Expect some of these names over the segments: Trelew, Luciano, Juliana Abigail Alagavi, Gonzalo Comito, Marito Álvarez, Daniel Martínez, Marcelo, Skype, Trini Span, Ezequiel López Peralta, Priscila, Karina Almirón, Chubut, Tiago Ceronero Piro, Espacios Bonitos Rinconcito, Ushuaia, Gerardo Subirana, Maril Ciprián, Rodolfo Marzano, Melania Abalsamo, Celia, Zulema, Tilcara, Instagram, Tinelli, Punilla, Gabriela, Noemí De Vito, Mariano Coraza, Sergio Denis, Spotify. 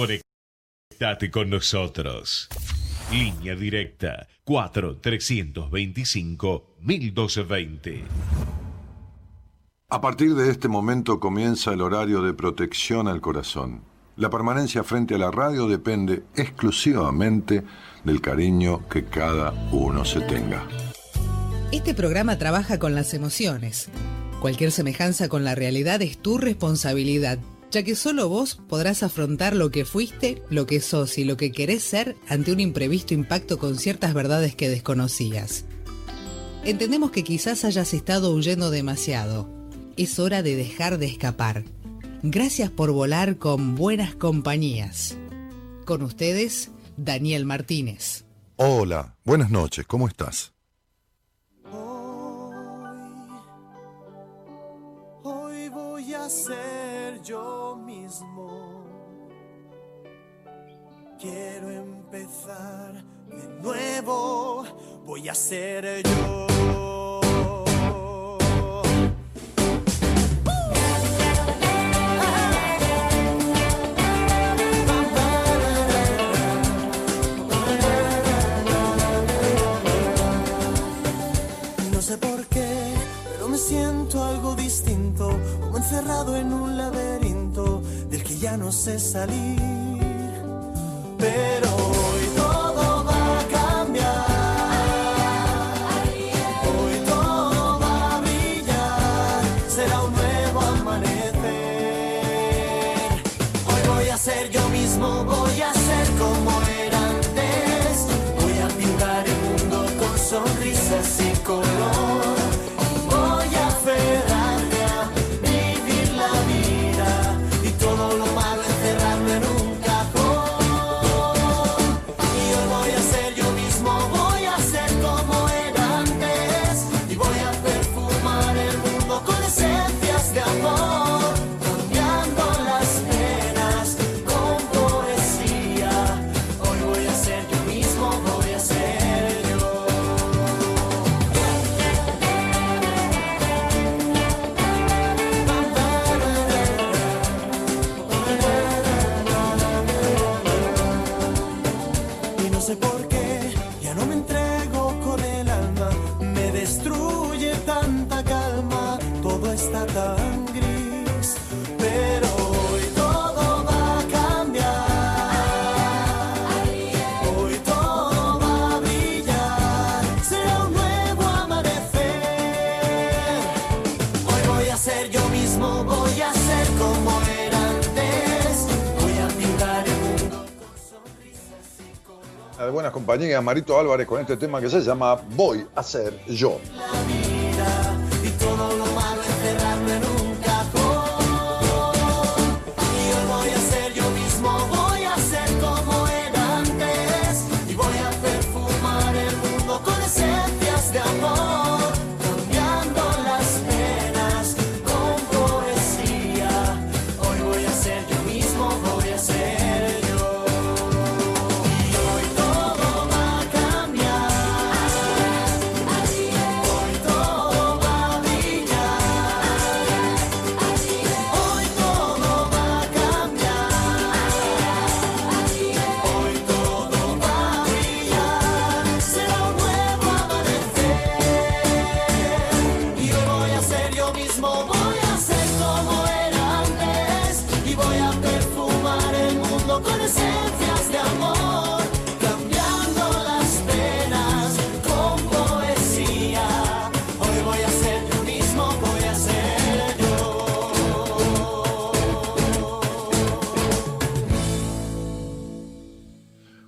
Conectate con nosotros. Línea directa 4-325-1220. A partir de este momento comienza el horario de protección al corazón. La permanencia frente a la radio depende exclusivamente del cariño que cada uno se tenga. Este programa trabaja con las emociones. Cualquier semejanza con la realidad es tu responsabilidad, ya que solo vos podrás afrontar lo que fuiste, lo que sos y lo que querés ser ante un imprevisto impacto con ciertas verdades que desconocías. Entendemos que quizás hayas estado huyendo demasiado. Es hora de dejar de escapar. Gracias por volar con buenas compañías. Con ustedes, Daniel Martínez. Hola, buenas noches, ¿cómo estás? Hoy voy a ser yo mismo. Quiero empezar de nuevo. Voy a ser yo. Siento algo distinto, como encerrado en un laberinto del que ya no sé salir. Pero hoy todo va a cambiar, hoy todo va a brillar, será un nuevo amanecer. Hoy voy a ser yo mismo, voy a ser como era antes. Voy a pintar el mundo con sonrisas y color. De buenas compañías, Marito Álvarez con este tema que se llama Voy a ser yo. La vida y todo lo malo encerrarlo en un cajón. Y hoy voy a ser yo mismo, voy a ser como era antes. Y voy a perfumar el mundo con esencias de amor, cambiando las penas con poesía. Hoy voy a ser yo mismo, voy a ser.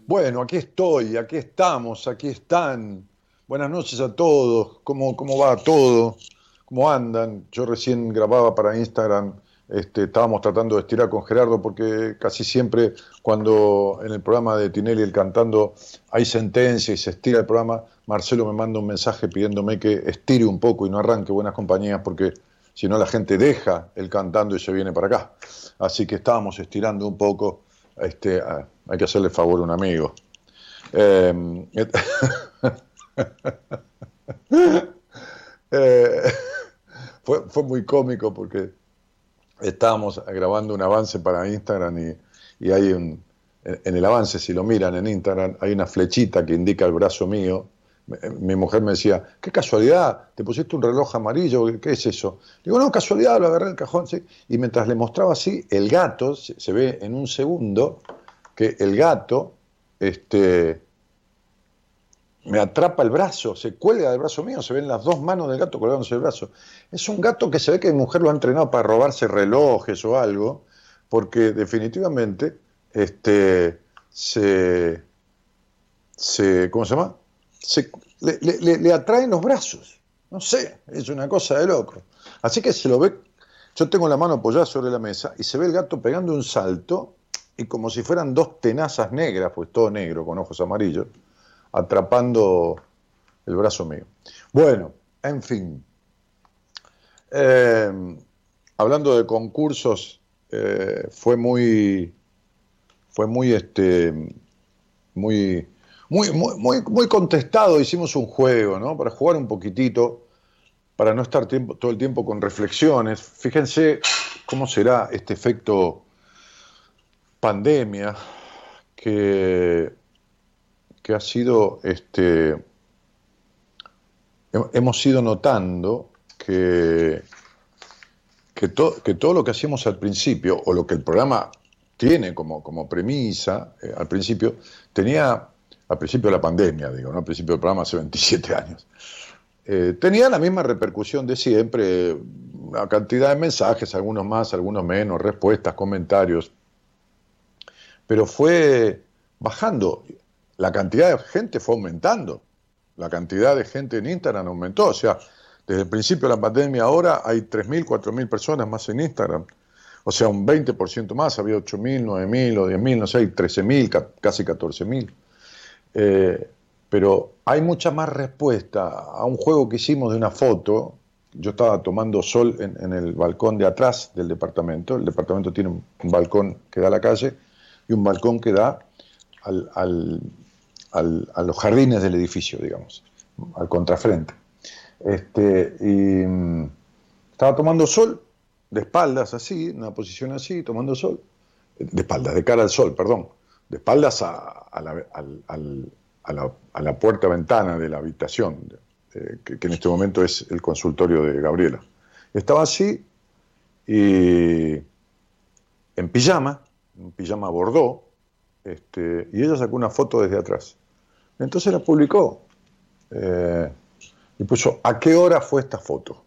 Bueno, aquí estoy, aquí estamos, aquí están. Buenas noches a todos. ¿Cómo va todo? ¿Cómo andan? Yo recién grababa para Instagram, estábamos tratando de estirar con Gerardo porque casi siempre cuando en el programa de Tinelli, el cantando, hay sentencia y se estira el programa, Marcelo me manda un mensaje pidiéndome que estire un poco y no arranque Buenas Compañías porque si no la gente deja el cantando y se viene para acá. Así que estábamos estirando un poco. Hay que hacerle favor a un amigo. Fue muy cómico porque estábamos grabando un avance para Instagram y, y hay un, en el avance, si lo miran en Instagram, hay una flechita que indica el brazo mío. Mi mujer me decía, qué casualidad, te pusiste un reloj amarillo, ¿qué es eso? Digo, no, casualidad, lo agarré en el cajón, ¿sí? Y mientras le mostraba así, el gato, se ve en un segundo que el gato me atrapa el brazo, se cuelga del brazo mío, se ven las dos manos del gato colgándose el brazo. Es un gato que se ve que mi mujer lo ha entrenado para robarse relojes o algo, porque definitivamente ¿cómo se llama? Le atraen los brazos, no sé, es una cosa de loco. Así que se lo ve, yo tengo la mano apoyada sobre la mesa y se ve el gato pegando un salto y como si fueran dos tenazas negras, pues todo negro con ojos amarillos, atrapando el brazo mío. Bueno, en fin, hablando de concursos, fue muy contestado. Hicimos un juego, ¿no? Para jugar un poquitito, para no estar todo el tiempo con reflexiones. Fíjense cómo será este efecto pandemia que ha sido, hemos ido notando que todo lo que hacíamos al principio, o lo que el programa tiene como premisa, al principio de la pandemia, digo, ¿no? Al principio del programa, hace 27 años. Tenía la misma repercusión de siempre, una cantidad de mensajes, algunos más, algunos menos, respuestas, comentarios, pero fue bajando, la cantidad de gente fue aumentando, la cantidad de gente en Instagram aumentó, o sea, desde el principio de la pandemia ahora hay 3.000, 4.000 personas más en Instagram, o sea, un 20% más, había 8.000, 9.000 o 10.000, no sé, 13.000, casi 14.000. Pero hay mucha más respuesta a un juego que hicimos de una foto. Yo estaba tomando sol en el balcón de atrás del departamento. El departamento tiene un balcón que da a la calle y un balcón que da a los jardines del edificio, digamos, al contrafrente. Y estaba tomando sol, de espaldas así, en una posición así, tomando sol. De espaldas, de cara al sol, perdón. De espaldas a la puerta ventana de la habitación, que en este momento es el consultorio de Gabriela. Estaba así, y en pijama, bordó, y ella sacó una foto desde atrás. Entonces la publicó, y puso, ¿a qué hora fue esta foto?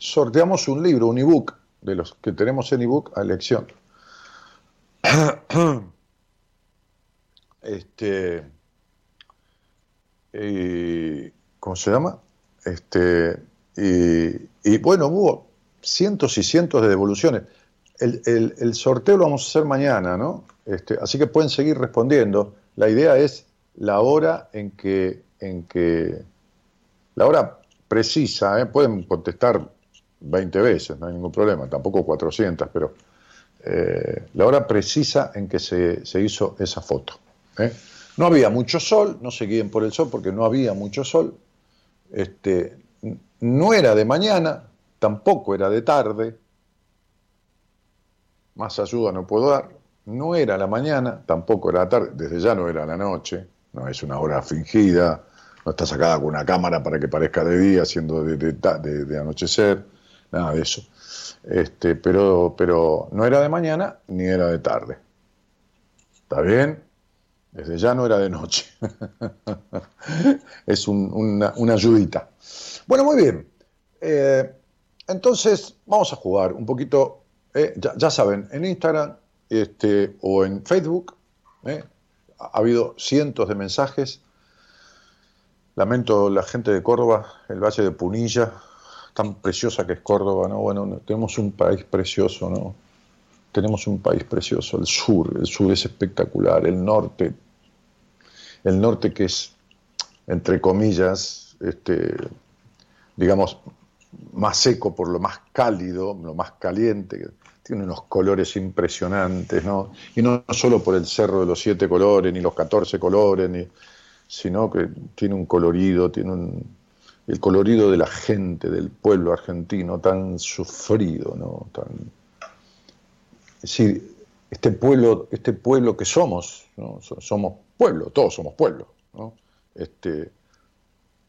Sorteamos un libro, un ebook, de los que tenemos en ebook a elección. ¿Cómo se llama? Y bueno, hubo cientos y cientos de devoluciones. El sorteo lo vamos a hacer mañana, ¿no? Así que pueden seguir respondiendo. La idea es la hora la hora precisa, ¿eh? Pueden contestar 20 veces, no hay ningún problema, tampoco 400, pero la hora precisa en que se hizo esa foto, ¿eh? No había mucho sol, no se guíen por el sol porque no había mucho sol, no era de mañana, tampoco era de tarde, más ayuda no puedo dar, no era la mañana, tampoco era la tarde, desde ya no era la noche, no es una hora fingida, no está sacada con una cámara para que parezca de día, siendo de anochecer, nada de eso. Pero no era de mañana ni era de tarde. ¿Está bien? Desde ya no era de noche. Es una ayudita. Bueno, muy bien. Entonces, vamos a jugar un poquito. Ya saben, en Instagram o en Facebook ha habido cientos de mensajes. Lamento la gente de Córdoba, el Valle de Punilla, tan preciosa que es Córdoba, ¿no? Bueno, tenemos un país precioso, ¿no? Tenemos un país precioso, el sur es espectacular, el norte que es, entre comillas, digamos, más seco por lo más cálido, lo más caliente, tiene unos colores impresionantes, ¿no? Y no solo por el cerro de los 7 colores, ni los 14 colores, sino que tiene un colorido, el colorido de la gente, del pueblo argentino, tan sufrido, ¿no? Es decir, este pueblo que somos, ¿no? Somos pueblo, todos somos pueblo, ¿no?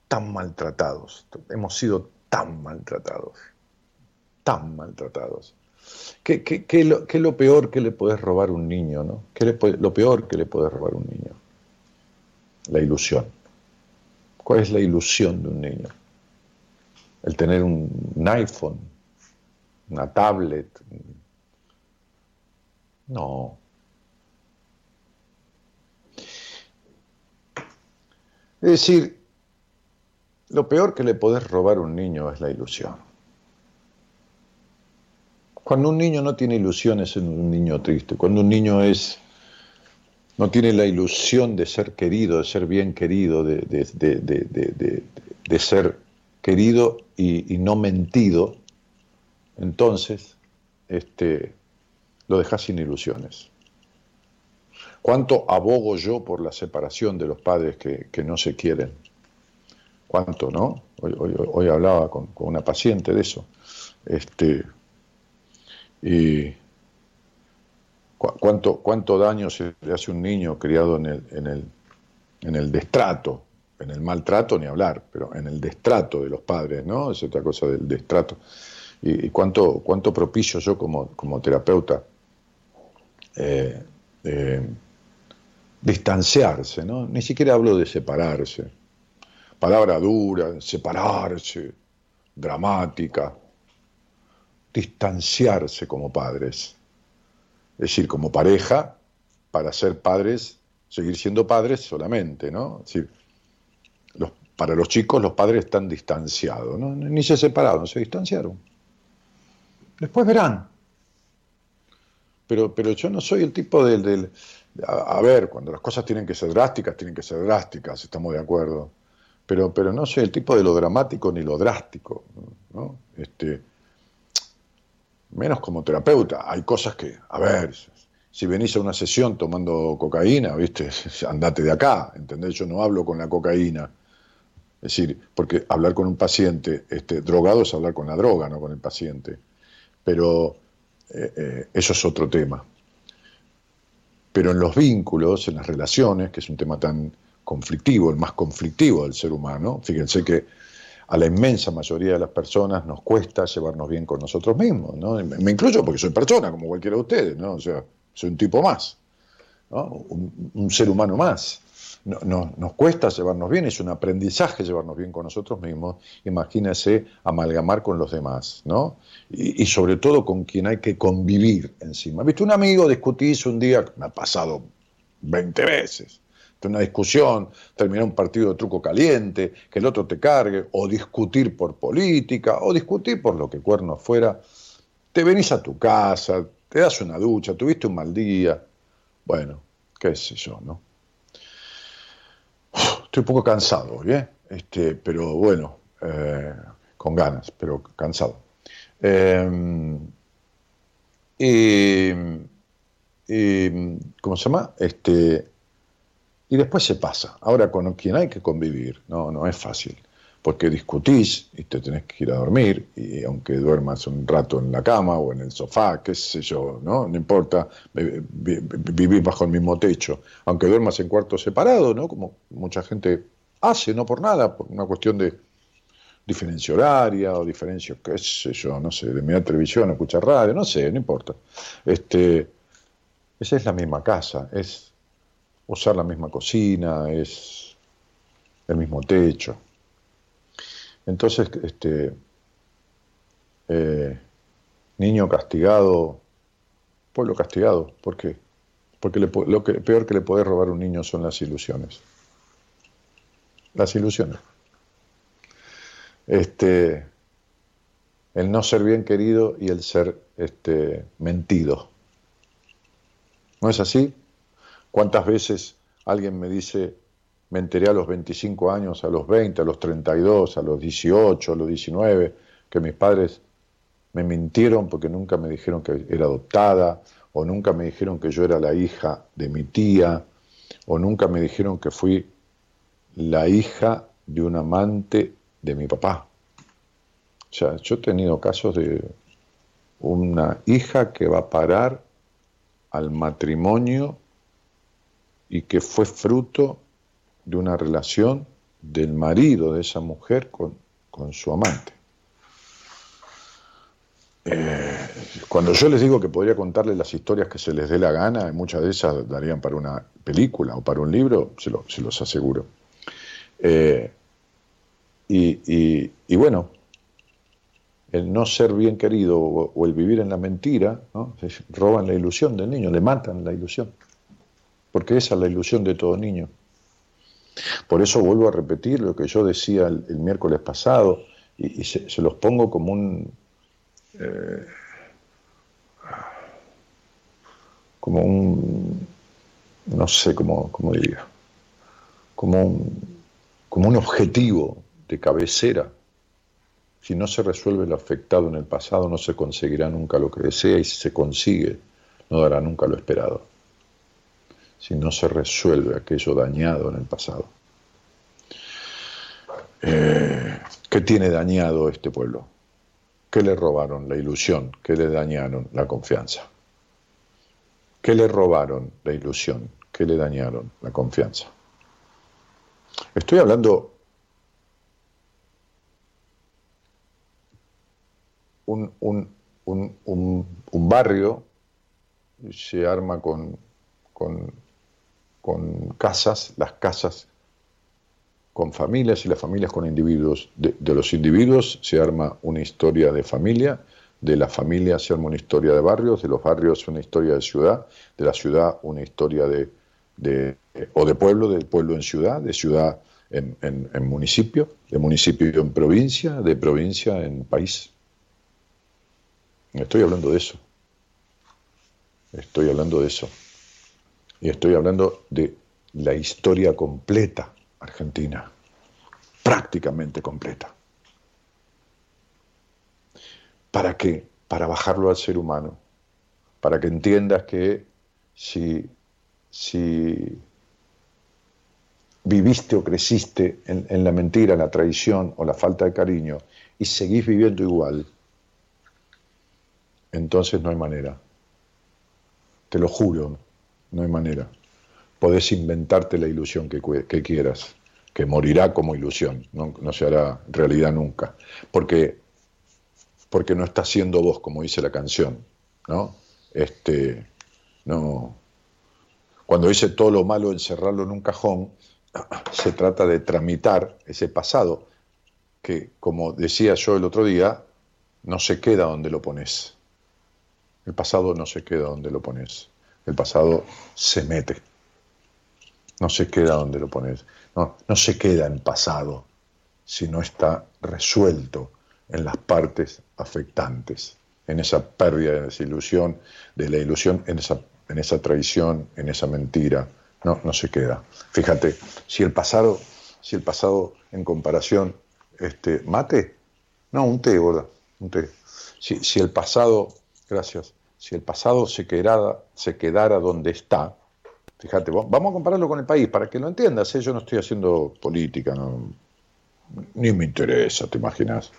Tan maltratados, hemos sido tan maltratados. ¿Qué es lo peor que le podés robar a un niño, ¿no? Lo peor que le podés robar a un niño? La ilusión. ¿Cuál es la ilusión de un niño? El tener un iPhone, una tablet. No. Es decir, lo peor que le podés robar a un niño es la ilusión. Cuando un niño no tiene ilusiones, es un niño triste. Cuando un niño no tiene la ilusión de ser querido, de ser bien querido, de ser querido y no mentido, entonces lo dejas sin ilusiones. ¿Cuánto abogo yo por la separación de los padres que no se quieren? ¿Cuánto, no? Hoy hablaba con una paciente de eso. Y ¿Cuánto daño se le hace a un niño criado en el destrato, en el maltrato ni hablar, pero en el destrato de los padres, ¿no? Es otra cosa del destrato. Y cuánto propicio yo como terapeuta distanciarse, ¿no? Ni siquiera hablo de separarse. Palabra dura, separarse, dramática. Distanciarse como padres. Es decir, como pareja, para ser padres, seguir siendo padres solamente, ¿no? Es decir, para los chicos los padres están distanciados, ¿no? Ni se separaron, se distanciaron. Después verán. Pero yo no soy el tipo del... A ver, cuando las cosas tienen que ser drásticas, estamos de acuerdo. Pero no soy el tipo de lo dramático ni lo drástico, ¿no? Menos como terapeuta, hay cosas que, a ver, si venís a una sesión tomando cocaína, ¿viste? Andate de acá, ¿entendés? Yo no hablo con la cocaína. Es decir, porque hablar con un paciente drogado es hablar con la droga, no con el paciente. Pero eso es otro tema. Pero en los vínculos, en las relaciones, que es un tema tan conflictivo, el más conflictivo del ser humano, fíjense que a la inmensa mayoría de las personas nos cuesta llevarnos bien con nosotros mismos, ¿no? Me incluyo porque soy persona, como cualquiera de ustedes, ¿no? O sea, soy un tipo más, ¿no? Un ser humano más. Nos cuesta llevarnos bien, es un aprendizaje llevarnos bien con nosotros mismos. Imagínense amalgamar con los demás, ¿no? Y sobre todo con quien hay que convivir encima. ¿Viste? Un amigo, discutís un día, me ha pasado 20 veces. Una discusión, terminar un partido de truco caliente, que el otro te cargue, o discutir por política, o discutir por lo que cuerno fuera. Te venís a tu casa, te das una ducha, tuviste un mal día. Bueno, qué sé yo, ¿no? Estoy un poco cansado hoy, ¿eh? Pero bueno, con ganas, pero cansado. ¿Cómo se llama? Y después se pasa. Ahora, con quien hay que convivir, no es fácil. Porque discutís y te tenés que ir a dormir, y aunque duermas un rato en la cama o en el sofá, qué sé yo, no importa, vivís bajo el mismo techo. Aunque duermas en cuartos separados, ¿no? Como mucha gente hace, no por nada, por una cuestión de diferencia horaria o diferencia, qué sé yo, no sé, de mirar televisión, escuchar radio, no sé, no importa. Esa es la misma casa, es usar la misma cocina, es el mismo techo. Entonces, niño castigado, pueblo castigado. ¿Por qué? Porque peor que le podés robar a un niño son las ilusiones. Las ilusiones. El no ser bien querido y el ser mentido. ¿No es así? ¿Cuántas veces alguien me dice, me enteré a los 25 años, a los 20, a los 32, a los 18, a los 19, que mis padres me mintieron porque nunca me dijeron que era adoptada, o nunca me dijeron que yo era la hija de mi tía, o nunca me dijeron que fui la hija de un amante de mi papá? O sea, yo he tenido casos de una hija que va a parar al matrimonio y que fue fruto de una relación del marido de esa mujer con su amante. Cuando yo les digo que podría contarles las historias que se les dé la gana, muchas de esas darían para una película o para un libro, se los aseguro. Y bueno, el no ser bien querido o el vivir en la mentira, ¿no? Roban la ilusión del niño, le matan la ilusión, porque esa es la ilusión de todo niño. Por eso vuelvo a repetir lo que yo decía el miércoles pasado, y se los pongo como un objetivo de cabecera. Si no se resuelve lo afectado en el pasado, no se conseguirá nunca lo que desea, y si se consigue, no dará nunca lo esperado. Si no se resuelve aquello dañado en el pasado. ¿Qué tiene dañado este pueblo? ¿Qué le robaron? La ilusión. ¿Qué le dañaron? La confianza. ¿Qué le robaron? La ilusión. ¿Qué le dañaron? La confianza. Estoy hablando un barrio se arma con casas, las casas con familias y las familias con individuos. De los individuos se arma una historia de familia, de la familia se arma una historia de barrios, de los barrios una historia de ciudad, de la ciudad una historia de pueblo, del pueblo en ciudad, de ciudad en municipio, de municipio en provincia, de provincia en país. Estoy hablando de eso. Estoy hablando de eso. Y estoy hablando de la historia completa argentina, prácticamente completa. ¿Para qué? Para bajarlo al ser humano, para que entiendas que si viviste o creciste en la mentira, la traición o la falta de cariño y seguís viviendo igual, entonces no hay manera. Te lo juro. No hay manera. Podés inventarte la ilusión que quieras, que morirá como ilusión, no se hará realidad nunca. Porque no estás siendo vos, como dice la canción, ¿no? Cuando dice todo lo malo, encerrarlo en un cajón, se trata de tramitar ese pasado que, como decía yo el otro día, no se queda donde lo pones. El pasado no se queda donde lo pones. El pasado se mete, no se queda donde lo pones, no se queda en pasado, sino está resuelto en las partes afectantes, en esa pérdida de desilusión, de la ilusión, en esa traición, en esa mentira, no se queda. Fíjate, si el pasado en comparación, mate, no, un té, gorda, un té. Si el pasado, gracias. Si el pasado se quedara donde está, fíjate, vamos a compararlo con el país, para que lo entiendas, ¿eh? Yo no estoy haciendo política, ni me interesa, ¿te imaginas?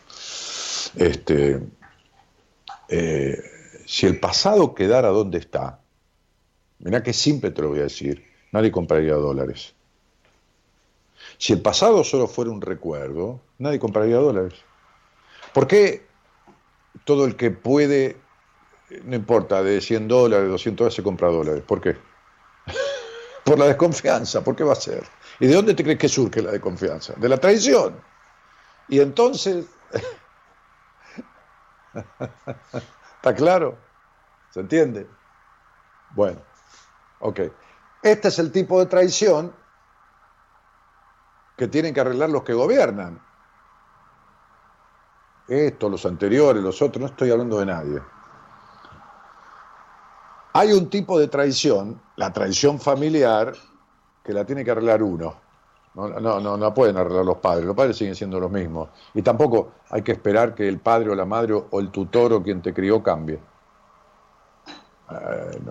Si el pasado quedara donde está, mirá que simple te lo voy a decir, nadie compraría dólares. Si el pasado solo fuera un recuerdo, nadie compraría dólares. ¿Por qué todo el que puede... No importa, de $100, $200 se compra dólares. ¿Por qué? Por la desconfianza, ¿por qué va a ser? ¿Y de dónde te crees que surge la desconfianza? De la traición. Y entonces... ¿Está claro? ¿Se entiende? Bueno, ok. Este es el tipo de traición que tienen que arreglar los que gobiernan. Esto, los anteriores, los otros, no estoy hablando de nadie. Hay un tipo de traición, la traición familiar, que la tiene que arreglar uno. No la pueden arreglar los padres siguen siendo los mismos. Y tampoco hay que esperar que el padre o la madre o el tutor o quien te crió cambie.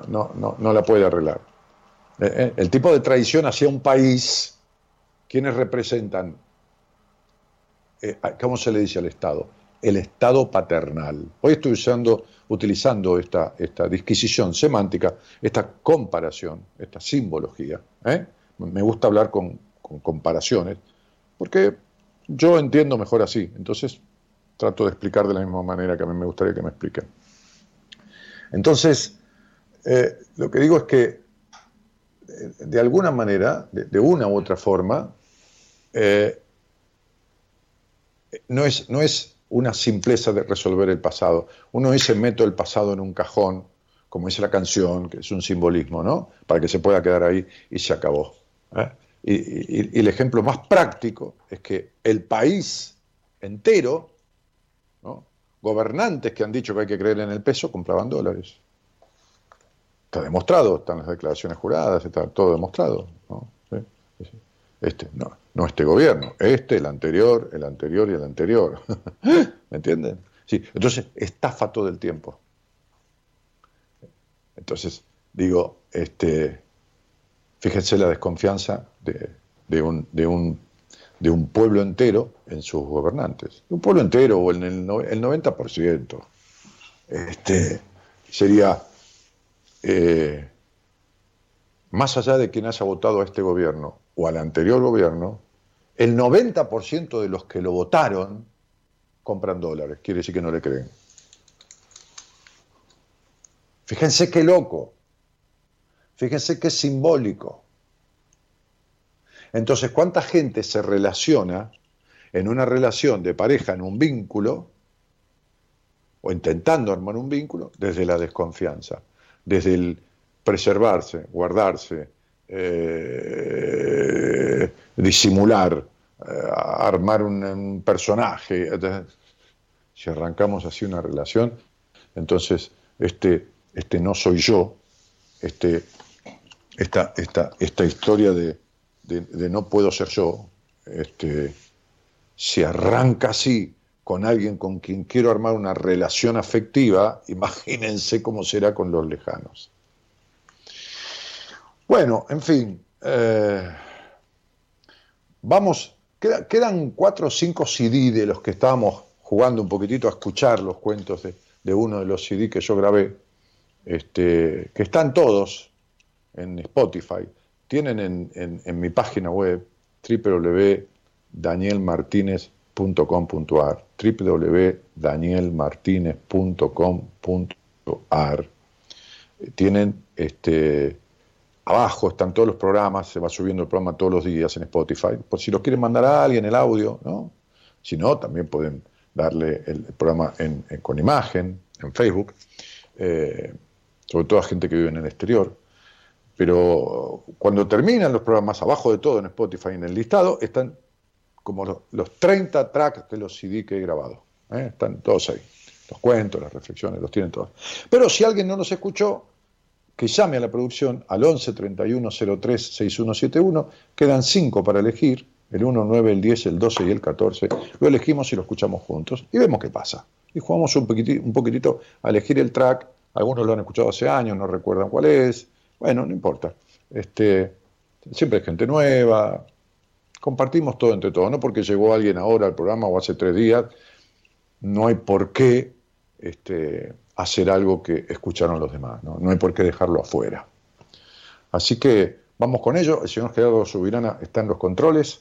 No la puede arreglar. El tipo de traición hacia un país, ¿quiénes representan? ¿Cómo se le dice al Estado? el estado paternal. Hoy estoy utilizando esta disquisición semántica, esta comparación, esta simbología. Me gusta hablar con comparaciones, porque yo entiendo mejor así, entonces trato de explicar de la misma manera que a mí me gustaría que me expliquen. Entonces, lo que digo es que, de alguna manera, de una u otra forma, no es una simpleza de resolver el pasado. Uno dice, meto el pasado en un cajón, como dice la canción, que es un simbolismo, ¿no? Para que se pueda quedar ahí y se acabó. Y el ejemplo más práctico es que el país entero, ¿no? Gobernantes que han dicho que hay que creer en el peso, compraban dólares. Está demostrado, están las declaraciones juradas, está todo demostrado, ¿no? ¿Sí? No este gobierno, el anterior y el anterior. ¿Me entienden? Sí. Entonces, estafa todo el tiempo. Entonces, digo, fíjense la desconfianza de un pueblo entero en sus gobernantes. Un pueblo entero, o en el 90%. Sería, más allá de quien haya votado a este gobierno o al anterior gobierno, el 90% de los que lo votaron compran dólares. Quiere decir que no le creen. Fíjense qué loco. Fíjense qué simbólico. Entonces, ¿cuánta gente se relaciona en una relación de pareja, en un vínculo, o intentando armar un vínculo, desde la desconfianza, desde el preservarse, guardarse, disimular, armar un personaje? Si arrancamos así una relación, entonces este no soy yo, esta historia de no puedo ser yo, si arranca así con alguien con quien quiero armar una relación afectiva, imagínense cómo será con los lejanos. Bueno, en fin, vamos, quedan 4 o 5 CD de los que estábamos jugando un poquitito a escuchar los cuentos de uno de los CD que yo grabé, que están todos en Spotify. Tienen en mi página web www.danielmartinez.com.ar, www.danielmartinez.com.ar. Tienen abajo están todos los programas, se va subiendo el programa todos los días en Spotify. Por si los quieren mandar a alguien el audio, ¿no? Si no, también pueden darle el programa con imagen, en Facebook, sobre todo a gente que vive en el exterior. Pero cuando terminan los programas, abajo de todo en Spotify, en el listado, están como los 30 tracks de los CD que he grabado. Están todos ahí. Los cuentos, las reflexiones, los tienen todos. Pero si alguien no los escuchó, que llame a la producción al 11 31 03 6171. Quedan 5 para elegir, el 1, 9, el 10, el 12 y el 14. Lo elegimos y lo escuchamos juntos y vemos qué pasa. Y jugamos un poquitito a elegir el track. Algunos lo han escuchado hace años, no recuerdan cuál es. Bueno, no importa. Siempre hay gente nueva. Compartimos todo entre todos. No porque llegó alguien ahora al programa o hace 3 días, no hay por qué hacer algo que escucharon los demás, ¿no? No hay por qué dejarlo afuera. Así que vamos con ello. El señor Gerardo Subirana está en los controles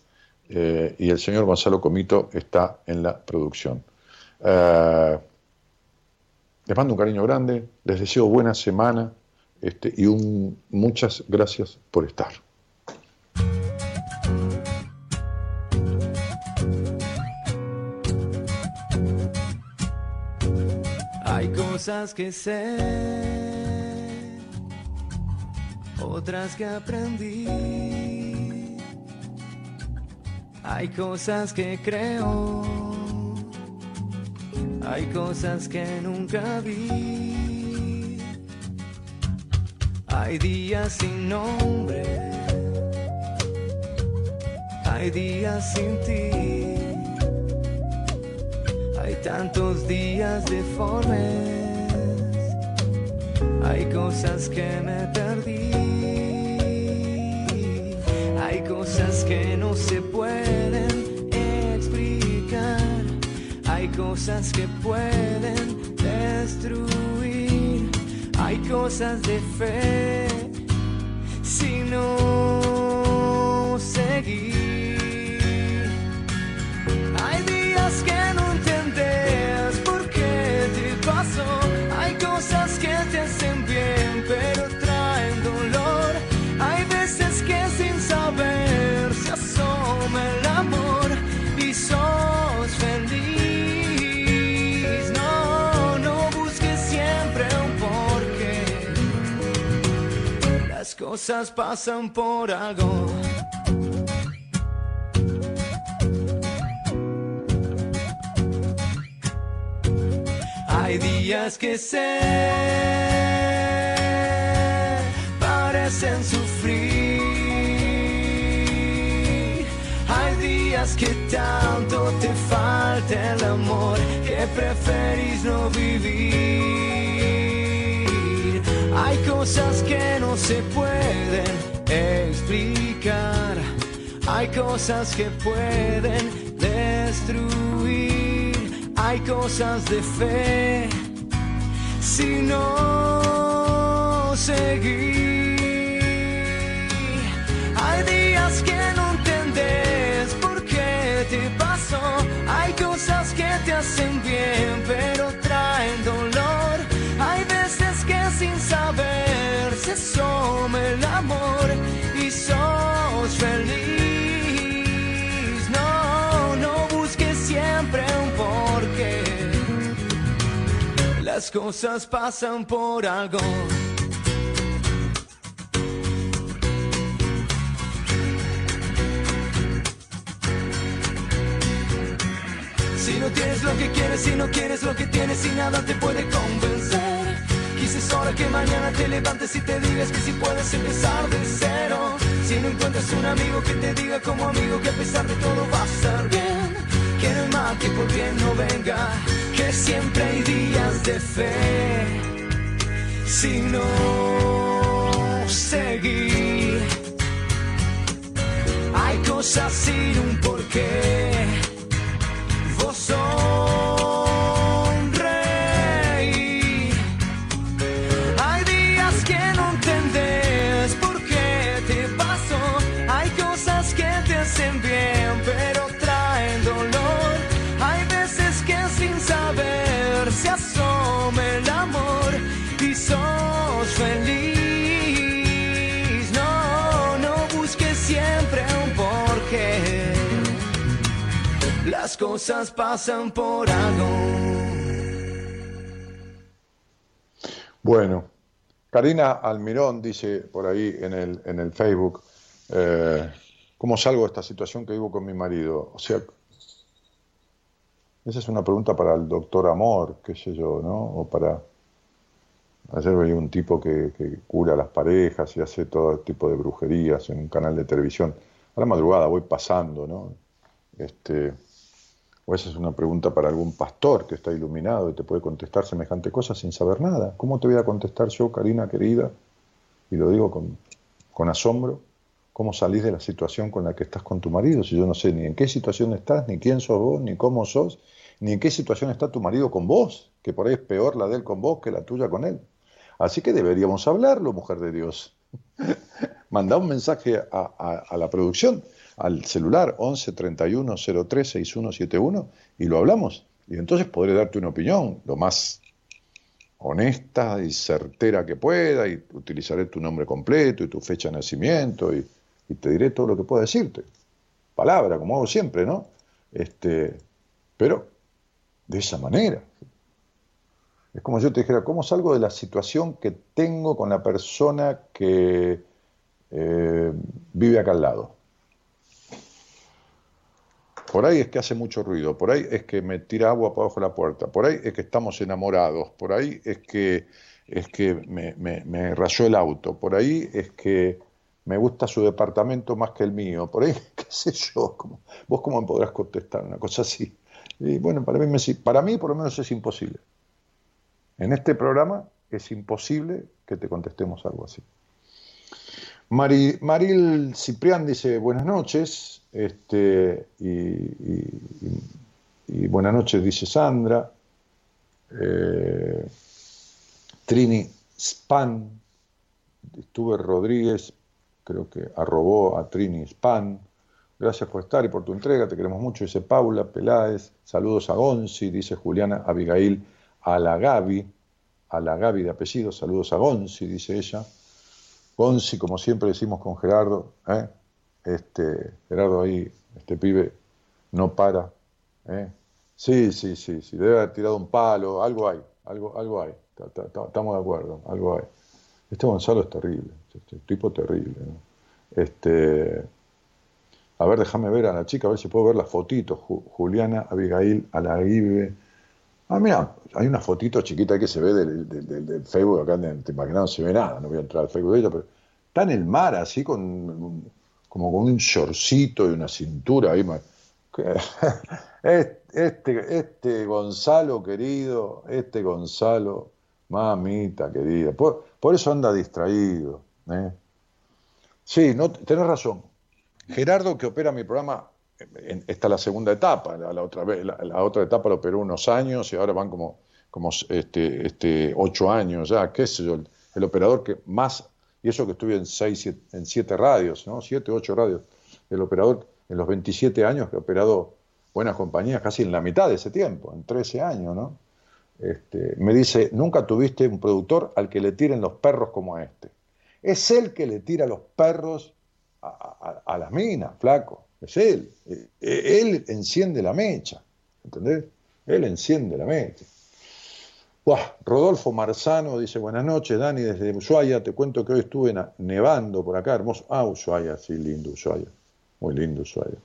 y el señor Gonzalo Comito está en la producción. Les mando un cariño grande, les deseo buena semana. Muchas gracias por estar. Hay cosas que sé, otras que aprendí. Hay cosas que creo, hay cosas que nunca vi. Hay días sin nombre, hay días sin ti, hay tantos días deformes, hay cosas que me perdí, hay cosas que no se pueden explicar, hay cosas que pueden destruir, hay cosas de fe, si no seguir. Hay días que no entendés por qué te pasó, hay cosas que te hacen bien pero traen dolor, hay veces que sin saber se asoma el amor y sos feliz. Cosas pasan por algo. Hay días que se parecen sufrir, hay días que tanto te falta el amor que preferís no vivir. Hay cosas que no se pueden explicar, hay cosas que pueden destruir, hay cosas de fe, si no seguir. Hay días que no entendés por qué te pasó, hay cosas que te hacen bien pero traen dolor, hay veces que sin saber se asoma el amor y sos feliz. No, no busques siempre un porqué. Las cosas pasan por algo. Si no tienes lo que quieres, si no quieres lo que tienes, si nada te puede convencer. Quizás es hora que mañana te levantes y te digas que si puedes empezar de cero. Si no encuentras un amigo que te diga como amigo que a pesar de todo va a estar bien, que no hay mal que por bien no venga, que siempre hay días de fe, si no seguir. Hay cosas sin un porqué. Sonreí. Hay días que no entendés por qué te pasó, hay cosas que te hacen bien pero traen dolor, hay veces que sin saber se asoma el amor y sos feliz. No, no busques siempre un porqué. Las cosas pasan por algo. Bueno, Karina Almirón dice por ahí en el Facebook, ¿cómo salgo de esta situación que vivo con mi marido? O sea, esa es una pregunta para el doctor Amor, qué sé yo, ¿no? O para... Ayer veía un tipo que cura a las parejas y hace todo tipo de brujerías en un canal de televisión. A la madrugada voy pasando, ¿no? O esa es una pregunta para algún pastor que está iluminado y te puede contestar semejante cosa sin saber nada. ¿Cómo te voy a contestar yo, Karina querida? Y lo digo con asombro. ¿Cómo salís de la situación con la que estás con tu marido? Si yo no sé ni en qué situación estás, ni quién sos vos, ni cómo sos, ni en qué situación está tu marido con vos, que por ahí es peor la de él con vos que la tuya con él. Así que deberíamos hablarlo, mujer de Dios. Mandá un mensaje a la producción, al celular 11 31 03 6171, y lo hablamos, y entonces podré darte una opinión lo más honesta y certera que pueda, y utilizaré tu nombre completo y tu fecha de nacimiento, y te diré todo lo que pueda decirte, palabra, como hago siempre, ¿no? Pero de esa manera. Es como yo te dijera, ¿cómo salgo de la situación que tengo con la persona que vive acá al lado? Por ahí es que hace mucho ruido, por ahí es que me tira agua para abajo de la puerta, por ahí es que estamos enamorados, por ahí es que me rayó el auto, por ahí es que me gusta su departamento más que el mío, por ahí, qué sé yo, vos cómo me podrás contestar una cosa así. Y bueno, para mí por lo menos es imposible. En este programa es imposible que te contestemos algo así. Maril Ciprián dice, buenas noches, y Y buenas noches, dice Sandra. Trini Span, estuve Rodríguez, creo que arrobó a Trini Span. Gracias por estar y por tu entrega, te queremos mucho, dice Paula Peláez. Saludos a Gonzi, dice Juliana Abigail Alagavi de apellido. Saludos a Gonzi, dice ella. Gonzi, como siempre decimos con Gerardo, Gerardo ahí, este pibe no para. Sí, debe haber tirado un palo, algo hay, estamos de acuerdo, algo hay. Este Gonzalo es terrible, este tipo terrible, ¿no? A ver, déjame ver a la chica, a ver si puedo ver las fotitos. Juliana Abigail Alagive. Ah, mira, hay una fotito chiquita que se ve del Facebook, acá te imaginas, no se ve nada, no voy a entrar al Facebook de ella, pero está en el mar así, como con un shortcito y una cintura ahí. Este Gonzalo querido, este Gonzalo, mamita querida, por eso anda distraído, ¿eh? Sí, no, tenés razón. Gerardo, que opera mi programa, esta es la segunda etapa, la otra etapa lo operó unos años y ahora van como 8 años ya, qué sé yo, el operador que más, y eso que estuve en 7 radios, ¿no? 7, 8 radios, el operador en los 27 años que ha operado buenas compañías, casi en la mitad de ese tiempo, en 13 años, ¿no? Me dice, nunca tuviste un productor al que le tiren los perros como a este. Es él que le tira los perros a las minas, flaco, es él. Él enciende la mecha, ¿entendés? Él enciende la mecha. Buah, Rodolfo Marzano dice, buenas noches, Dani, desde Ushuaia, te cuento que hoy estuve nevando por acá, hermoso. Ah, Ushuaia, sí, lindo Ushuaia, muy lindo Ushuaia.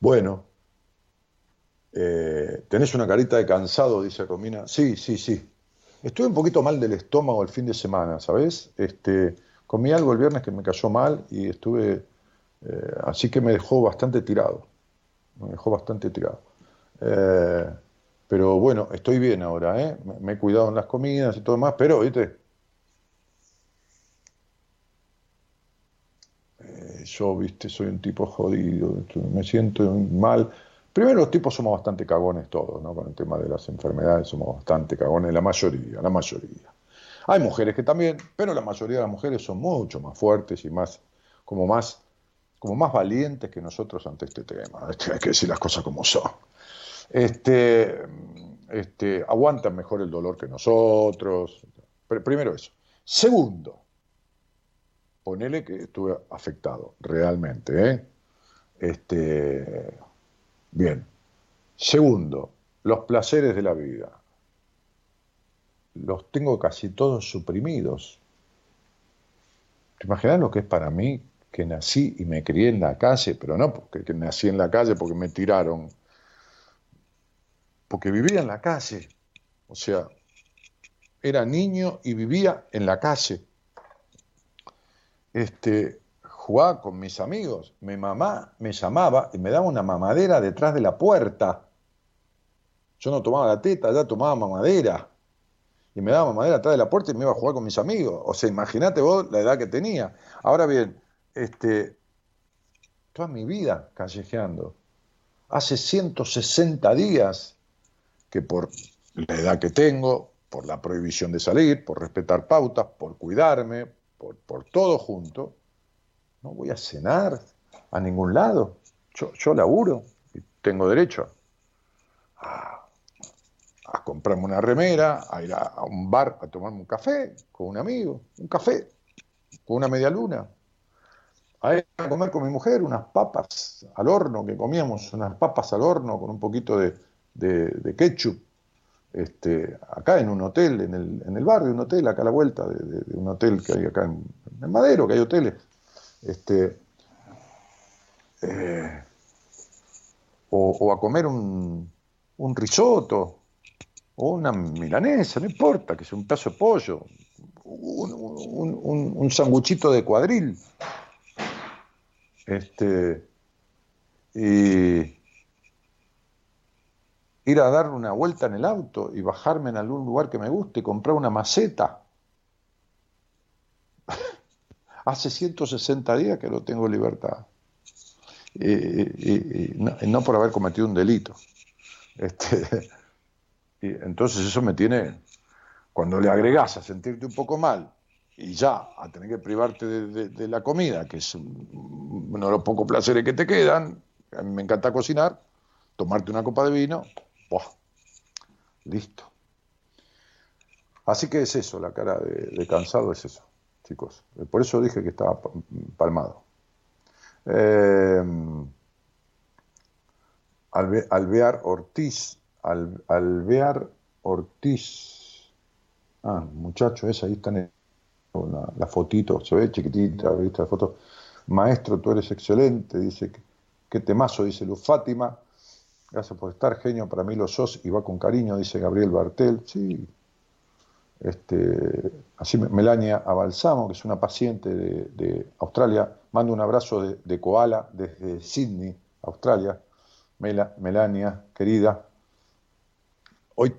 Bueno, tenés una carita de cansado, dice Romina. Sí. Estuve un poquito mal del estómago el fin de semana, ¿sabés? Comí algo el viernes que me cayó mal y estuve... así que me dejó bastante tirado. Pero bueno, estoy bien ahora, ¿eh? Me he cuidado en las comidas y todo más, pero, ¿viste? Yo, ¿viste? Soy un tipo jodido, me siento mal... Primero, los tipos somos bastante cagones todos, ¿no? Con el tema de las enfermedades somos bastante cagones, la mayoría. Hay mujeres que también, pero la mayoría de las mujeres son mucho más fuertes y más valientes que nosotros ante este tema. Hay que decir las cosas como son. Aguantan mejor el dolor que nosotros. Primero eso. Segundo, ponele que estuve afectado realmente, ¿eh? Bien. Segundo, los placeres de la vida. Los tengo casi todos suprimidos. ¿Te imaginas lo que es para mí que nací y me crié en la calle? Pero no porque nací en la calle, porque me tiraron. Porque vivía en la calle. O sea, era niño y vivía en la calle. Jugaba con mis amigos, mi mamá me llamaba y me daba una mamadera detrás de la puerta. Yo no tomaba la teta, ya tomaba mamadera. Y me daba mamadera detrás de la puerta y me iba a jugar con mis amigos. O sea, imagínate vos la edad que tenía. Ahora bien, toda mi vida callejeando. Hace 160 días que por la edad que tengo, por la prohibición de salir, por respetar pautas, por cuidarme, por todo junto... No voy a cenar a ningún lado. Yo laburo y tengo derecho a comprarme una remera, a ir a un bar a tomarme un café con un amigo, un café con una media luna, a ir a comer con mi mujer unas papas al horno, que comíamos unas papas al horno con un poquito de ketchup, acá en un hotel, en el barrio, un hotel, acá a la vuelta de un hotel que hay acá en Madero, que hay hoteles. O a comer un risotto o una milanesa, no importa, que sea un pedazo de pollo, un sanguchito de cuadril, y ir a dar una vuelta en el auto y bajarme en algún lugar que me guste y comprar una maceta. Hace 160 días que no tengo libertad. no por haber cometido un delito. Y entonces eso me tiene, cuando le agregás a sentirte un poco mal y ya a tener que privarte de la comida, que es uno de los pocos placeres que te quedan, a mí me encanta cocinar, tomarte una copa de vino, ¡buah! Listo. Así que es eso, la cara de cansado es eso, chicos. Por eso dije que estaba palmado. Alvear Ortiz. Ah, muchacho, esa ahí está en la fotito, se ve chiquitita, ¿viste la foto? Maestro, tú eres excelente, dice, qué temazo, dice Luz Fátima. Gracias por estar, genio, para mí lo sos y va con cariño, dice Gabriel Bartel. Sí. Así Melania Abalsamo, que es una paciente de Australia, manda un abrazo de koala desde Sydney, Australia. Melania, querida, hoy,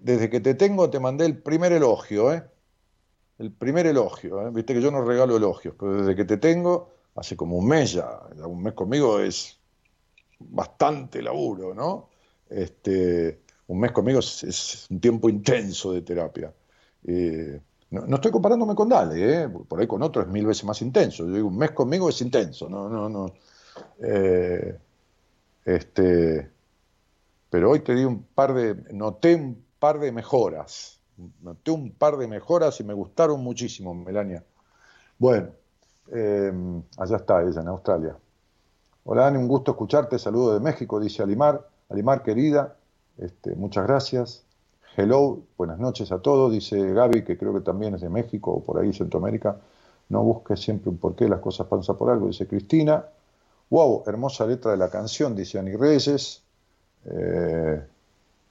desde que te tengo te mandé el primer elogio, ¿eh? Viste que yo no regalo elogios, pero desde que te tengo, hace como un mes ya, conmigo es bastante laburo, ¿no? Un mes conmigo es un tiempo intenso de terapia. No estoy comparándome con Dale, por ahí con otro es 1000 veces más intenso. Yo digo, un mes conmigo es intenso, no. Pero hoy te di noté un par de mejoras y me gustaron muchísimo, Melania. Bueno, allá está ella, en Australia. Hola, Dani, un gusto escucharte, saludo de México, dice Alimar querida. Muchas gracias. Hello, buenas noches a todos, dice Gaby, que creo que también es de México o por ahí Centroamérica. No busques siempre un porqué, las cosas pasan por algo, dice Cristina. Wow, hermosa letra de la canción, dice Ani Reyes.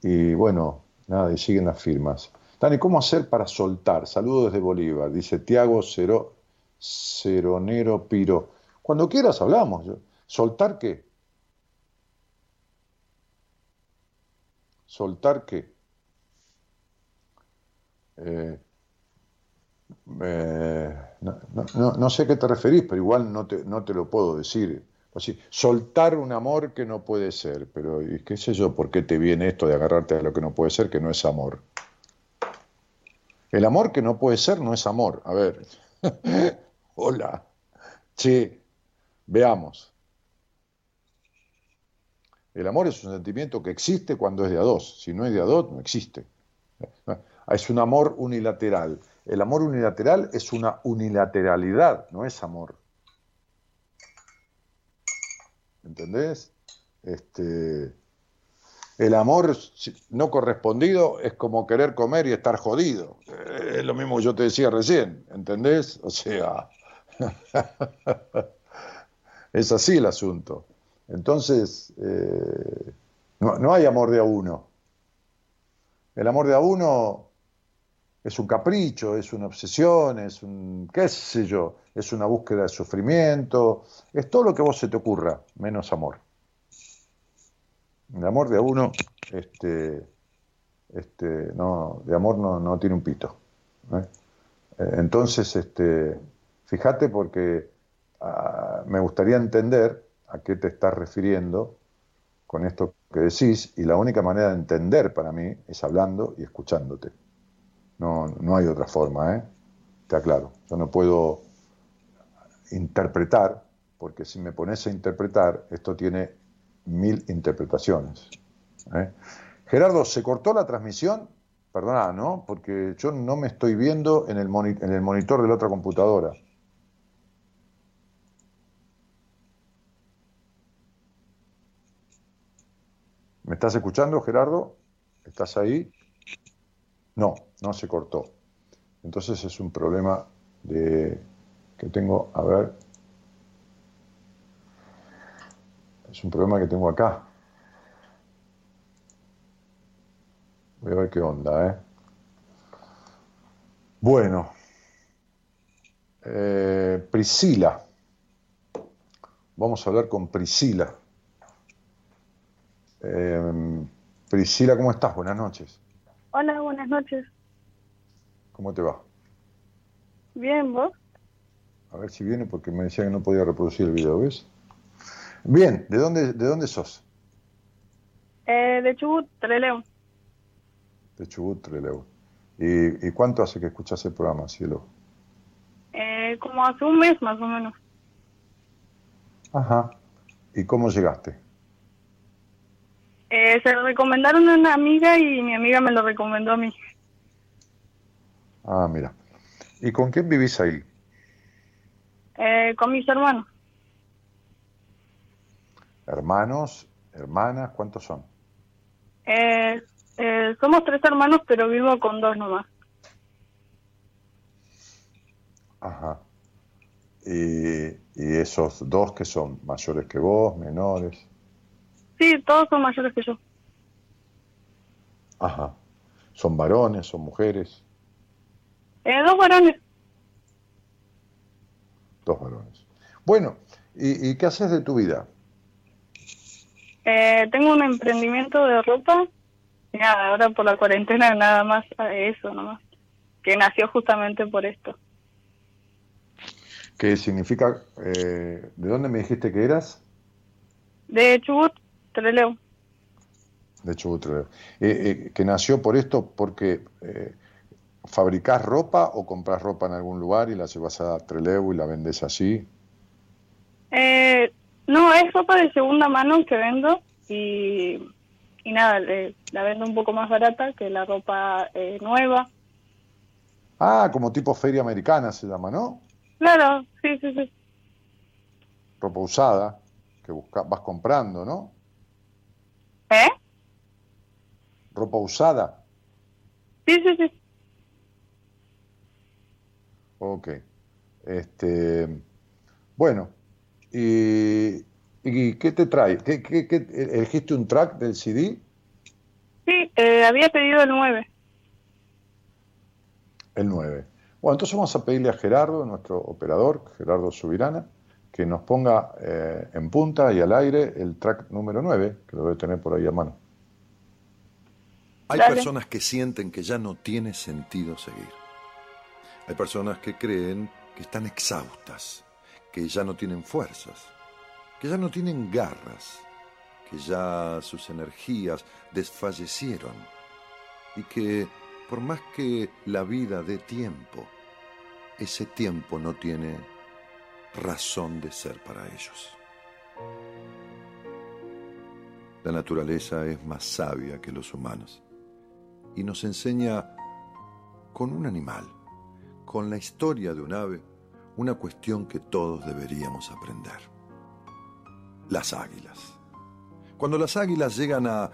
Y bueno, nada, y siguen las firmas. Dani, ¿cómo hacer para soltar? Saludos desde Bolívar, dice Tiago Ceronero Piro. Cuando quieras hablamos. ¿Soltar qué? ¿Soltar qué? No sé a qué te referís, pero igual no te lo puedo decir. Así, soltar un amor que no puede ser, pero qué sé yo, ¿por qué te viene esto de agarrarte a lo que no puede ser, que no es amor? El amor que no puede ser no es amor. A ver, hola, che, veamos. El amor es un sentimiento que existe cuando es de a dos. Si no es de a dos, no existe. Es un amor unilateral. El amor unilateral es una unilateralidad, no es amor. ¿Entendés? El amor no correspondido es como querer comer y estar jodido. Es lo mismo que yo te decía recién, ¿entendés? O sea, es así el asunto. Entonces, no hay amor de a uno. El amor de a uno es un capricho, es una obsesión, es un qué sé yo, es una búsqueda de sufrimiento, es todo lo que a vos se te ocurra, menos amor. El amor de a uno, no, de amor no tiene un pito, ¿eh? Entonces, fíjate porque me gustaría entender a qué te estás refiriendo con esto que decís, y la única manera de entender para mí es hablando y escuchándote. No hay otra forma, ¿eh? Te aclaro. Yo no puedo interpretar, porque si me pones a interpretar, esto tiene 1000 interpretaciones, ¿eh? Gerardo, ¿se cortó la transmisión? Perdona, ¿no? Porque yo no me estoy viendo en el monitor de la otra computadora. ¿Me estás escuchando, Gerardo? ¿Estás ahí? No se cortó. Entonces es un problema que tengo, a ver. Es un problema que tengo acá. Voy a ver qué onda, ¿eh? Bueno. Priscila. Vamos a hablar con Priscila. Priscila, ¿cómo estás? Buenas noches. Hola, buenas noches. ¿Cómo te va? Bien, ¿vos? A ver si viene porque me decía que no podía reproducir el video, ¿ves? Bien, ¿de dónde sos? De Chubut, Trelew. De Chubut, Trelew. ¿Y cuánto hace que escuchás el programa, cielo? Como hace un mes, más o menos. Ajá. ¿Y cómo llegaste? Se lo recomendaron a una amiga y mi amiga me lo recomendó a mí. Ah, mira. ¿Y con quién vivís ahí? Con mis hermanos. ¿Hermanos? ¿Hermanas? ¿Cuántos son? Somos tres hermanos, pero vivo con dos nomás. Ajá. ¿Y esos dos que son mayores que vos, menores? Sí, todos son mayores que yo. Ajá. ¿Son varones, son mujeres? Dos varones. Dos varones. Bueno, ¿y qué haces de tu vida? Tengo un emprendimiento de ropa. Nada, ahora por la cuarentena nada más eso nomás. Que nació justamente por esto. ¿Qué significa? ¿De dónde me dijiste que eras? De Chubut, Trelew. De Chubut, Trelew. ¿Que nació por esto porque fabricás ropa o comprás ropa en algún lugar y la llevas a Trelew y la vendés así? No, es ropa de segunda mano que vendo y nada, la vendo un poco más barata que la ropa nueva. Ah, como tipo feria americana se llama, ¿no? Claro, sí, sí, sí. Ropa usada que vas comprando, ¿no? ¿Eh? Ropa usada. Sí, sí, sí. Ok. Bueno, ¿Y qué te trae? ¿Qué elegiste un track del CD? Sí, había pedido el 9. El 9. Bueno, entonces vamos a pedirle a Gerardo, nuestro operador, Gerardo Subirana, que nos ponga en punta y al aire el track número 9, que lo debe tener por ahí a mano. Hay personas que sienten que ya no tiene sentido seguir. Hay personas que creen que están exhaustas, que ya no tienen fuerzas, que ya no tienen garras, que ya sus energías desfallecieron y que por más que la vida dé tiempo, ese tiempo no tiene razón de ser para ellos. La naturaleza es más sabia que los humanos y nos enseña con un animal, con la historia de un ave, una cuestión que todos deberíamos aprender. Las águilas. Cuando las águilas llegan a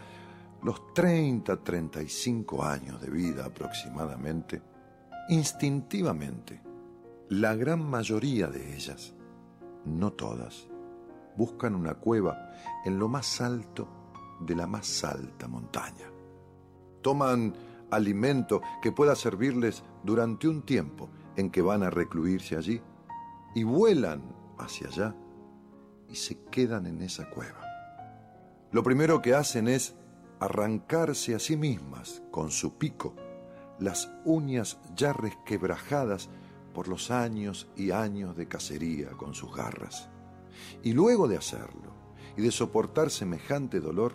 los 30, 35 años de vida aproximadamente, instintivamente, la gran mayoría de ellas, no todas, buscan una cueva en lo más alto de la más alta montaña. Toman alimento que pueda servirles durante un tiempo en que van a recluirse allí y vuelan hacia allá y se quedan en esa cueva. Lo primero que hacen es arrancarse a sí mismas con su pico las uñas ya resquebrajadas por los años y años de cacería con sus garras. Y luego de hacerlo y de soportar semejante dolor,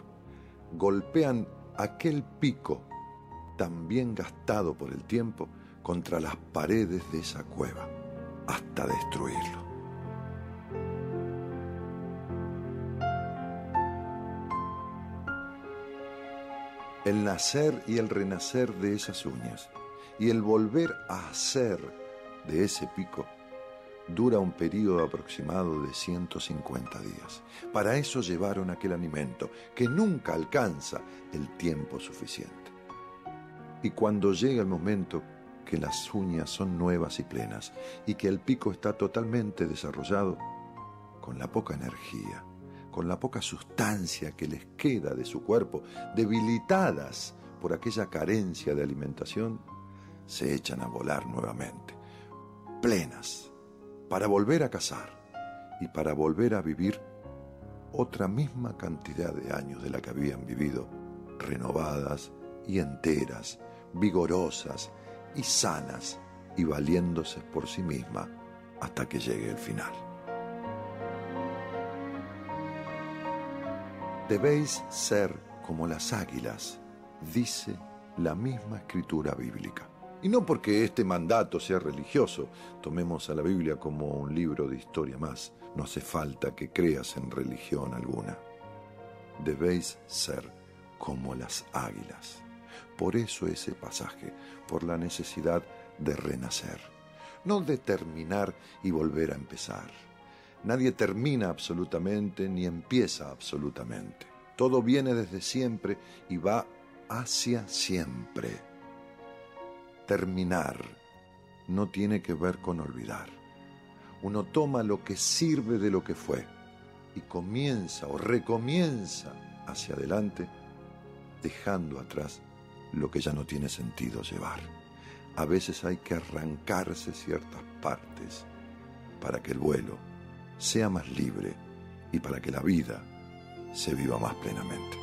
golpean aquel pico tan bien gastado por el tiempo contra las paredes de esa cueva, hasta destruirlo. El nacer y el renacer de esas uñas y el volver a hacer de ese pico dura un periodo aproximado de 150 días. Para eso llevaron aquel alimento que nunca alcanza el tiempo suficiente. Y cuando llega el momento que las uñas son nuevas y plenas y que el pico está totalmente desarrollado, con la poca energía, con la poca sustancia que les queda de su cuerpo, debilitadas por aquella carencia de alimentación, se echan a volar nuevamente, plenas, para volver a cazar y para volver a vivir otra misma cantidad de años de la que habían vivido, renovadas y enteras, vigorosas y sanas y valiéndose por sí misma hasta que llegue el final. Debéis ser como las águilas, dice la misma escritura bíblica. Y no porque este mandato sea religioso, tomemos a la Biblia como un libro de historia más. No hace falta que creas en religión alguna. Debéis ser como las águilas. Por eso ese pasaje, por la necesidad de renacer. No de terminar y volver a empezar. Nadie termina absolutamente ni empieza absolutamente. Todo viene desde siempre y va hacia siempre. Terminar no tiene que ver con olvidar. Uno toma lo que sirve de lo que fue y comienza o recomienza hacia adelante, dejando atrás lo que ya no tiene sentido llevar. A veces hay que arrancarse ciertas partes para que el vuelo sea más libre y para que la vida se viva más plenamente.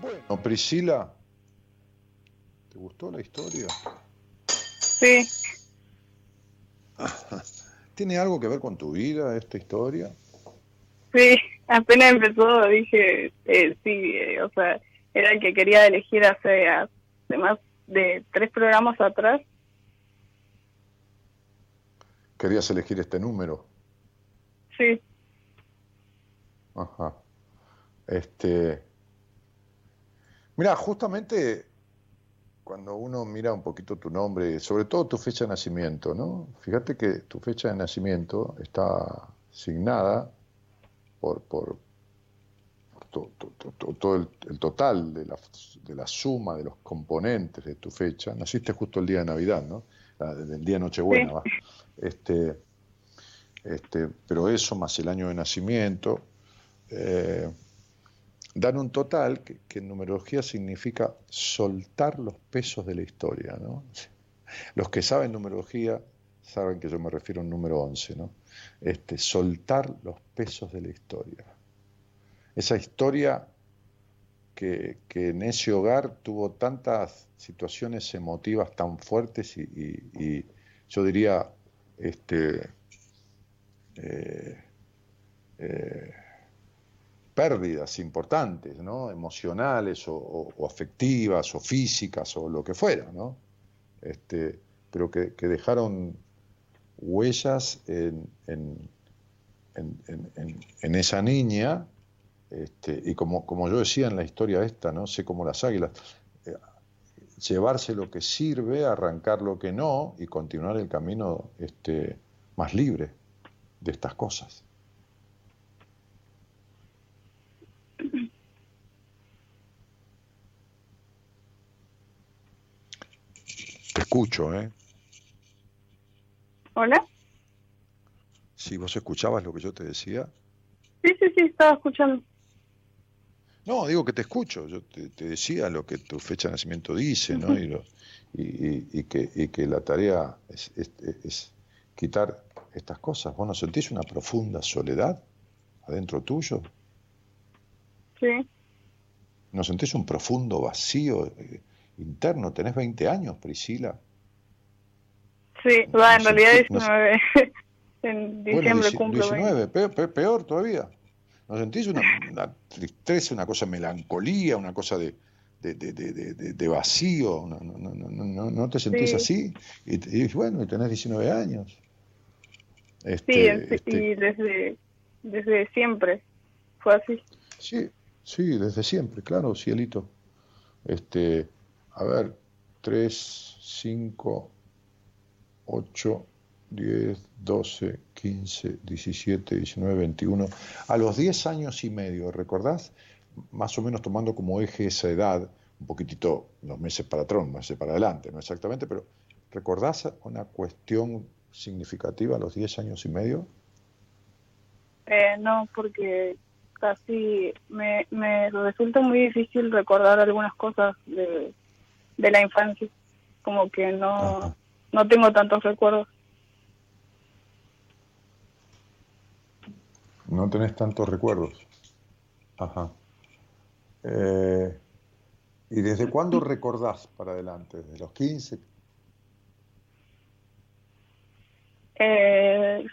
Bueno, Priscila, ¿te gustó la historia? Sí. ¿Tiene algo que ver con tu vida esta historia? Sí, apenas empezó dije, o sea, era el que quería elegir hace más de 3 programas atrás. ¿Querías elegir este número? Sí. Ajá. Mira, justamente cuando uno mira un poquito tu nombre, sobre todo tu fecha de nacimiento, ¿no? Fíjate que tu fecha de nacimiento está asignada por todo el total de la suma de los componentes de tu fecha. Naciste justo el día de Navidad, ¿no? El día de Nochebuena, sí. Va. Pero eso más el año de nacimiento dan un total que en numerología significa soltar los pesos de la historia, ¿no? Los que saben numerología saben que yo me refiero a un número 11, ¿no? Soltar los pesos de la historia. Esa historia que en ese hogar tuvo tantas situaciones emotivas tan fuertes y yo diría pérdidas importantes, ¿no? Emocionales o afectivas o físicas o lo que fuera, ¿no? Pero que dejaron huellas en esa niña, y como yo decía en la historia esta, ¿no? Sé como las águilas, llevarse lo que sirve, arrancar lo que no y continuar el camino más libre de estas cosas. Te escucho, ¿eh? ¿Hola? Sí, ¿vos escuchabas lo que yo te decía? Sí, estaba escuchando. No, digo que te escucho. Yo te decía lo que tu fecha de nacimiento dice, ¿no? Uh-huh. Y que la tarea es quitar estas cosas. ¿Vos no sentís una profunda soledad adentro tuyo? Sí. ¿No sentís un profundo vacío interno? Tenés 20 años, Priscila. Sí, va, en realidad 19. En diciembre cumplo 19, peor todavía. ¿No sentís una tristeza, una cosa de melancolía, una cosa de vacío? ¿No te sentís así? Y bueno, tenés 19 años. Y desde siempre fue así. Sí, desde siempre, claro, cielito. A ver, 3, 5, 8, 10, 12, 15, 17, 19, 21. A los 10 años y medio, ¿recordás? Más o menos tomando como eje esa edad, un poquitito, unos meses para atrás, unos meses para adelante, no exactamente, pero ¿recordás una cuestión significativa a los 10 años y medio? No, porque casi me resulta muy difícil recordar algunas cosas de la infancia, como que no tengo tantos recuerdos. No tenés tantos recuerdos. Ajá. ¿Y desde cuándo recordás para adelante? ¿Desde los 15?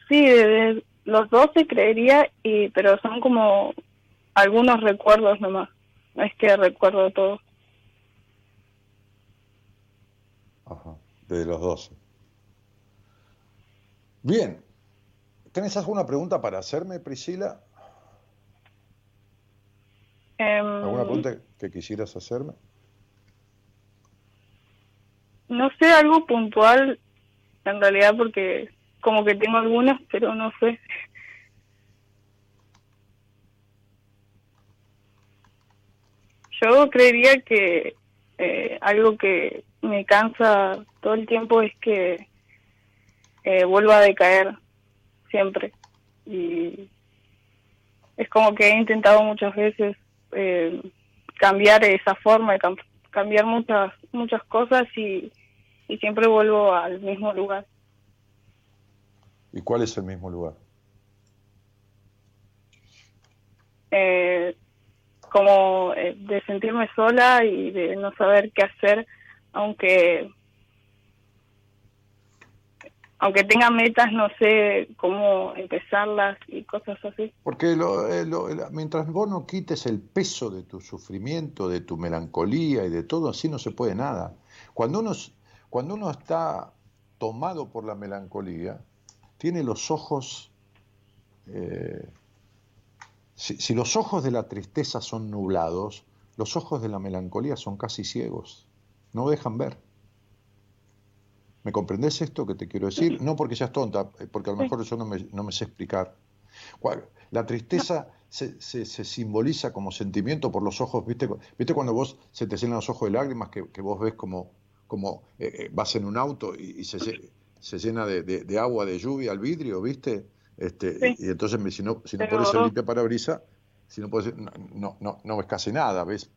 Sí, desde los 12 creería, pero son como algunos recuerdos nomás. No es que recuerdo todo. Ajá, desde los 12. Bien. ¿Tenés alguna pregunta para hacerme, Priscila? ¿Alguna pregunta que quisieras hacerme? No sé, algo puntual, en realidad, porque como que tengo algunas, pero no sé. Yo creería que algo que me cansa todo el tiempo es que vuelva a decaer siempre. Y es como que he intentado muchas veces cambiar esa forma, cambiar muchas cosas y siempre vuelvo al mismo lugar. ¿Y cuál es el mismo lugar? Como de sentirme sola y de no saber qué hacer, aunque tenga metas, no sé cómo empezarlas y cosas así. Porque mientras vos no quites el peso de tu sufrimiento, de tu melancolía y de todo, así no se puede nada. Cuando uno está tomado por la melancolía, tiene los ojos... si los ojos de la tristeza son nublados, los ojos de la melancolía son casi ciegos, no dejan ver. ¿Me comprendés esto que te quiero decir? No porque seas tonta, porque a lo mejor yo no me sé explicar. La tristeza se simboliza como sentimiento por los ojos, ¿viste cuando vos se te llenan los ojos de lágrimas, que vos ves como vas en un auto y se llena de agua, de lluvia al vidrio, ¿viste? Y entonces si no podés ser limpia parabrisas, si no podés, no ves casi nada, ¿ves?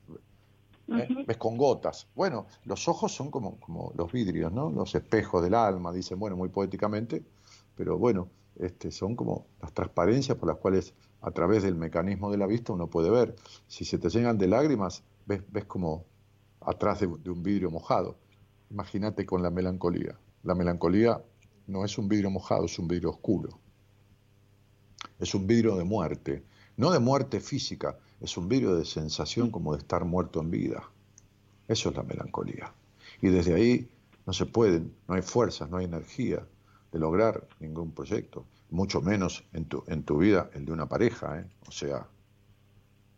Ves con gotas. Bueno, los ojos son como los vidrios, ¿no? Los espejos del alma, dicen, bueno, muy poéticamente, pero bueno, son como las transparencias por las cuales a través del mecanismo de la vista uno puede ver. Si se te llenan de lágrimas, ves como atrás de un vidrio mojado. Imagínate con la melancolía. La melancolía no es un vidrio mojado, es un vidrio oscuro. Es un vidrio de muerte, no de muerte física. Es un vidrio de sensación como de estar muerto en vida. Eso es la melancolía. Y desde ahí no hay fuerzas, no hay energía de lograr ningún proyecto, mucho menos en tu vida el de una pareja, ¿eh? O sea,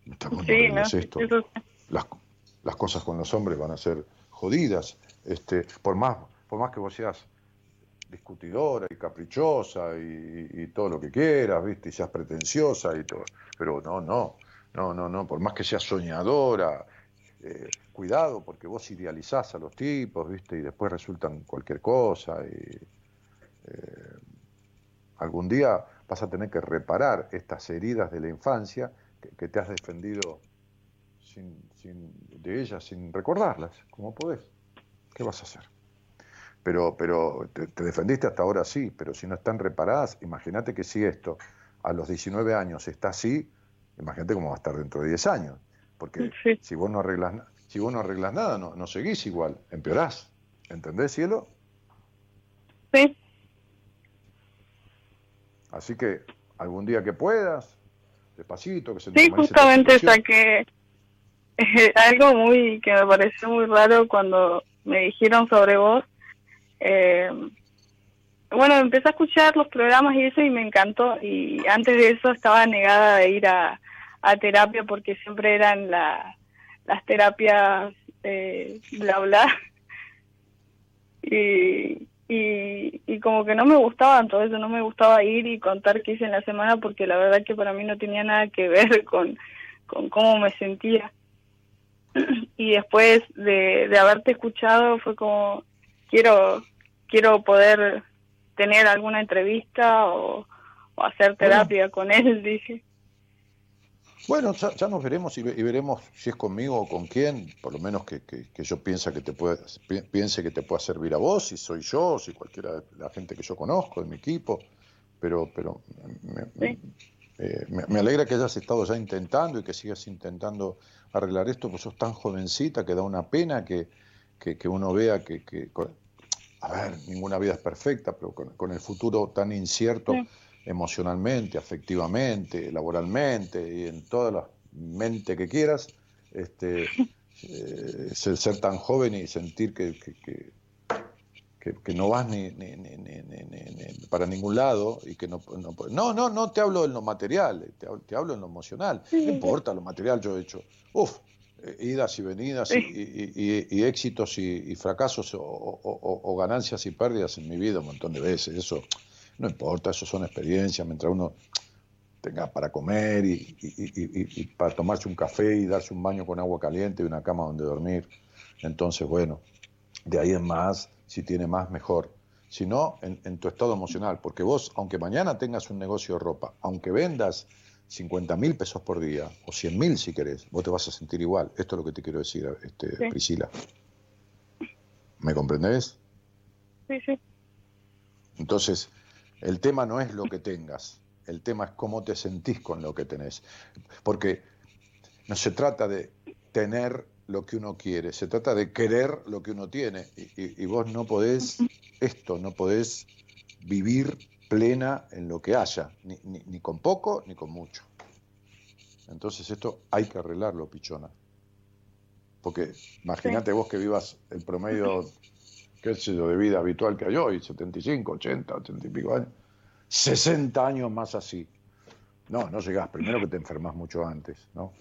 ¿me estás contando esto? Las cosas con los hombres van a ser jodidas, por más que vos seas discutidora y caprichosa y todo lo que quieras, ¿viste? Y seas pretenciosa y todo, pero no, por más que seas soñadora, cuidado, porque vos idealizás a los tipos, ¿viste? Y después resultan cualquier cosa. Algún día vas a tener que reparar estas heridas de la infancia que te has defendido de ellas, sin recordarlas, como podés. ¿Qué vas a hacer? Pero te defendiste hasta ahora, sí, pero si no están reparadas, imagínate que si esto a los 19 años está así, imagínate cómo va a estar dentro de 10 años, porque sí. si vos no arreglas nada, no seguís igual, empeorás. ¿Entendés, cielo? Sí. Así que algún día que puedas, despacito, que se normalice. Sí, justamente saqué algo que me pareció muy raro cuando me dijeron sobre vos. Bueno, empecé a escuchar los programas y eso y me encantó, y antes de eso estaba negada de ir a terapia porque siempre eran las terapias bla bla y como que no me gustaban, todo eso no me gustaba ir y contar qué hice en la semana porque la verdad que para mí no tenía nada que ver con cómo me sentía. Y después de haberte escuchado fue como quiero poder tener alguna entrevista o hacer terapia con él, dije. Bueno, ya nos veremos y veremos si es conmigo o con quién, por lo menos que yo piense que te pueda servir a vos, si soy yo, si cualquiera de la gente que yo conozco, de mi equipo, pero me alegra que hayas estado ya intentando y que sigas intentando arreglar esto, porque sos tan jovencita que da una pena que uno vea que a ver, ninguna vida es perfecta, pero con el futuro tan incierto... Sí. Emocionalmente, afectivamente, laboralmente y en toda la mente que quieras, ser tan joven y sentir que no vas ni para ningún lado y que no te hablo en lo material, te hablo en lo emocional. Sí. No importa lo material, yo he hecho idas y venidas y éxitos y fracasos o ganancias y pérdidas en mi vida un montón de veces, eso. No importa, eso son experiencias, mientras uno tenga para comer y para tomarse un café y darse un baño con agua caliente y una cama donde dormir. Entonces, bueno, de ahí en más, si tiene más, mejor. Si no, en tu estado emocional, porque vos, aunque mañana tengas un negocio de ropa, aunque vendas 50.000 pesos por día, o 100.000 si querés, vos te vas a sentir igual. Esto es lo que te quiero decir, Priscila. ¿Me comprendés? Sí, sí. Entonces... el tema no es lo que tengas, el tema es cómo te sentís con lo que tenés. Porque no se trata de tener lo que uno quiere, se trata de querer lo que uno tiene. Y vos no podés vivir plena en lo que haya, ni con poco ni con mucho. Entonces esto hay que arreglarlo, pichona. Porque imagínate vos que vivas el promedio... qué sé yo, de vida habitual que hay hoy, 75, 80, 80 y pico años, 60 años más así. No llegás, primero que te enfermas mucho antes, ¿no?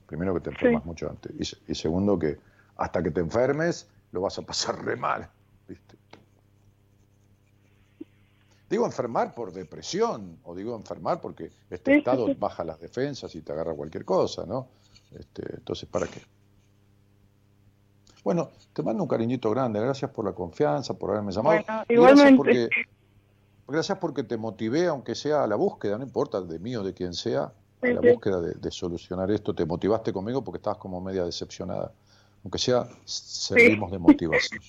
Y segundo que hasta que te enfermes lo vas a pasar re mal, ¿viste? Digo enfermar por depresión, o digo enfermar porque este estado baja las defensas y te agarra cualquier cosa, ¿no? Entonces, ¿para qué? Bueno, te mando un cariñito grande, gracias por la confianza, por haberme llamado. Bueno, igualmente. Gracias porque te motivé, aunque sea a la búsqueda, no importa de mí o de quien sea, a la búsqueda de solucionar esto. Te motivaste conmigo porque estabas como media decepcionada. Aunque sea, servimos de motivación.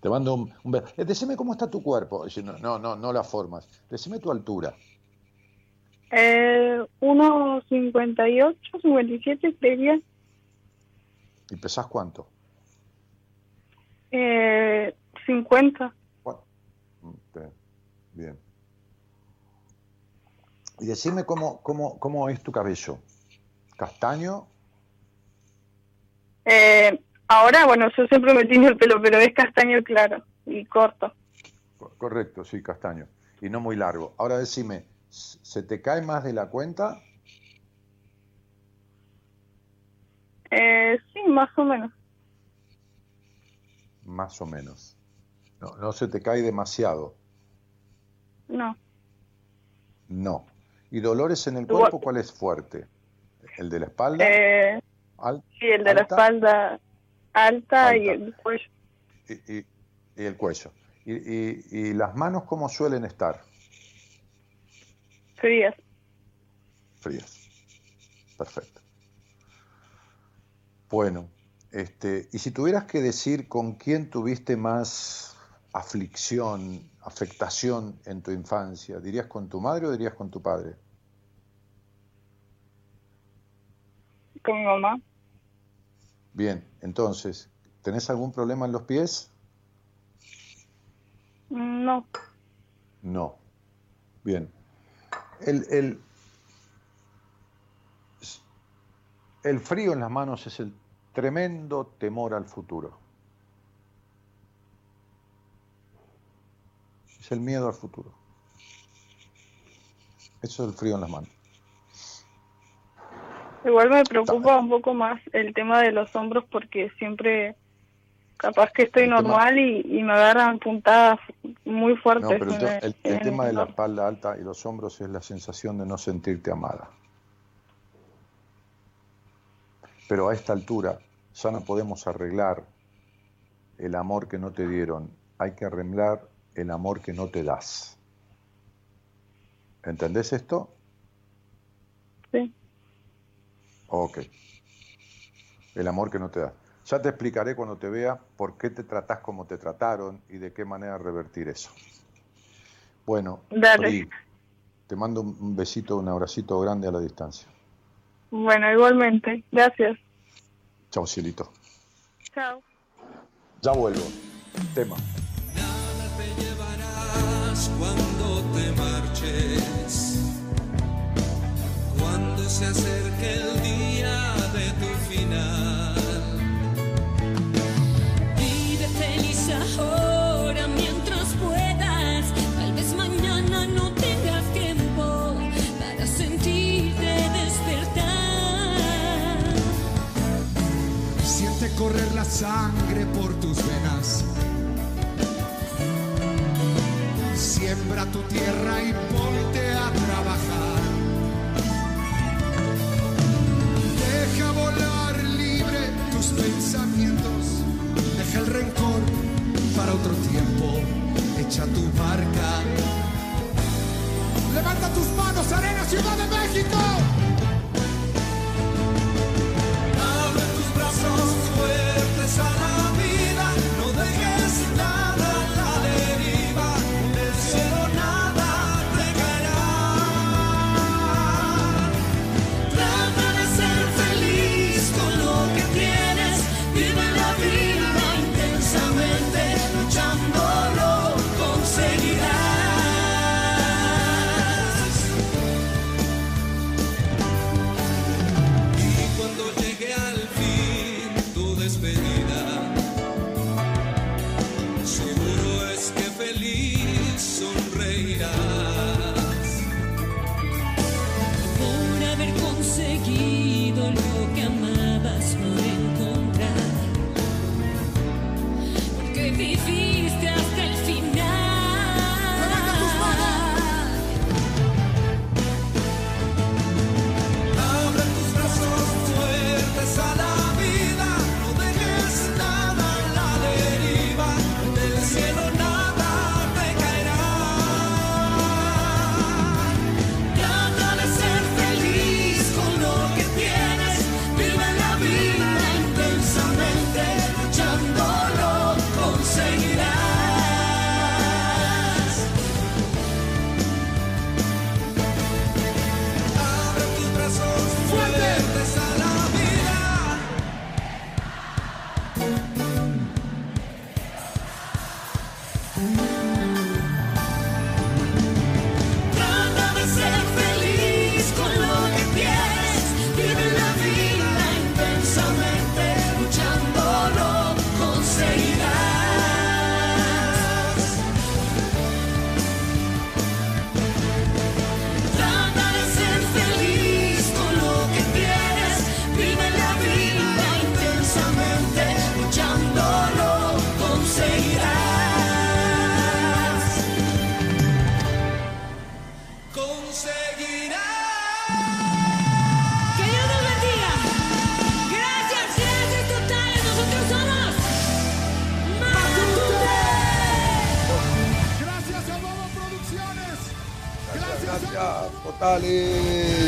Te mando un beso. Decime cómo está tu cuerpo. No las formas. Decime tu altura. 1,58, 57, sería. ¿Y pesás cuánto? 50. Bueno, bien. Y decime cómo es tu cabello. ¿Castaño? Ahora, bueno, yo siempre me tiño el pelo, pero es castaño claro y corto. Correcto, sí, castaño. Y no muy largo. Ahora decime, ¿se te cae más de la cuenta? Sí, más o menos. Más o menos. No se te cae demasiado. No. ¿Y dolores en el cuerpo? ¿Cuál es fuerte? ¿El de la espalda? Sí, el de la espalda alta y el cuello. Y el cuello. ¿Y las manos cómo suelen estar? Frías. Perfecto. Bueno, y si tuvieras que decir con quién tuviste más afectación en tu infancia, ¿dirías con tu madre o dirías con tu padre? Con mi mamá. Bien, entonces, ¿tenés algún problema en los pies? No. Bien. El frío en las manos es el tremendo temor al futuro. Es el miedo al futuro. Eso es el frío en las manos. Igual me preocupa un poco más el tema de los hombros porque siempre capaz que estoy normal y me agarran puntadas muy fuertes. No, pero el tema de la espalda alta y los hombros es la sensación de no sentirte amada. Pero a esta altura ya no podemos arreglar el amor que no te dieron. Hay que arreglar el amor que no te das. ¿Entendés esto? Sí. Ok. El amor que no te das. Ya te explicaré cuando te vea por qué te tratás como te trataron y de qué manera revertir eso. Bueno, Pri, te mando un besito, un abracito grande a la distancia. Bueno, igualmente. Gracias. Chao, cielito. Chao. Ya vuelvo. Tema. Nada te llevarás cuando te marches, cuando se acerque el día de tu final. Ahora mientras puedas, tal vez mañana no tengas tiempo para sentirte despertar. Siente correr la sangre por tus venas. Siembra tu tierra y ponte a trabajar. Deja volar libre tus pensamientos. Deja el rencor para otro tiempo, echa tu barca. Levanta tus manos, arena, Ciudad de México. Abre tus brazos fuertes a la vida, no dejes nada a la deriva, del cielo nada te caerá. Trata de ser feliz con lo que tienes, vive la vida intensamente. Luchándolo conseguirás. Y cuando llegue al fin tu despedida, seguro es que feliz sonreirás por haber conseguido lo que amabas no encontrar. Que viviste hasta el final. ¡Levanta tus manos! Abre tus brazos fuertes a la vida, no dejes nada en la deriva, del cielo nada te caerá. Trata de ser feliz con lo que tienes, vive la vida intensamente, luchándolo. Seguirás. Abre tus brazos fuertes a la vida. Trata de ser feliz con lo que tienes. Vive la vida intensamente, luchándolo conseguirás. Totales,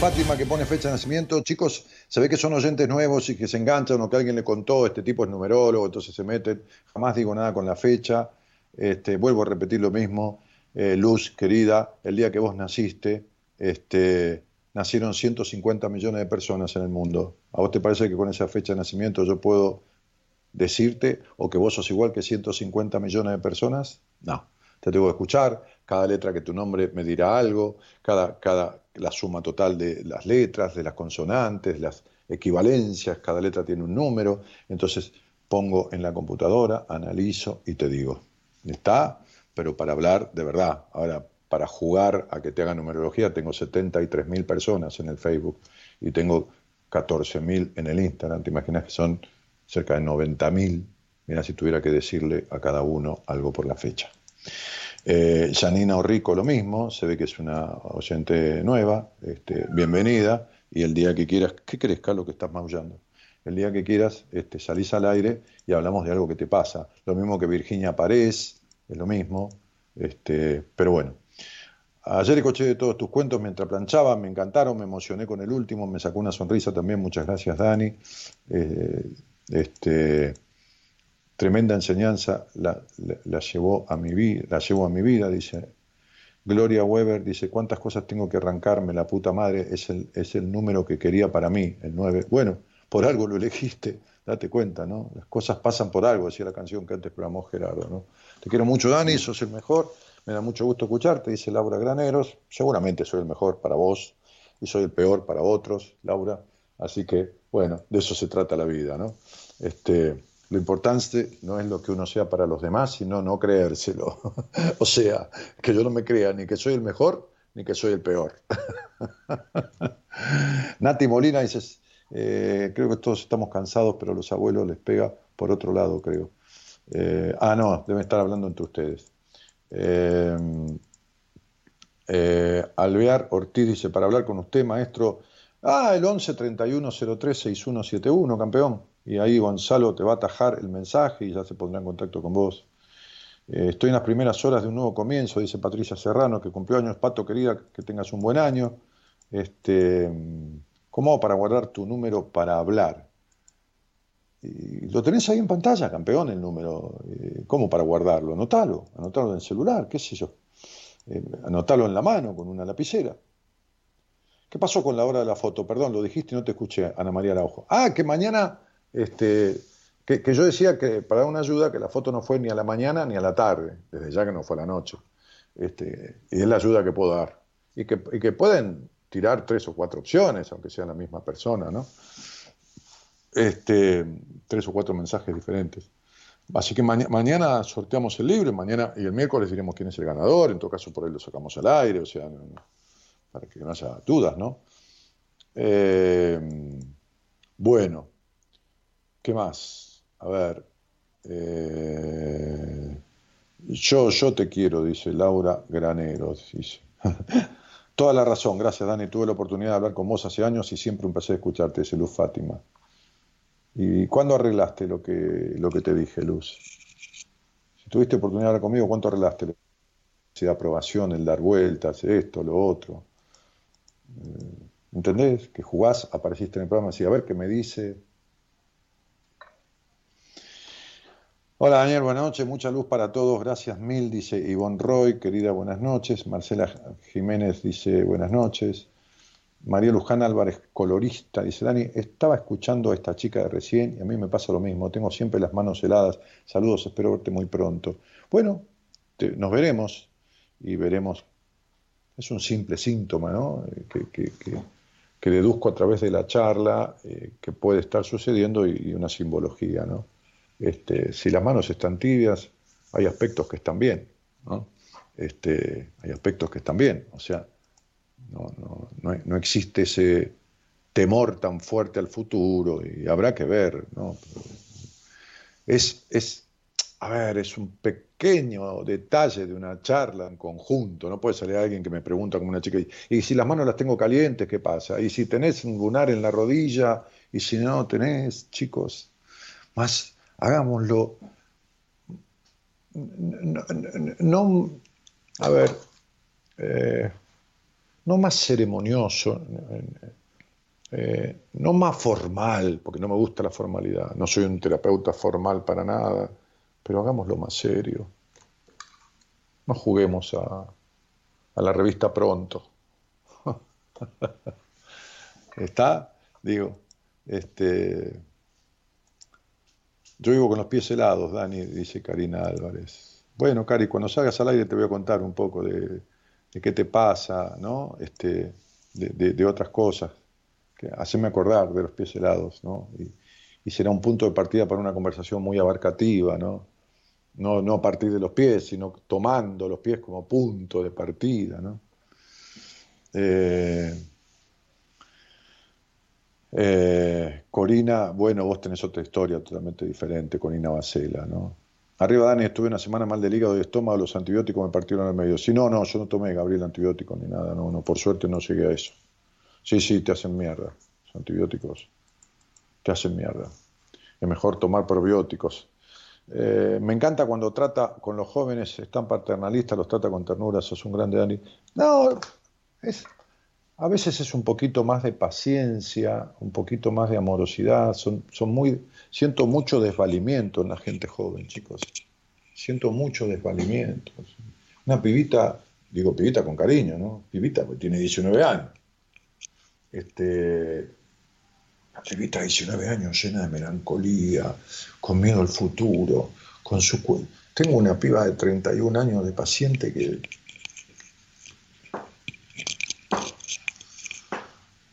Fátima que pone fecha de nacimiento. Chicos, se ve que son oyentes nuevos y que se enganchan o que alguien le contó, este tipo es numerólogo, entonces se meten. Jamás digo nada con la fecha. Vuelvo a repetir lo mismo. Luz, querida, el día que vos naciste, nacieron 150 millones de personas en el mundo. ¿A vos te parece que con esa fecha de nacimiento yo puedo decirte o que vos sos igual que 150 millones de personas? No. Te tengo que escuchar, cada letra que tu nombre me dirá algo, la suma total de las letras, de las consonantes, las equivalencias, cada letra tiene un número, entonces pongo en la computadora, analizo y te digo. Está, pero para hablar de verdad. Ahora, para jugar a que te haga numerología, tengo 73.000 personas en el Facebook y tengo 14.000 en el Instagram. ¿Te imaginas que son cerca de 90.000? Mira si tuviera que decirle a cada uno algo por la fecha. Janina Orrico lo mismo, se ve que es una oyente nueva, bienvenida, y el día que quieras, ¿qué crees, Carlos, que estás maullando? El día que quieras salís al aire y hablamos de algo que te pasa, lo mismo que Virginia Párez, es lo mismo, pero bueno. Ayer escuché todos tus cuentos mientras planchaba, me encantaron, me emocioné con el último, me sacó una sonrisa también, muchas gracias Dani. Tremenda enseñanza, la llevo a mi vida, dice. Gloria Weber dice, ¿cuántas cosas tengo que arrancarme? La puta madre, es el número que quería para mí, el 9. Bueno, por algo lo elegiste, date cuenta, ¿no? Las cosas pasan por algo, decía la canción que antes programó Gerardo, ¿no? Te quiero mucho, Dani, sos el mejor, me da mucho gusto escucharte, dice Laura Graneros. Seguramente soy el mejor para vos y soy el peor para otros, Laura. Así que, bueno, de eso se trata la vida, ¿no? Lo importante no es lo que uno sea para los demás, sino no creérselo. O sea, que yo no me crea ni que soy el mejor, ni que soy el peor. Nati Molina dice, creo que todos estamos cansados, pero a los abuelos les pega por otro lado, creo. No, deben estar hablando entre ustedes. Alvear Ortiz dice, para hablar con usted, maestro, el 11-31-03-6171, campeón. Y ahí Gonzalo te va a atajar el mensaje y ya se pondrá en contacto con vos. Estoy en las primeras horas de un nuevo comienzo, dice Patricia Serrano, que cumplió años. Pato, querida, que tengas un buen año. ¿Cómo hago para guardar tu número para hablar? Y lo tenés ahí en pantalla, campeón, el número. ¿Cómo para guardarlo? Anotalo en el celular, qué sé yo. Anotalo en la mano con una lapicera. ¿Qué pasó con la hora de la foto? Perdón, lo dijiste y no te escuché, Ana María Araujo. Que mañana... que yo decía que para dar una ayuda que la foto no fue ni a la mañana ni a la tarde, desde ya que no fue a la noche, y es la ayuda que puedo dar y que pueden tirar 3 o 4 opciones, aunque sean la misma persona, ¿no? 3 o 4 mensajes diferentes, así que mañana sorteamos el libro, mañana y el miércoles diremos quién es el ganador, en todo caso por ahí lo sacamos al aire, o sea, para que no haya dudas, ¿no? Bueno, ¿qué más? A ver. Yo te quiero, dice Laura Graneros. Dice. Toda la razón, gracias Dani. Tuve la oportunidad de hablar con vos hace años y siempre un placer escucharte, dice Luz Fátima. ¿Y cuándo arreglaste lo que te dije, Luz? Si tuviste oportunidad de hablar conmigo, ¿cuánto arreglaste? La aprobación, el dar vueltas, esto, lo otro. ¿Entendés? Que jugás, apareciste en el programa, así, a ver qué me dice. Hola Daniel, buenas noches, mucha luz para todos, gracias mil, dice Ivonne Roy, querida, buenas noches. Marcela Jiménez dice buenas noches. María Luján Álvarez, colorista, dice Dani, estaba escuchando a esta chica de recién y a mí me pasa lo mismo, tengo siempre las manos heladas, saludos, espero verte muy pronto. Bueno, nos veremos y veremos, es un simple síntoma, ¿no? que deduzco a través de la charla que puede estar sucediendo y una simbología, ¿no? Si las manos están tibias, hay aspectos que están bien, ¿no? Hay aspectos que están bien, o sea, no existe ese temor tan fuerte al futuro y habrá que ver, ¿no? Es un pequeño detalle de una charla en conjunto, no puede salir alguien que me pregunta como una chica, y si las manos las tengo calientes, ¿qué pasa? Y si tenés un lunar en la rodilla, y si no tenés, chicos, más... Hagámoslo. No, a ver, no más ceremonioso, no más formal, porque no me gusta la formalidad. No soy un terapeuta formal para nada, pero hagámoslo más serio. No juguemos a la revista Pronto. ¿Está? Digo, Yo vivo con los pies helados, Dani, dice Karina Álvarez. Bueno, Cari, cuando salgas al aire te voy a contar un poco de qué te pasa, ¿no? De otras cosas. Haceme acordar de los pies helados, ¿no? Y será un punto de partida para una conversación muy abarcativa, ¿no? No a partir de los pies, sino tomando los pies como punto de partida, ¿no? Corina, bueno, vos tenés otra historia totalmente diferente, Corina Bacela, ¿no? Arriba, Dani, estuve una semana mal del hígado y estómago, los antibióticos me partieron al medio. Sí, no, yo no tomé, Gabriel, antibióticos ni nada, no, por suerte no llegué a eso. Sí, te hacen mierda, los antibióticos te hacen mierda. Es mejor tomar probióticos. Me encanta cuando trata con los jóvenes, es tan paternalista, los trata con ternura, sos un grande, Dani. No, a veces es un poquito más de paciencia, un poquito más de amorosidad. Siento mucho desvalimiento en la gente joven, chicos. Siento mucho desvalimiento. Una pibita, digo pibita con cariño, ¿no? Pibita, porque tiene 19 años. La pibita de 19 años llena de melancolía, con miedo al futuro, con su cuerpo. Tengo una piba de 31 años de paciente que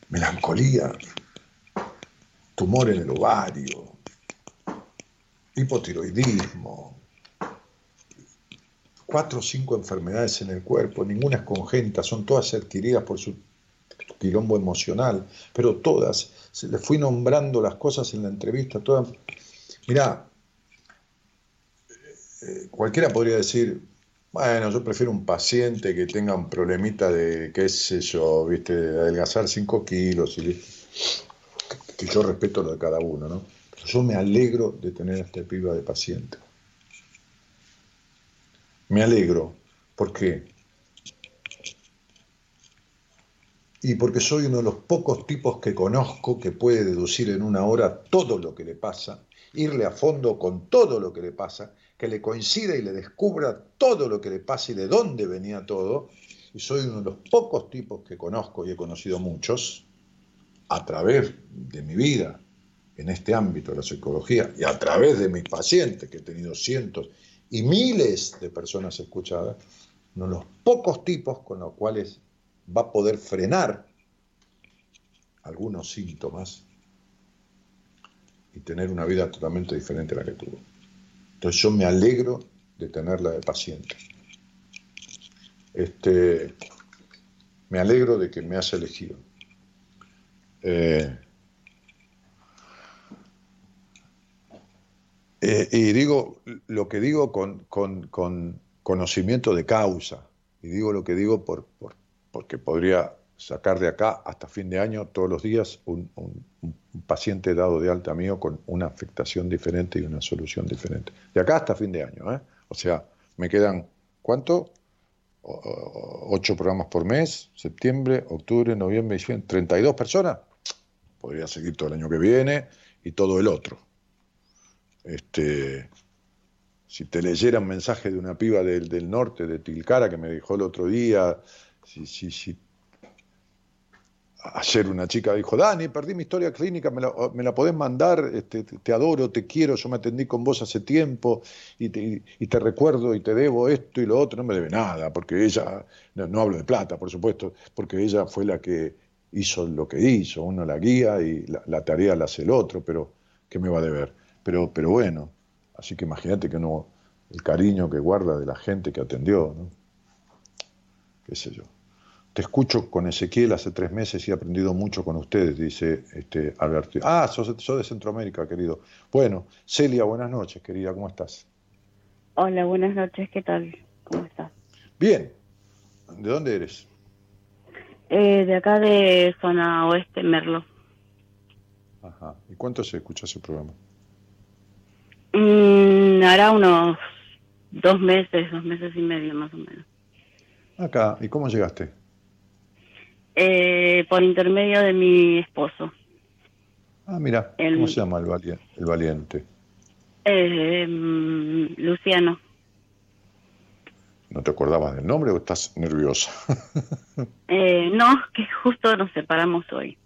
melancolía, tumor en el ovario, hipotiroidismo, 4 o 5 enfermedades en el cuerpo, ninguna es congénita, son todas adquiridas por su quilombo emocional, pero todas, se les fui nombrando las cosas en la entrevista, todas. Mirá, cualquiera podría decir, bueno, yo prefiero un paciente que tenga un problemita de, qué sé yo, viste, de adelgazar 5 kilos, y que yo respeto lo de cada uno, ¿no? Pero yo me alegro de tener a este piba de paciente. Me alegro. ¿Por qué? Y porque soy uno de los pocos tipos que conozco que puede deducir en una hora todo lo que le pasa, irle a fondo con todo lo que le pasa, que le coincida y le descubra todo lo que le pasa y de dónde venía todo. Y soy uno de los pocos tipos que conozco, y he conocido muchos, a través de mi vida en este ámbito de la psicología y a través de mis pacientes, que he tenido cientos y miles de personas escuchadas, uno de los pocos tipos con los cuales va a poder frenar algunos síntomas y tener una vida totalmente diferente a la que tuvo. Entonces yo me alegro de tenerla de paciente. Me alegro de que me has elegido. Y digo lo que digo con conocimiento de causa. Y digo lo que digo porque podría sacar de acá hasta fin de año todos los días un paciente dado de alta mío con una afectación diferente y una solución diferente. De acá hasta fin de año, ¿eh? O sea, me quedan, ¿cuánto? 8 programas por mes, septiembre, octubre, noviembre, diciembre, 32 personas. Podría seguir todo el año que viene y todo el otro. Si te leyera un mensaje de una piba del norte, de Tilcara, que me dejó el otro día... Sí. Ayer una chica dijo, Dani, perdí mi historia clínica, me la podés mandar, te adoro, te quiero, yo me atendí con vos hace tiempo y te recuerdo y te debo esto y lo otro. No me debe nada, porque ella, no hablo de plata, por supuesto, porque ella fue la que hizo lo que hizo, uno la guía y la tarea la hace el otro, pero ¿qué me va a deber? Pero bueno, así que imagínate que uno, el cariño que guarda de la gente que atendió, ¿no? Qué sé yo. Te escucho con Ezequiel hace 3 meses y he aprendido mucho con ustedes, dice Alberto. Ah, sos de Centroamérica, querido. Bueno, Celia, buenas noches, querida, ¿cómo estás? Hola, buenas noches, ¿qué tal? ¿Cómo estás? Bien. ¿De dónde eres? De acá de zona oeste, Merlo. Ajá. ¿Y cuánto se escucha su programa? Hará unos 2 meses y medio más o menos. Acá, ¿y cómo llegaste? Por intermedio de mi esposo. Ah, mira, ¿cómo se llama el valiente? Luciano. ¿No te acordabas del nombre o estás nerviosa? No, que justo nos separamos hoy.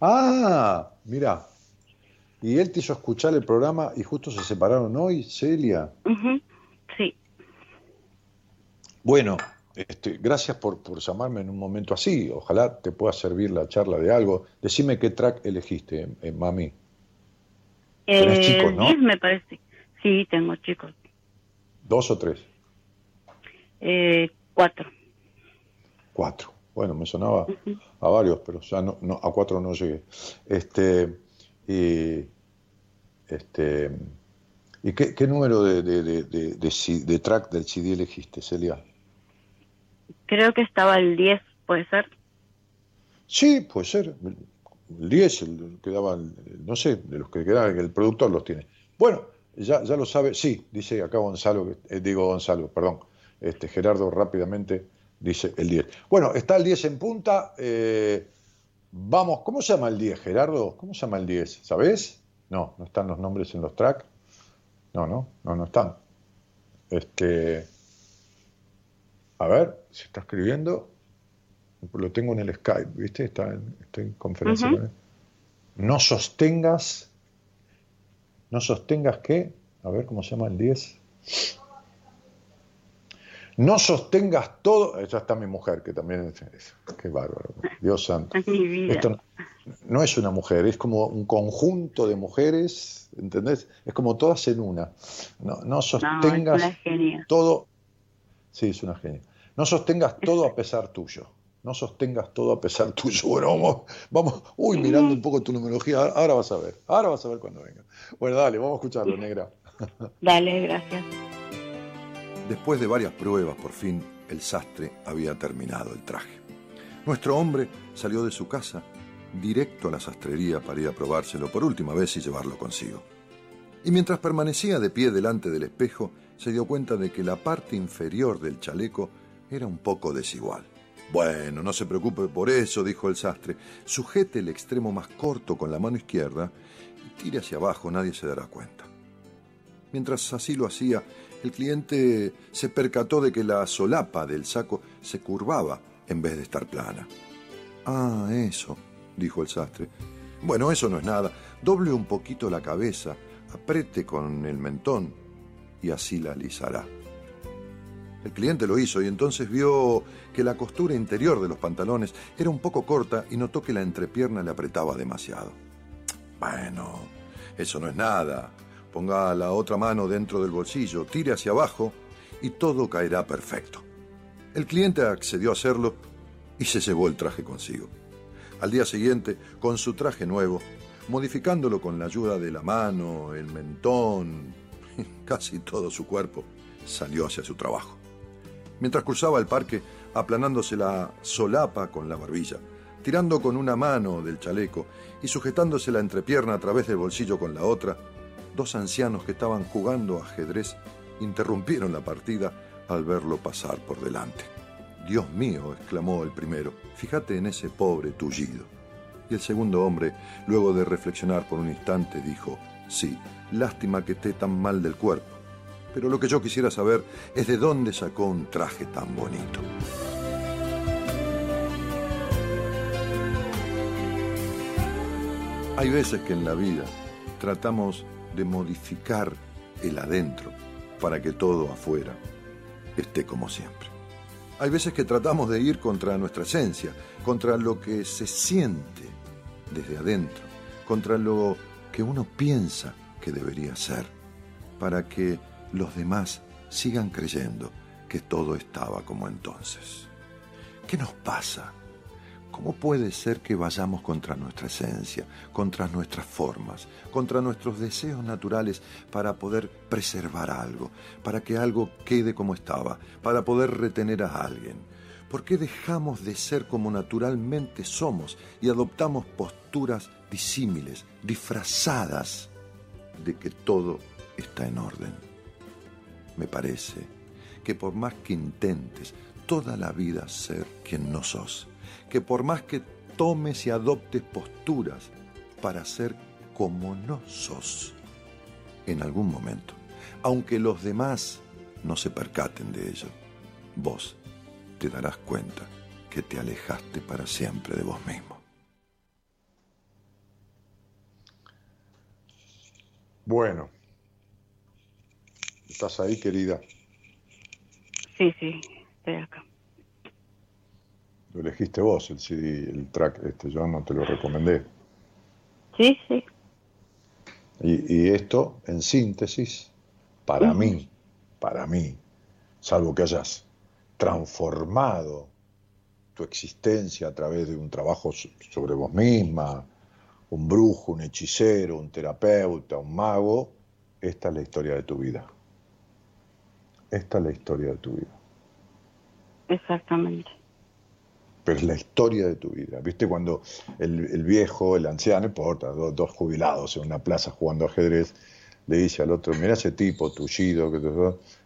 Ah, mira. Y él te hizo escuchar el programa y justo se separaron hoy, Celia. Uh-huh. Sí. Bueno, gracias por llamarme en un momento así. Ojalá te pueda servir la charla de algo. Decime qué track elegiste, mami. Tenés chicos, ¿no? 10 me parece. Sí, tengo chicos. ¿2 o 3? 4. 4. Bueno, me sonaba uh-huh. a varios, pero ya no, a 4 no llegué. ¿Y qué número de track del CD elegiste, Celia? Creo que estaba el 10, ¿puede ser? Sí, puede ser. El 10, el que daban, no sé, de los que quedaban, el productor los tiene. Bueno, Ya lo sabe, sí, dice acá Gonzalo, Gerardo rápidamente dice el 10. Bueno, está el 10 en punta, vamos, ¿cómo se llama el 10, Gerardo? ¿Cómo se llama el 10? ¿Sabés? No, no están los nombres en los tracks. No están. A ver, se está escribiendo. Lo tengo en el Skype, ¿viste? Está en conferencia. Uh-huh. No sostengas que... A ver, ¿cómo se llama el 10? No sostengas todo... Ya está mi mujer, que también... Qué bárbaro. Dios santo. Esto no es una mujer, es como un conjunto de mujeres, ¿entendés? Es como todas en una. No sostengas todo... Sí, es una genia. No sostengas todo a pesar tuyo. No sostengas todo a pesar tuyo. Bueno, vamos, mirando un poco tu numerología. Ahora vas a ver cuando venga. Bueno, dale, vamos a escucharlo, negra. Dale, gracias. Después de varias pruebas, por fin, el sastre había terminado el traje. Nuestro hombre salió de su casa directo a la sastrería para ir a probárselo por última vez y llevarlo consigo. Y mientras permanecía de pie delante del espejo, se dio cuenta de que la parte inferior del chaleco era un poco desigual. Bueno, no se preocupe por eso, dijo el sastre. Sujete el extremo más corto con la mano izquierda y tire hacia abajo, nadie se dará cuenta. Mientras así lo hacía, el cliente se percató de que la solapa del saco se curvaba en vez de estar plana. Ah, eso, dijo el sastre. Bueno, eso no es nada. Doble un poquito la cabeza, apriete con el mentón y así la alisará. El cliente lo hizo y entonces vio que la costura interior de los pantalones era un poco corta y notó que la entrepierna le apretaba demasiado. Bueno, eso no es nada. Ponga la otra mano dentro del bolsillo, tire hacia abajo y todo caerá perfecto. El cliente accedió a hacerlo y se llevó el traje consigo. Al día siguiente, con su traje nuevo, modificándolo con la ayuda de la mano, el mentón, casi todo su cuerpo, salió hacia su trabajo. Mientras cruzaba el parque, aplanándose la solapa con la barbilla, tirando con una mano del chaleco y sujetándose la entrepierna a través del bolsillo con la otra, dos ancianos que estaban jugando ajedrez interrumpieron la partida al verlo pasar por delante. «Dios mío», exclamó el primero, «fíjate en ese pobre tullido». Y el segundo hombre, luego de reflexionar por un instante, dijo, «Sí, lástima que esté tan mal del cuerpo. Pero lo que yo quisiera saber es de dónde sacó un traje tan bonito». Hay veces que en la vida tratamos de modificar el adentro para que todo afuera esté como siempre. Hay veces que tratamos de ir contra nuestra esencia, contra lo que se siente desde adentro, contra lo que uno piensa que debería ser, para que los demás sigan creyendo que todo estaba como entonces. ¿Qué nos pasa? ¿Cómo puede ser que vayamos contra nuestra esencia, contra nuestras formas, contra nuestros deseos naturales para poder preservar algo, para que algo quede como estaba, para poder retener a alguien? ¿Por qué dejamos de ser como naturalmente somos y adoptamos posturas disímiles, disfrazadas de que todo está en orden? Me parece que por más que intentes toda la vida ser quien no sos, que por más que tomes y adoptes posturas para ser como no sos, en algún momento, aunque los demás no se percaten de ello, vos te darás cuenta que te alejaste para siempre de vos mismo. Bueno. ¿Estás ahí, querida? Sí, estoy acá. Lo elegiste vos, el CD, el track, yo no te lo recomendé. Sí. Y esto, en síntesis, para mí, salvo que hayas transformado tu existencia a través de un trabajo sobre vos misma, un brujo, un hechicero, un terapeuta, un mago, esta es la historia de tu vida. Esta es la historia de tu vida. Exactamente. Pero es la historia de tu vida. ¿Viste cuando el viejo, el anciano, dos jubilados en una plaza jugando ajedrez, le dice al otro, mirá ese tipo tullido.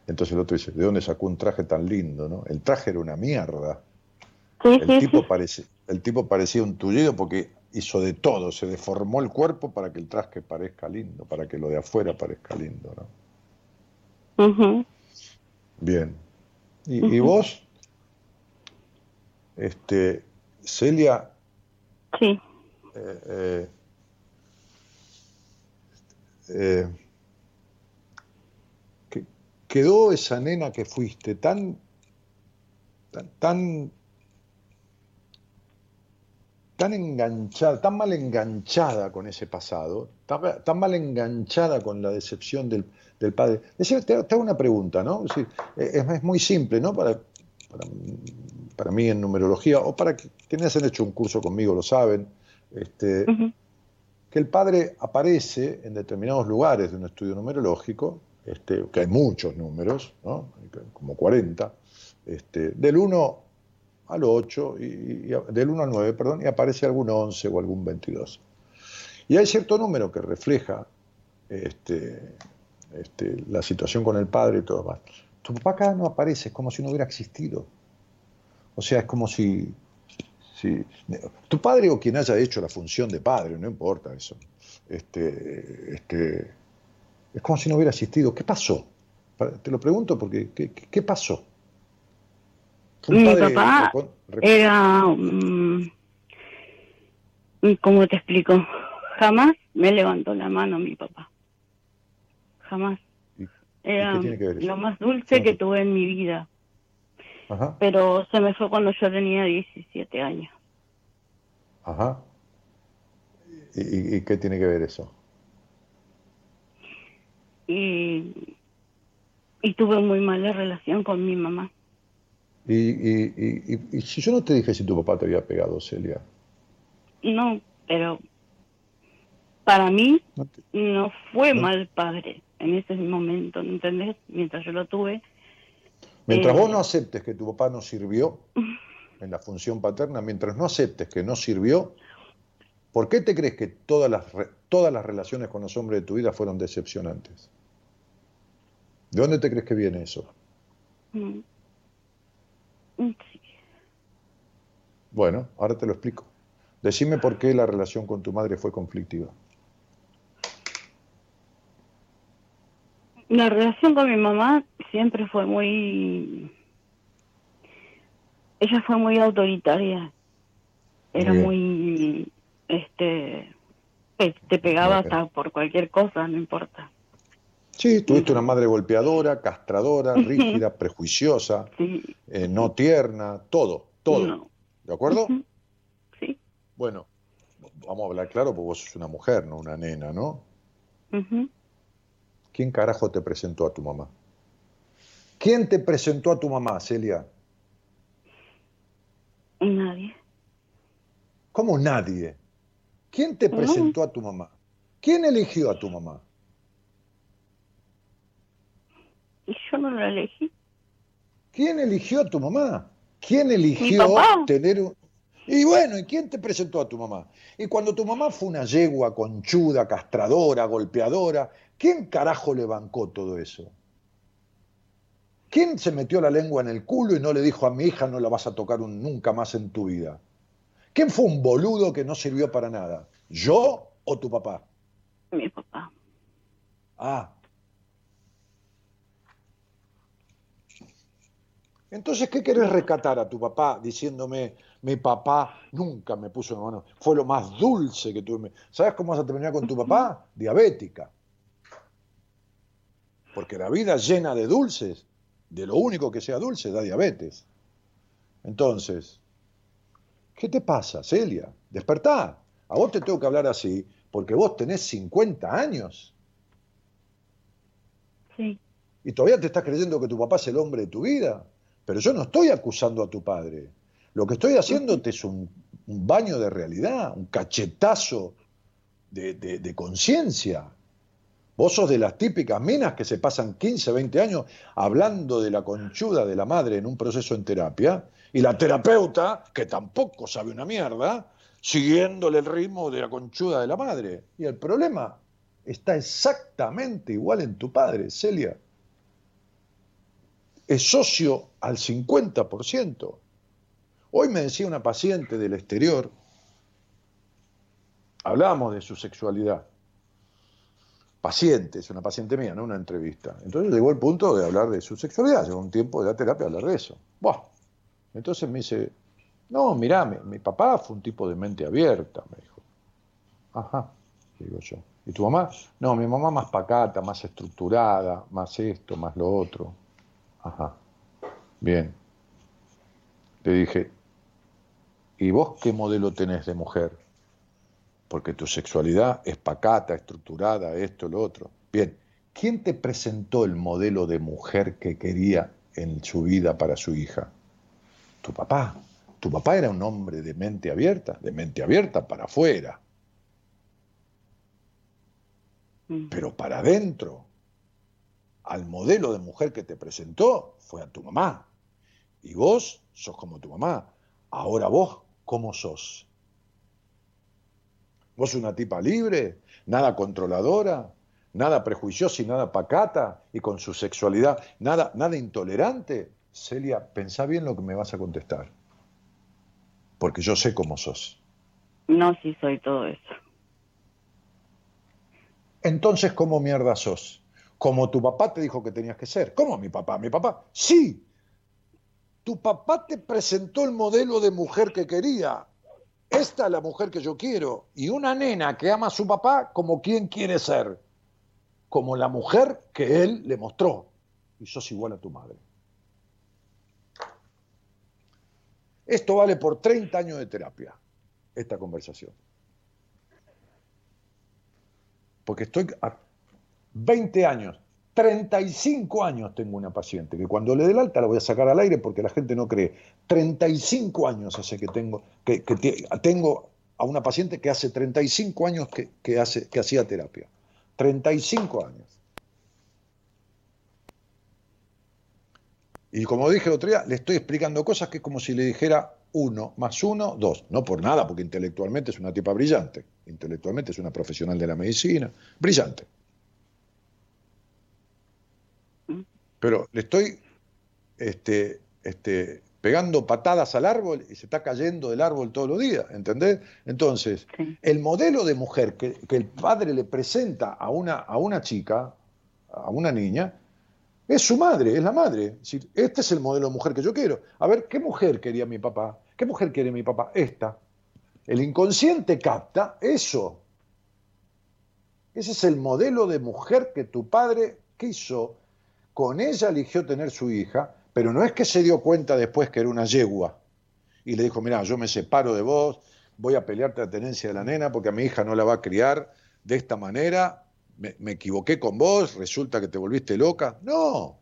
Entonces el otro dice, ¿de dónde sacó un traje tan lindo? ¿No? El traje era una mierda. Sí, el tipo parecía un tullido porque hizo de todo, se deformó el cuerpo para que el traje parezca lindo, para que lo de afuera parezca lindo, ¿no? Uh-huh. Bien. ¿Y, uh-huh. ¿y vos? Celia... Sí. ¿Quedó esa nena que fuiste tan enganchada, tan mal enganchada con ese pasado, tan mal enganchada con la decepción del padre? Te hago una pregunta, ¿no? Es muy simple, ¿no? Para mí en numerología, o para quienes han hecho un curso conmigo lo saben, uh-huh. que el padre aparece en determinados lugares de un estudio numerológico, que hay muchos números, ¿no? Como 40, del 1 al 8, del 1 al 9, perdón, y aparece algún 11 o algún 22. Y hay cierto número que refleja la situación con el padre y todo más. Tu papá acá no aparece, es como si no hubiera existido. O sea, es como si tu padre o quien haya hecho la función de padre, no importa eso, es como si no hubiera existido. ¿Qué pasó? Te lo pregunto porque ¿qué pasó? Mi papá era, ¿cómo te explico? Jamás me levantó la mano mi papá. Jamás. Era lo más dulce que tuve en mi vida. Ajá. Pero se me fue cuando yo tenía 17 años. Ajá. ¿Y qué tiene que ver eso? Y tuve muy mala relación con mi mamá. ¿Y si yo no te dije si tu papá te había pegado, Celia? No, pero para mí no fue mal padre en ese momento, ¿entendés? Mientras yo lo tuve. Mientras vos no aceptes que tu papá no sirvió en la función paterna, mientras no aceptes que no sirvió, ¿por qué te crees que todas las relaciones con los hombres de tu vida fueron decepcionantes? ¿De dónde te crees que viene eso? Sí. Bueno, ahora te lo explico. Decime por qué la relación con tu madre fue conflictiva. La relación con mi mamá siempre fue muy... Ella fue muy autoritaria. Era muy... Te pegaba hasta por cualquier cosa, no importa. Sí, tuviste una madre golpeadora, castradora, rígida, prejuiciosa, sí. No tierna, todo. No. ¿De acuerdo? Sí. Bueno, vamos a hablar claro porque vos sos una mujer, no una nena, ¿no? Uh-huh. ¿Quién carajo te presentó a tu mamá? ¿Quién te presentó a tu mamá, Celia? Nadie. ¿Cómo nadie? ¿Quién te presentó a tu mamá? ¿Quién eligió a tu mamá? Yo no la elegí. ¿Quién eligió a tu mamá? ¿Quién eligió tener un...? Y bueno, ¿y quién te presentó a tu mamá? Y cuando tu mamá fue una yegua conchuda, castradora, golpeadora, ¿quién carajo le bancó todo eso? ¿Quién se metió la lengua en el culo y no le dijo a mi hija no la vas a tocar nunca más en tu vida? ¿Quién fue un boludo que no sirvió para nada? ¿Yo o tu papá? Mi papá. Ah. Entonces, ¿qué querés rescatar a tu papá diciéndome mi papá nunca me puso en mano? Fue lo más dulce que tuve. ¿Sabes cómo vas a terminar con tu papá? Diabética. Porque la vida llena de dulces, de lo único que sea dulce, da diabetes. Entonces, ¿qué te pasa, Celia? Despertá. A vos te tengo que hablar así porque vos tenés 50 años. Sí. Y todavía te estás creyendo que tu papá es el hombre de tu vida. Pero yo no estoy acusando a tu padre. Lo que estoy haciéndote es un baño de realidad, un cachetazo de conciencia. Vos sos de las típicas minas que se pasan 15, 20 años hablando de la conchuda de la madre en un proceso en terapia, y la terapeuta, que tampoco sabe una mierda, siguiéndole el ritmo de la conchuda de la madre. Y el problema está exactamente igual en tu padre, Celia. Es socio al 50%. Hoy me decía una paciente del exterior, hablábamos de su sexualidad. Paciente, es una paciente mía, no una entrevista. Entonces llegó el punto de hablar de su sexualidad, llegó un tiempo de la terapia a hablar de eso. Buah. Entonces me dice, no, mirá, mi papá fue un tipo de mente abierta, me dijo. Ajá, digo yo. ¿Y tu mamá? No, mi mamá más pacata, más estructurada, más esto, más lo otro. Ajá, bien. Le dije, ¿y vos qué modelo tenés de mujer? Porque tu sexualidad es pacata, estructurada, esto, lo otro. Bien, ¿quién te presentó el modelo de mujer que quería en su vida para su hija? Tu papá. Tu papá era un hombre de mente abierta para afuera. Pero para adentro, al modelo de mujer que te presentó fue a tu mamá. Y vos sos como tu mamá. Ahora vos, ¿cómo sos? ¿Vos una tipa libre, nada controladora, nada prejuiciosa y nada pacata, y con su sexualidad, nada intolerante? Celia, pensá bien lo que me vas a contestar, porque yo sé cómo sos. No, sí soy todo eso. Entonces, ¿cómo mierda sos? Como tu papá te dijo que tenías que ser. ¿Cómo mi papá? ¿Mi papá? ¡Sí! Tu papá te presentó el modelo de mujer que quería. Esta es la mujer que yo quiero. Y una nena que ama a su papá como quien quiere ser. Como la mujer que él le mostró. Y sos igual a tu madre. Esto vale por 30 años de terapia, esta conversación. Porque estoy a 20 años, 35 años tengo una paciente, que cuando le dé el alta la voy a sacar al aire porque la gente no cree. 35 años hace que tengo, tengo a una paciente que hace 35 años que hacía terapia. 35 años. Y como dije el otro día, le estoy explicando cosas que es como si le dijera 1 más 1, 2. No por nada, porque intelectualmente es una tipa brillante. Intelectualmente es una profesional de la medicina. Brillante. Pero le estoy pegando patadas al árbol y se está cayendo del árbol todos los días, ¿entendés? Entonces, sí. El modelo de mujer que el padre le presenta a una chica, a una niña, es su madre, es la madre. Es decir, este es el modelo de mujer que yo quiero. A ver, ¿qué mujer quería mi papá? ¿Qué mujer quiere mi papá? Esta. El inconsciente capta eso. Ese es el modelo de mujer que tu padre quiso. Con ella eligió tener su hija, pero no es que se dio cuenta después que era una yegua y le dijo, mirá, yo me separo de vos, voy a pelearte la tenencia de la nena porque a mi hija no la va a criar de esta manera, me equivoqué con vos, resulta que te volviste loca. No,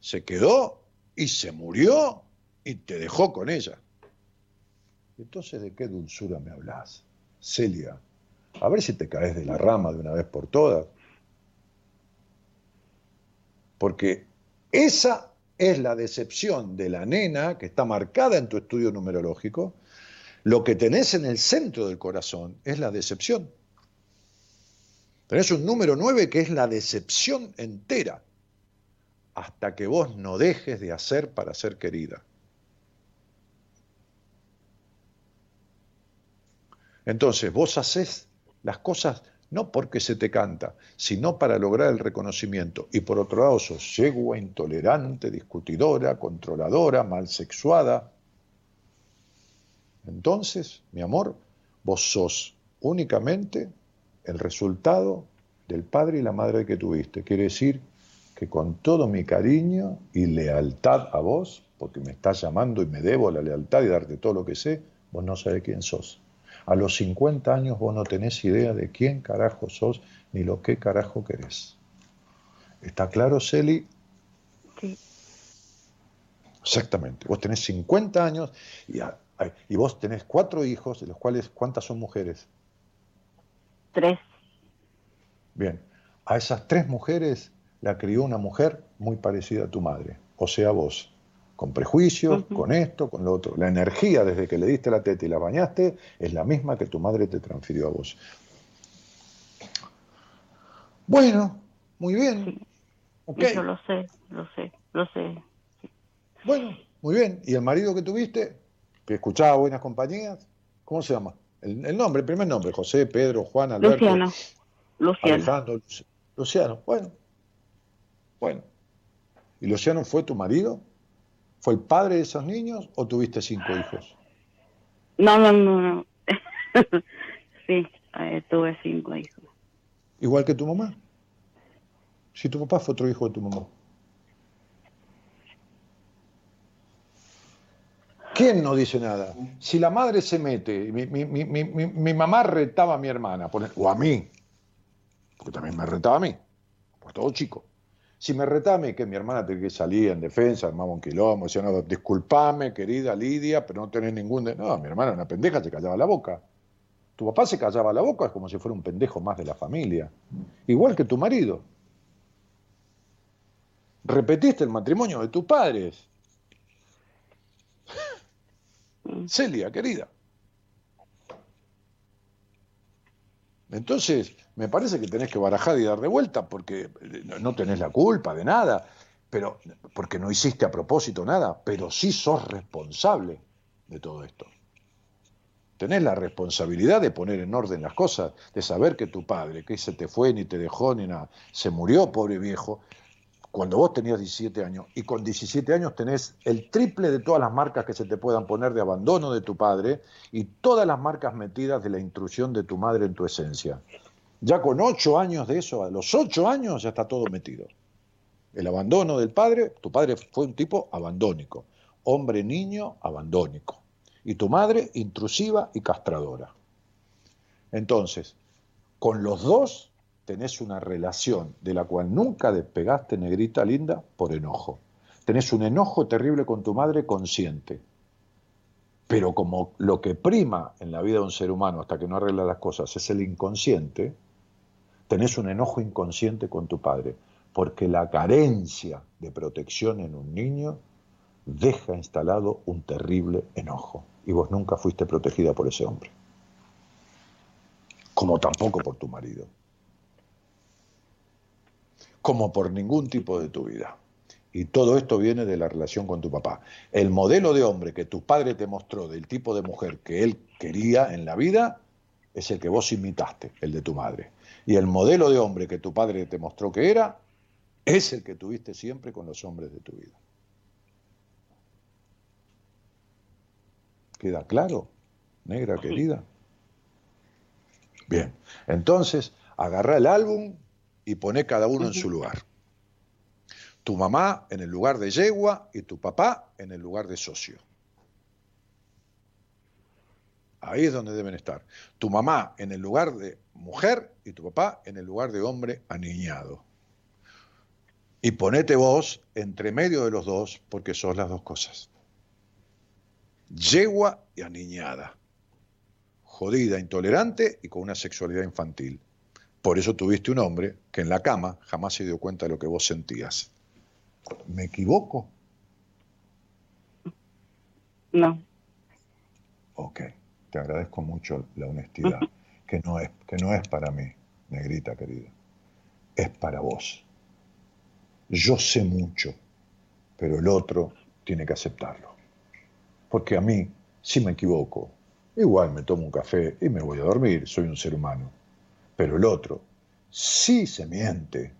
se quedó y se murió y te dejó con ella. Entonces, ¿de qué dulzura me hablás, Celia? A ver si te caes de la rama de una vez por todas. Porque esa es la decepción de la nena que está marcada en tu estudio numerológico. Lo que tenés en el centro del corazón es la decepción. Tenés un número 9 que es la decepción entera. Hasta que vos no dejes de hacer para ser querida. Entonces, vos hacés las cosas no porque se te canta, sino para lograr el reconocimiento. Y por otro lado, sos yegua, intolerante, discutidora, controladora, malsexuada. Entonces, mi amor, vos sos únicamente el resultado del padre y la madre que tuviste. Quiere decir que con todo mi cariño y lealtad a vos, porque me estás llamando y me debo la lealtad y darte todo lo que sé, vos no sabés quién sos. A los 50 años vos no tenés idea de quién carajo sos ni lo que carajo querés. ¿Está claro, Celi? Sí. Exactamente. Vos tenés 50 años y vos tenés 4 hijos, de los cuales, ¿cuántas son mujeres? 3. Bien. A esas 3 mujeres la crió una mujer muy parecida a tu madre, o sea, vos. Con prejuicios, uh-huh. Con esto, con lo otro. La energía desde que le diste la teta y la bañaste es la misma que tu madre te transfirió a vos. Bueno, muy bien. Sí. Okay. Yo lo sé. Sí. Bueno, muy bien. ¿Y el marido que tuviste, que escuchaba buenas compañías? ¿Cómo se llama? El nombre, el primer nombre, José, Pedro, Juan, Alberto. Luciano. Alejandro, Luciano, bueno. ¿Y Luciano fue tu marido? ¿Fue el padre de esos niños o tuviste 5 hijos? No. Sí, tuve 5 hijos. ¿Igual que tu mamá? Si tu papá fue otro hijo de tu mamá. ¿Quién no dice nada? Si la madre se mete, mi mamá retaba a mi hermana, o a mí, porque también me retaba a mí, por todo chico. Si me retaba a mí, que mi hermana tenía que salir en defensa, armaba un quilombo, decía, no, disculpame, querida Lidia, pero no tenés ningún... No, mi hermana era una pendeja, se callaba la boca. Tu papá se callaba la boca, es como si fuera un pendejo más de la familia. Igual que tu marido. Repetiste el matrimonio de tus padres. Celia, querida. Entonces, me parece que tenés que barajar y dar de vuelta porque no tenés la culpa de nada, pero porque no hiciste a propósito nada, pero sí sos responsable de todo esto. Tenés la responsabilidad de poner en orden las cosas, de saber que tu padre, que se te fue, ni te dejó, ni nada, se murió, pobre viejo, cuando vos tenías 17 años, y con 17 años tenés el triple de todas las marcas que se te puedan poner de abandono de tu padre y todas las marcas metidas de la intrusión de tu madre en tu esencia. Ya con 8 años de eso, a los 8 años ya está todo metido. El abandono del padre, tu padre fue un tipo abandónico, hombre niño abandónico, y tu madre intrusiva y castradora. Entonces, con los dos tenés una relación de la cual nunca despegaste, negrita linda, por enojo. Tenés un enojo terrible con tu madre consciente. Pero como lo que prima en la vida de un ser humano hasta que no arregla las cosas es el inconsciente, tenés un enojo inconsciente con tu padre. Porque la carencia de protección en un niño deja instalado un terrible enojo. Y vos nunca fuiste protegida por ese hombre. Como tampoco por tu marido. Como por ningún tipo de tu vida. Y todo esto viene de la relación con tu papá. El modelo de hombre que tu padre te mostró, del tipo de mujer que él quería en la vida, es el que vos imitaste, el de tu madre. Y el modelo de hombre que tu padre te mostró que era, es el que tuviste siempre con los hombres de tu vida. ¿Queda claro, negra querida? Bien, entonces, agarrá el álbum y poné cada uno en su lugar. Tu mamá en el lugar de yegua y tu papá en el lugar de socio. Ahí es donde deben estar. Tu mamá en el lugar de mujer y tu papá en el lugar de hombre aniñado. Y ponete vos entre medio de los dos porque sos las dos cosas. Yegua y aniñada. Jodida, intolerante y con una sexualidad infantil. Por eso tuviste un hombre que en la cama jamás se dio cuenta de lo que vos sentías. ¿Me equivoco? No. Ok, te agradezco mucho la honestidad, que no es para mí, negrita querida, es para vos. Yo sé mucho, pero el otro tiene que aceptarlo. Porque a mí, si me equivoco, igual me tomo un café y me voy a dormir, soy un ser humano. Pero el otro, si se miente,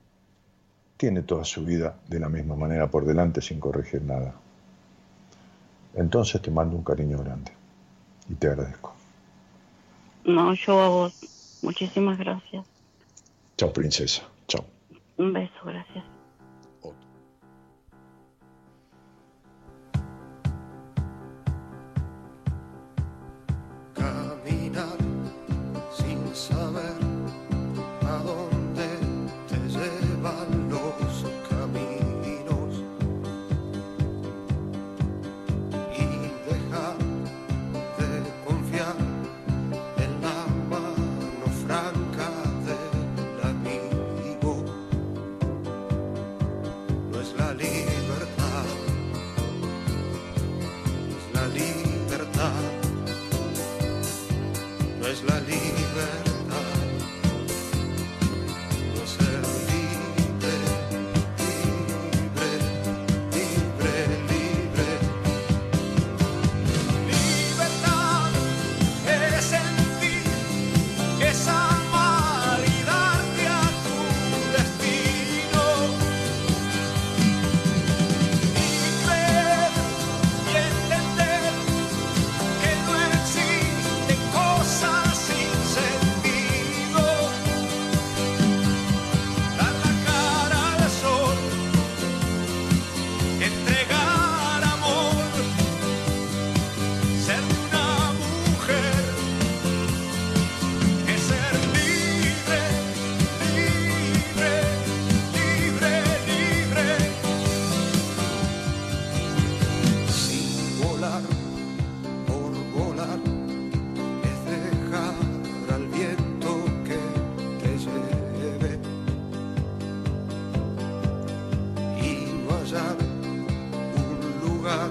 tiene toda su vida de la misma manera por delante sin corregir nada. Entonces te mando un cariño grande y te agradezco. No, yo a vos. Muchísimas gracias. Chao, princesa. Chao. Un beso, gracias. Caminar sin saber. La libertad no es lugar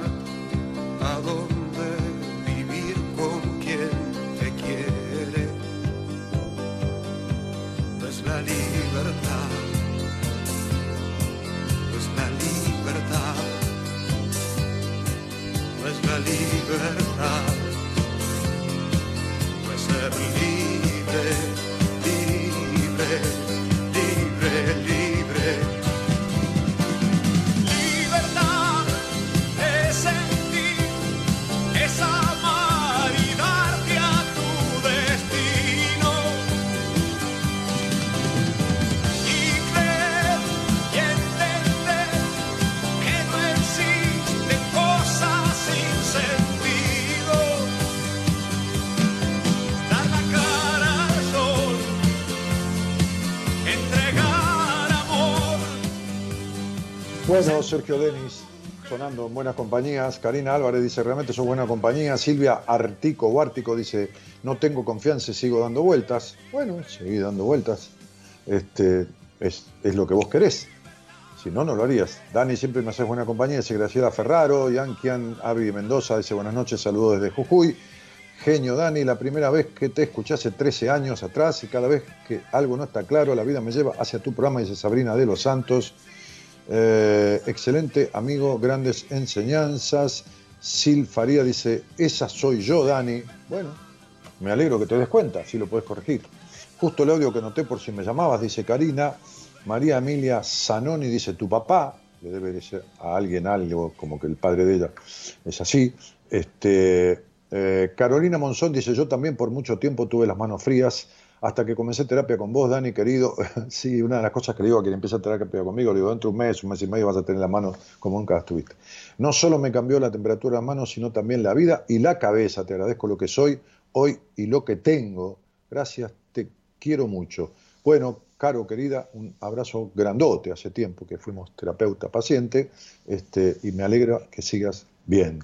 a donde vivir con quien te quiere. No es la libertad, no es la libertad, no es la libertad, no es ser libre. Bueno, Sergio Denis, sonando en Buenas Compañías. Karina Álvarez dice, realmente sos buena compañía. Silvia Artico o Ártico dice, no tengo confianza y sigo dando vueltas. Bueno, seguí dando vueltas. Es lo que vos querés. Si no, no lo harías. Dani, siempre me haces buena compañía. Dice Graciela Ferraro. Yankian Avi Mendoza dice, buenas noches, saludos desde Jujuy. Genio Dani, la primera vez que te escuché hace 13 años atrás y cada vez que algo no está claro, la vida me lleva hacia tu programa, dice Sabrina de los Santos. Excelente amigo, grandes enseñanzas. Sil Faría dice, esa soy yo, Dani. Bueno, me alegro que te des cuenta, si lo podés corregir. Justo el audio que anoté por si me llamabas, dice Karina. María Emilia Zanoni dice, tu papá, le debe decir a alguien algo, como que el padre de ella es así. Carolina Monzón dice, yo también por mucho tiempo tuve las manos frías. Hasta que comencé terapia con vos, Dani, querido. Sí, una de las cosas que le digo a quien empieza terapia conmigo, le digo, dentro de un mes y medio vas a tener la mano como nunca estuviste. No solo me cambió la temperatura de la mano, sino también la vida y la cabeza. Te agradezco lo que soy hoy y lo que tengo. Gracias, te quiero mucho. Bueno, Caro, querida, un abrazo grandote. Hace tiempo que fuimos terapeuta-paciente y me alegra que sigas bien.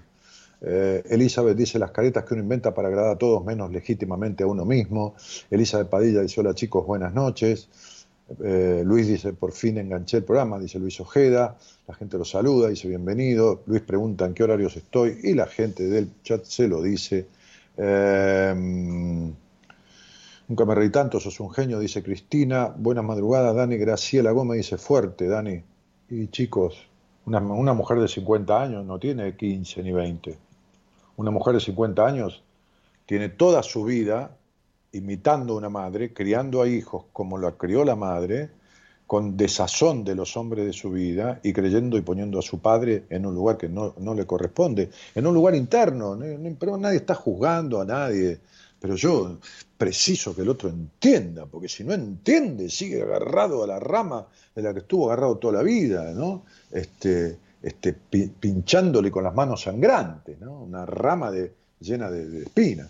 Elizabeth dice, las caretas que uno inventa para agradar a todos menos legítimamente a uno mismo. Elizabeth Padilla dice, hola chicos, buenas noches. Luis dice, por fin enganché el programa, dice Luis Ojeda. La gente lo saluda, dice bienvenido. Luis pregunta en qué horarios estoy y la gente del chat se lo dice. Nunca me reí tanto, sos un genio, dice Cristina. Buenas madrugadas, Dani. Graciela Gómez dice, fuerte, Dani. Y chicos, una mujer de 50 años no tiene 15 ni 20. Una mujer de 50 años tiene toda su vida imitando a una madre, criando a hijos como la crió la madre, con desazón de los hombres de su vida y creyendo y poniendo a su padre en un lugar que no le corresponde, en un lugar interno, pero nadie está juzgando a nadie. Pero yo preciso que el otro entienda, porque si no entiende sigue agarrado a la rama de la que estuvo agarrado toda la vida, ¿no? Pinchándole con las manos sangrantes, ¿no? Una rama llena de espinas.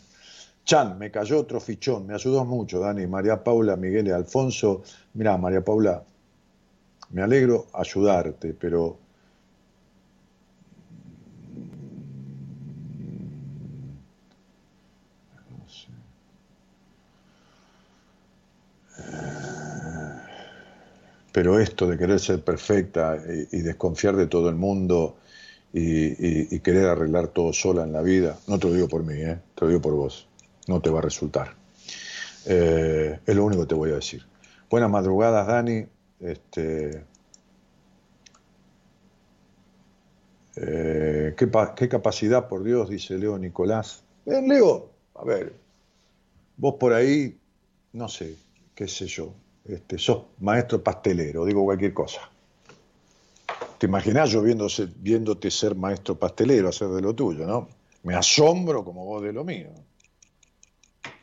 Chan, me cayó otro fichón, me ayudó mucho, Dani, María Paula, Miguel y Alfonso. Mirá, María Paula, me alegro ayudarte, pero esto de querer ser perfecta y desconfiar de todo el mundo y querer arreglar todo sola en la vida, no te lo digo por mí, te lo digo por vos, no te va a resultar. Es lo único que te voy a decir. Buenas madrugadas, Dani. ¿Qué capacidad, por Dios, dice Leo Nicolás? Leo, a ver, vos por ahí, no sé, qué sé yo. Sos maestro pastelero, digo cualquier cosa. ¿Te imaginás yo viéndote ser maestro pastelero, hacer de lo tuyo, no? Me asombro como vos de lo mío.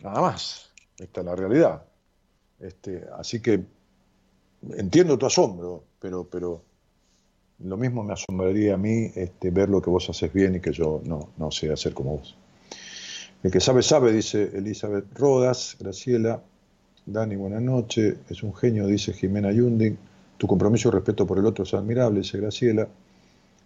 Nada más. Esta es la realidad. Así que entiendo tu asombro, pero lo mismo me asombraría a mí ver lo que vos haces bien y que yo no sé hacer como vos. El que sabe, sabe, dice Elizabeth Rodas. Graciela. Dani, buenas noches, es un genio, dice Jimena Yundin. Tu compromiso y respeto por el otro es admirable, dice Graciela.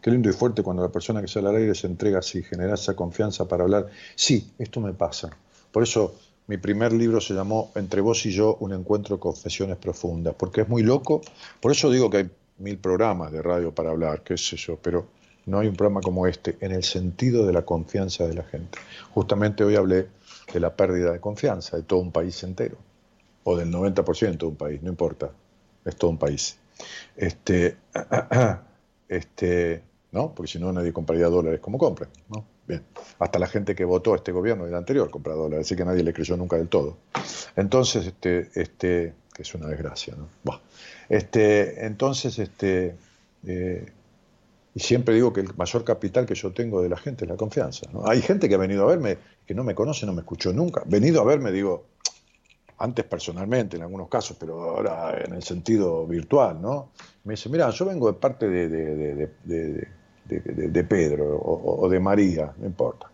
Qué lindo y fuerte cuando la persona que sale al aire se entrega así, genera esa confianza para hablar. Sí, esto me pasa. Por eso mi primer libro se llamó Entre vos y yo, un encuentro con confesiones profundas, porque es muy loco. Por eso digo que hay 1000 programas de radio para hablar, qué sé yo, pero No hay un programa como este en el sentido de la confianza de la gente. Justamente hoy hablé de la pérdida de confianza de todo un país entero, o del 90% de un país, no importa, es todo un país. ¿No? Porque si no, nadie compraría dólares como compra, ¿no? Bien. Hasta la gente que votó a este gobierno y el anterior compra dólares, así que nadie le creyó nunca del todo. Entonces, que es una desgracia, ¿no? Bueno. Y siempre digo que el mayor capital que yo tengo de la gente es la confianza, ¿no? Hay gente que ha venido a verme, que no me conoce, no me escuchó nunca. Venido a verme, digo, antes personalmente en algunos casos, pero ahora en el sentido virtual, ¿no? Me dice, mira, yo vengo de parte de Pedro o de María, no importa.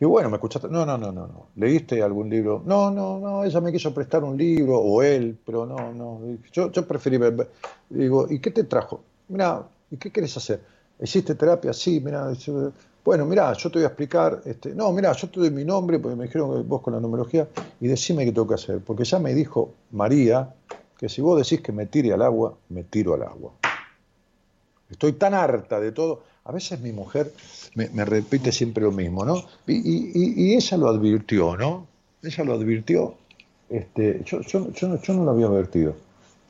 Y bueno, ¿me escuchaste? No. ¿Leíste algún libro? No, ella me quiso prestar un libro, o él, pero no. Yo preferí ver. Digo, ¿y qué te trajo? Mira, ¿y qué querés hacer? ¿Hiciste terapia? Sí, mira. Bueno, mira, yo te voy a explicar. No, mira, yo te doy mi nombre, porque me dijeron vos con la numerología, y decime qué tengo que hacer. Porque ya me dijo María que si vos decís que me tire al agua, me tiro al agua. Estoy tan harta de todo. A veces mi mujer me repite siempre lo mismo, ¿no? Y ella lo advirtió, ¿no? Ella lo advirtió. Yo no lo había advertido.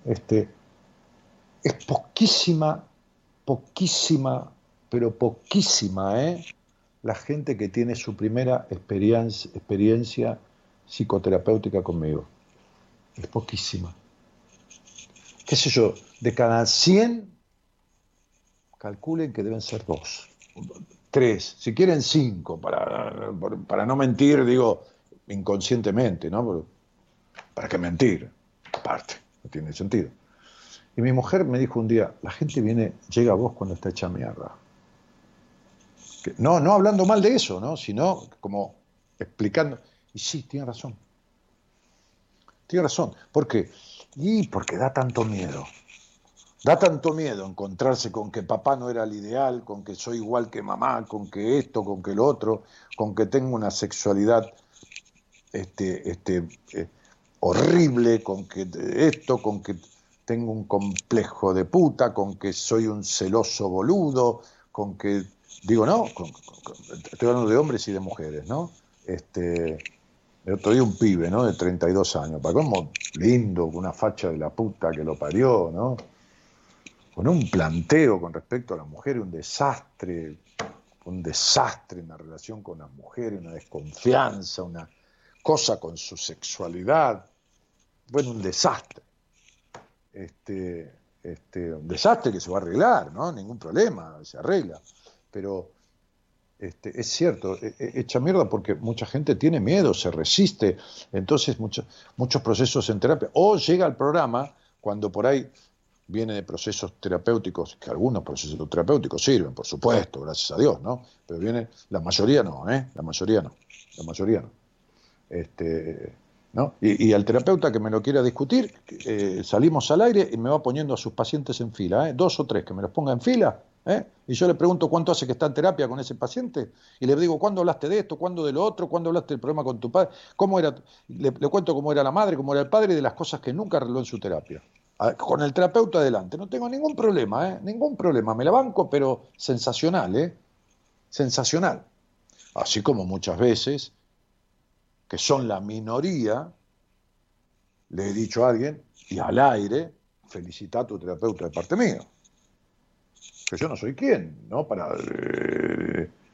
Es poquísima, la gente que tiene su primera experiencia psicoterapéutica conmigo. Es poquísima. ¿Qué sé yo? De cada 100... calculen que deben ser 2, 3, si quieren 5, para no mentir, digo, inconscientemente, ¿no? ¿Para qué mentir? Aparte, no tiene sentido. Y mi mujer me dijo un día, la gente llega a vos cuando está hecha mierda. No hablando mal de eso, ¿no? Sino como explicando. Y sí, tiene razón. ¿Por qué? Y porque da tanto miedo. Da tanto miedo encontrarse con que papá no era el ideal, con que soy igual que mamá, con que esto, con que lo otro, con que tengo una sexualidad horrible, con que esto, con que tengo un complejo de puta, con que soy un celoso boludo, con que... Digo, no, estoy hablando de hombres y de mujeres, ¿no? El otro día un pibe, ¿no? De 32 años, para cómo lindo, con una facha de la puta que lo parió, ¿no? Con un planteo con respecto a las mujeres, un desastre en la relación con las mujeres, una desconfianza, una cosa con su sexualidad, bueno, un desastre. Un desastre que se va a arreglar, ¿no? Ningún problema, se arregla. Pero es cierto, echa mierda porque mucha gente tiene miedo, se resiste, entonces muchos procesos en terapia. O llega al programa cuando por ahí... viene de procesos terapéuticos, que algunos procesos terapéuticos sirven, por supuesto, gracias a Dios, ¿no? Pero viene, la mayoría no. ¿No? Y al terapeuta que me lo quiera discutir, salimos al aire y me va poniendo a sus pacientes en fila, 2 o 3, que me los ponga en fila, y yo le pregunto cuánto hace que está en terapia con ese paciente, y le digo, ¿cuándo hablaste de esto? ¿Cuándo de lo otro? ¿Cuándo hablaste del problema con tu padre? ¿Cómo era? Le cuento cómo era la madre, cómo era el padre, de las cosas que nunca arregló en su terapia. Con el terapeuta adelante, no tengo ningún problema, me la banco, pero sensacional, sensacional. Así como muchas veces, que son la minoría, le he dicho a alguien, y al aire, felicita a tu terapeuta de parte mía. Que yo no soy quien, ¿no? Para,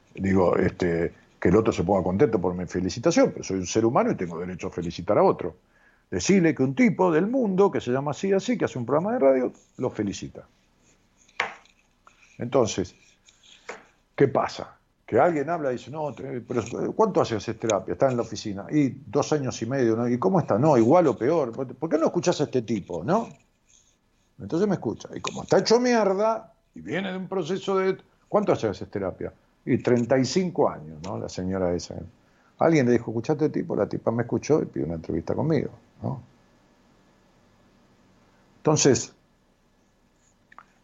que el otro se ponga contento por mi felicitación, pero soy un ser humano y tengo derecho a felicitar a otro. Decirle que un tipo del mundo, que se llama así, que hace un programa de radio, lo felicita. Entonces, ¿qué pasa? Que alguien habla y dice, no, pero ¿cuánto haces terapia? Está en la oficina. Y 2 años y medio, ¿no? ¿Y cómo está? No, igual o peor. ¿Por qué no escuchás a este tipo, no? Entonces me escucha. Y como está hecho mierda, y viene de un proceso de... ¿Cuánto haces terapia? Y 35 años, ¿no? La señora esa... Alguien le dijo, escuchaste tipo, la tipa me escuchó y pidió una entrevista conmigo, ¿no? Entonces,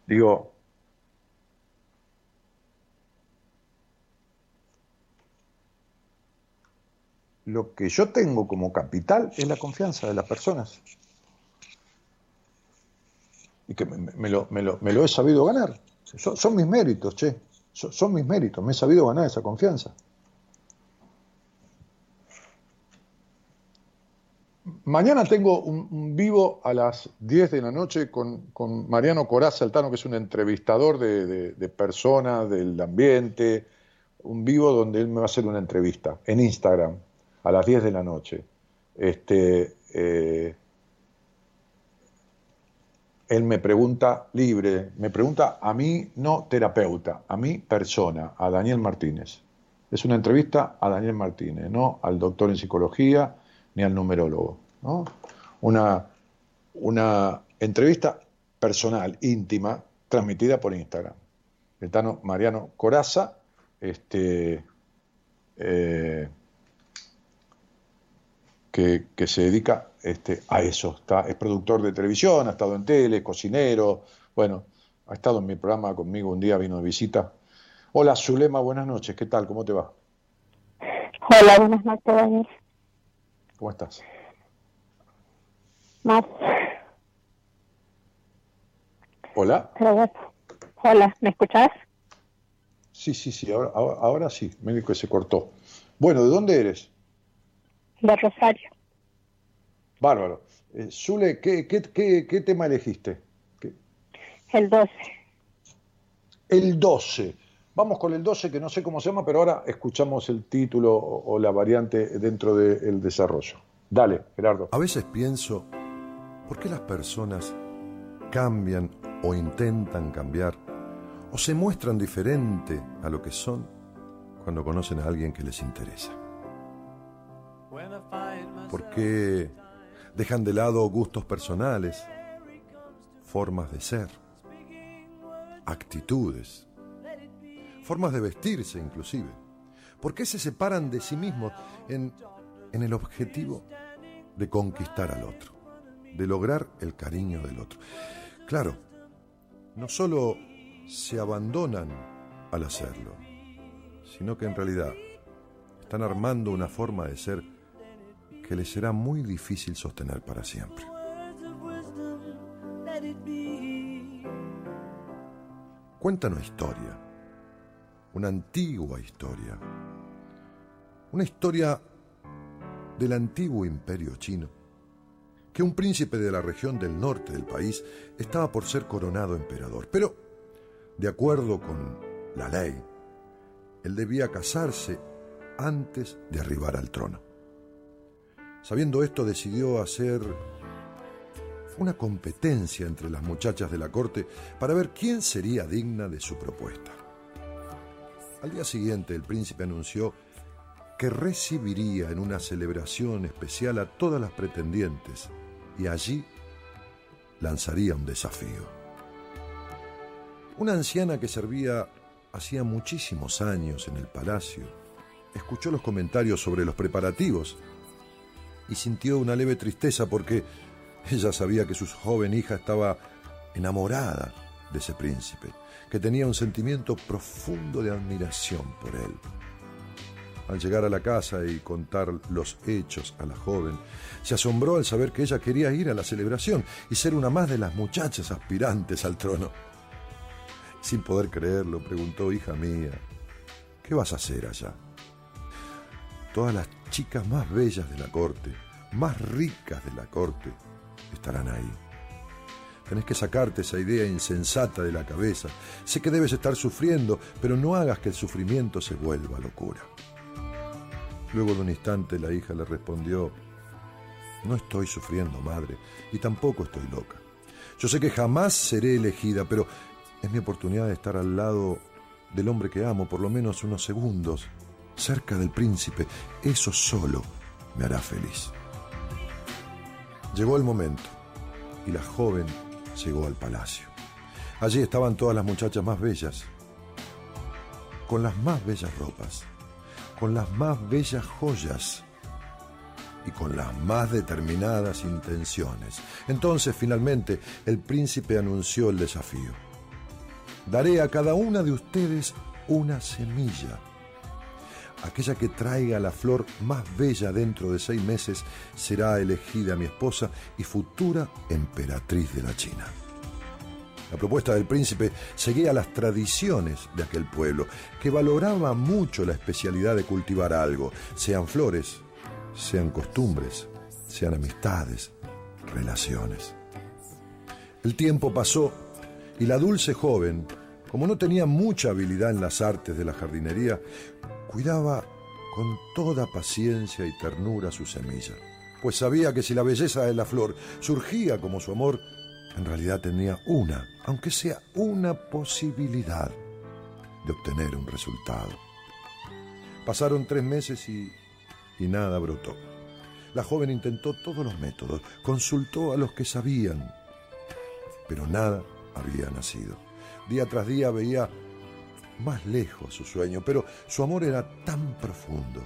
digo, lo que yo tengo como capital es la confianza de las personas. Y que me lo he sabido ganar. Son mis méritos, che. Son mis méritos, me he sabido ganar esa confianza. Mañana tengo un vivo a las 10 de la noche con Mariano Coraza, el Tano, que es un entrevistador de personas, del ambiente. Un vivo donde él me va a hacer una entrevista en Instagram a las 10 de la noche. Él me pregunta libre, me pregunta a mí, no terapeuta, a mí persona, a Daniel Martínez. Es una entrevista a Daniel Martínez, no al doctor en psicología ni al numerólogo, ¿no? Una entrevista personal, íntima, transmitida por Instagram. El Tano Mariano Coraza, que se dedica a eso. Es productor de televisión, ha estado en tele, cocinero, bueno, ha estado en mi programa conmigo un día, vino de visita. Hola Zulema, buenas noches, ¿qué tal? ¿Cómo te va? Hola, buenas noches, Daniel. ¿Cómo estás? Más. Hola. Hola, ¿me escuchás? Sí, ahora sí, me dijo que se cortó. Bueno, ¿de dónde eres? De Rosario. Bárbaro. Zule, ¿qué tema elegiste? ¿Qué? El 12. El 12. Vamos con el 12, que no sé cómo se llama, pero ahora escuchamos el título o la variante dentro del desarrollo. Dale, Gerardo. A veces pienso, ¿por qué las personas cambian o intentan cambiar o se muestran diferente a lo que son cuando conocen a alguien que les interesa? ¿Por qué dejan de lado gustos personales, formas de ser, actitudes, formas de vestirse inclusive? ¿Por qué se separan de sí mismos en el objetivo de conquistar al otro, de lograr el cariño del otro? Claro, no solo se abandonan al hacerlo, sino que en realidad están armando una forma de ser que les será muy difícil sostener para siempre. Cuenta una historia, una antigua historia, una historia del antiguo imperio chino, que un príncipe de la región del norte del país estaba por ser coronado emperador, pero de acuerdo con la ley, él debía casarse antes de arribar al trono. Sabiendo esto, decidió hacer una competencia entre las muchachas de la corte para ver quién sería digna de su propuesta. Al día siguiente, el príncipe anunció que recibiría en una celebración especial a todas las pretendientes y allí lanzaría un desafío. Una anciana que servía hacía muchísimos años en el palacio escuchó los comentarios sobre los preparativos y sintió una leve tristeza porque ella sabía que su joven hija estaba enamorada de ese príncipe, que tenía un sentimiento profundo de admiración por él. Al llegar a la casa y contar los hechos a la joven, se asombró al saber que ella quería ir a la celebración y ser una más de las muchachas aspirantes al trono. Sin poder creerlo, preguntó: hija mía, ¿qué vas a hacer allá? Todas las chicas más bellas de la corte, más ricas de la corte, estarán ahí. Tenés que sacarte esa idea insensata de la cabeza. Sé que debes estar sufriendo, pero no hagas que el sufrimiento se vuelva locura. Luego de un instante la hija le respondió: no estoy sufriendo, madre, y tampoco estoy loca. Yo sé que jamás seré elegida, pero es mi oportunidad de estar al lado del hombre que amo por lo menos unos segundos, cerca del príncipe. Eso solo me hará feliz. Llegó el momento y la joven llegó al palacio. Allí estaban todas las muchachas más bellas, con las más bellas ropas, con las más bellas joyas y con las más determinadas intenciones. Entonces, finalmente, el príncipe anunció el desafío. Daré a cada una de ustedes una semilla. Aquella que traiga la flor más bella dentro de 6 meses será elegida mi esposa y futura emperatriz de la China. La propuesta del príncipe seguía las tradiciones de aquel pueblo, que valoraba mucho la especialidad de cultivar algo, sean flores, sean costumbres, sean amistades, relaciones. El tiempo pasó y la dulce joven, como no tenía mucha habilidad en las artes de la jardinería, cuidaba con toda paciencia y ternura su semilla, pues sabía que si la belleza de la flor surgía como su amor, en realidad tenía una, aunque sea una posibilidad de obtener un resultado. Pasaron 3 meses y nada brotó. La joven intentó todos los métodos, consultó a los que sabían, pero nada había nacido. Día tras día veía más lejos su sueño, pero su amor era tan profundo.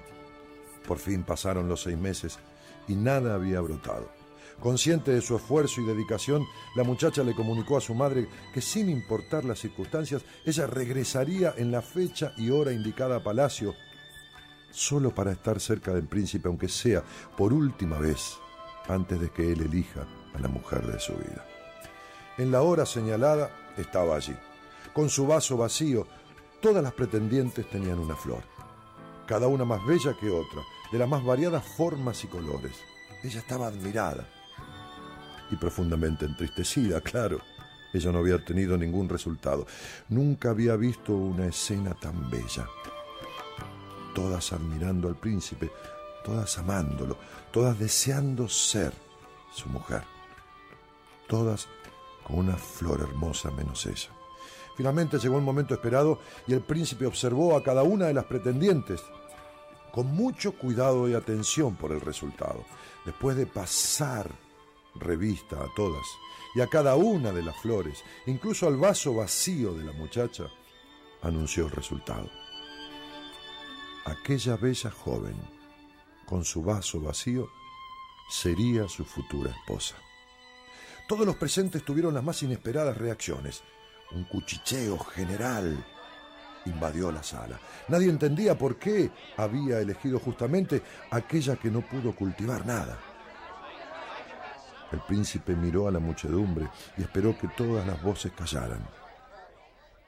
Por fin pasaron los 6 meses y nada había brotado. Consciente de su esfuerzo y dedicación, la muchacha le comunicó a su madre que, sin importar las circunstancias, ella regresaría en la fecha y hora indicada a Palacio, solo para estar cerca del príncipe, aunque sea por última vez, antes de que él elija a la mujer de su vida. En la hora señalada estaba allí, con su vaso vacío. Todas las pretendientes tenían una flor, cada una más bella que otra, de las más variadas formas y colores. Ella estaba admirada y profundamente entristecida, claro. Ella no había obtenido ningún resultado. Nunca había visto una escena tan bella. Todas admirando al príncipe, todas amándolo, todas deseando ser su mujer. Todas con una flor hermosa menos ella. Finalmente llegó el momento esperado y el príncipe observó a cada una de las pretendientes con mucho cuidado y atención por el resultado. Después de pasar revista a todas y a cada una de las flores, incluso al vaso vacío de la muchacha, anunció el resultado. Aquella bella joven, con su vaso vacío, sería su futura esposa. Todos los presentes tuvieron las más inesperadas reacciones. Un cuchicheo general invadió la sala. Nadie entendía por qué había elegido justamente aquella que no pudo cultivar nada. El príncipe miró a la muchedumbre y esperó que todas las voces callaran.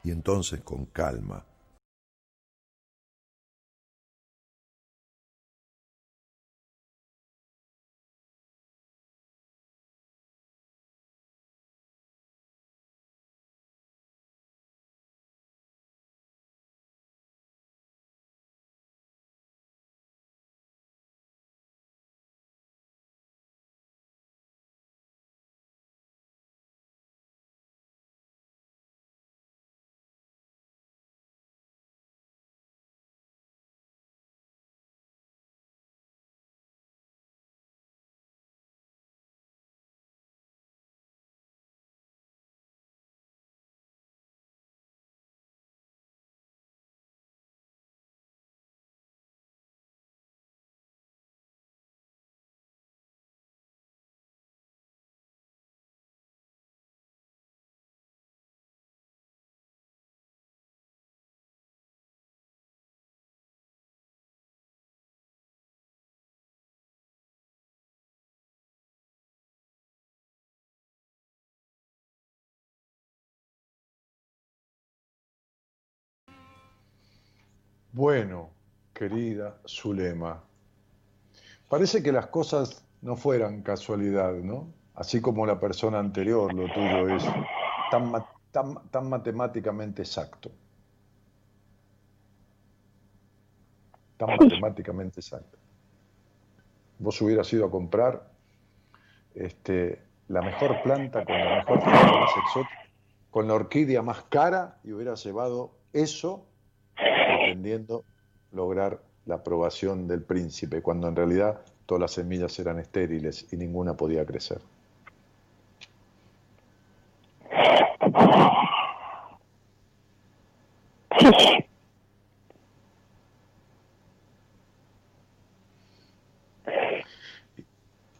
Y entonces, con calma, bueno, querida Zulema, parece que las cosas no fueran casualidad, ¿no? Así como la persona anterior, lo tuyo es tan matemáticamente exacto. Tan matemáticamente exacto. Vos hubieras ido a comprar la mejor planta con la mejor flor más exótica, con la orquídea más cara, y hubieras llevado eso pretendiendo lograr la aprobación del príncipe, cuando en realidad todas las semillas eran estériles y ninguna podía crecer.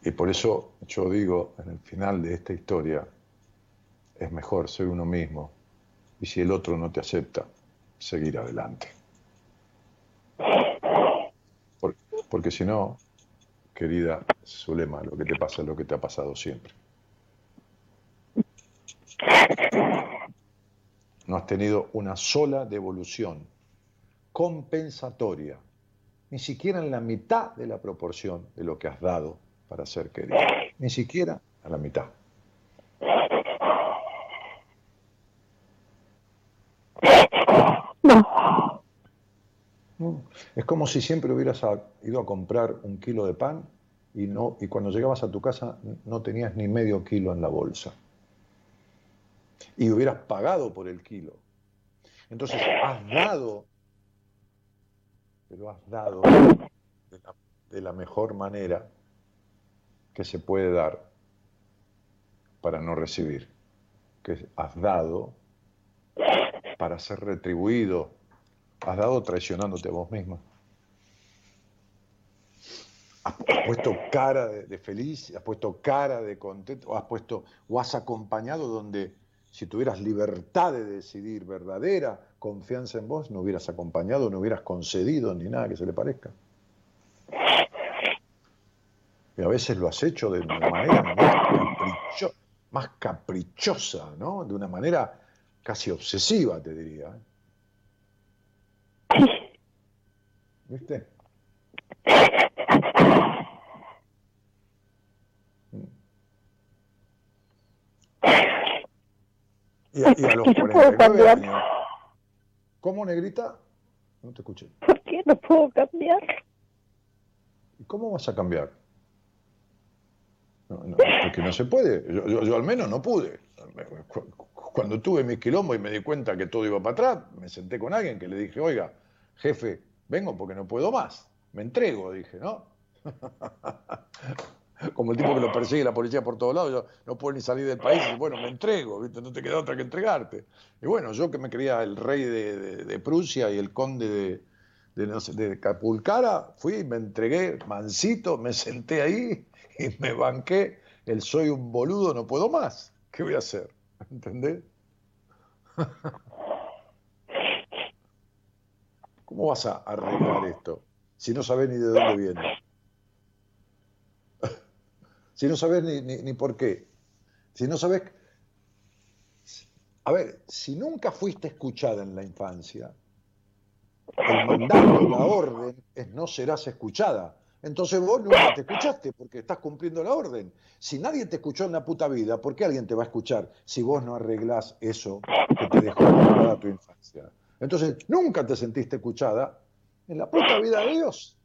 Y por eso yo digo, en el final de esta historia, es mejor ser uno mismo, y si el otro no te acepta, seguir adelante. Porque si no, querida Zulema, lo que te pasa es lo que te ha pasado siempre. No has tenido una sola devolución compensatoria, ni siquiera en la mitad de la proporción de lo que has dado para ser querido. Ni siquiera a la mitad. No. No. Es como si siempre hubieras ido a comprar un kilo de pan y cuando llegabas a tu casa no tenías ni medio kilo en la bolsa. Y hubieras pagado por el kilo. Entonces has dado, pero has dado de la mejor manera que se puede dar para no recibir. Que has dado para ser retribuido. Has dado traicionándote a vos misma. Has puesto cara de feliz, has puesto cara de contento, o has acompañado donde, si tuvieras libertad de decidir, verdadera confianza en vos, no hubieras acompañado, no hubieras concedido ni nada que se le parezca. Y a veces lo has hecho de una manera más caprichosa, ¿no? De una manera casi obsesiva, te diría. ¿Viste? Y a los 49 años. ¿Cómo, Negrita? No te escuché. ¿Por qué no puedo cambiar? ¿Y cómo vas a cambiar? No, porque no se puede. Yo al menos no pude. Cuando tuve mis quilombos y me di cuenta que todo iba para atrás, me senté con alguien que le dije, oiga, jefe, vengo porque no puedo más. Me entrego, dije, ¿no? Como el tipo que lo persigue la policía por todos lados, yo no puedo ni salir del país, y bueno, me entrego, ¿viste? No te queda otra que entregarte. Y bueno, yo que me creía el rey de Prusia y el conde de Capulcara, fui y me entregué mansito, me senté ahí y me banqué el soy un boludo, no puedo más. ¿Qué voy a hacer? ¿Entendés? ¿Cómo vas a arreglar esto si no sabés ni de dónde viene? Si no sabés ni por qué. Si no sabés... A ver, si nunca fuiste escuchada en la infancia, el mandato, la orden, es no serás escuchada. Entonces vos nunca te escuchaste porque estás cumpliendo la orden. Si nadie te escuchó en la puta vida, ¿por qué alguien te va a escuchar si vos no arreglás eso que te dejó toda tu infancia? Entonces nunca te sentiste escuchada en la puta vida de Dios.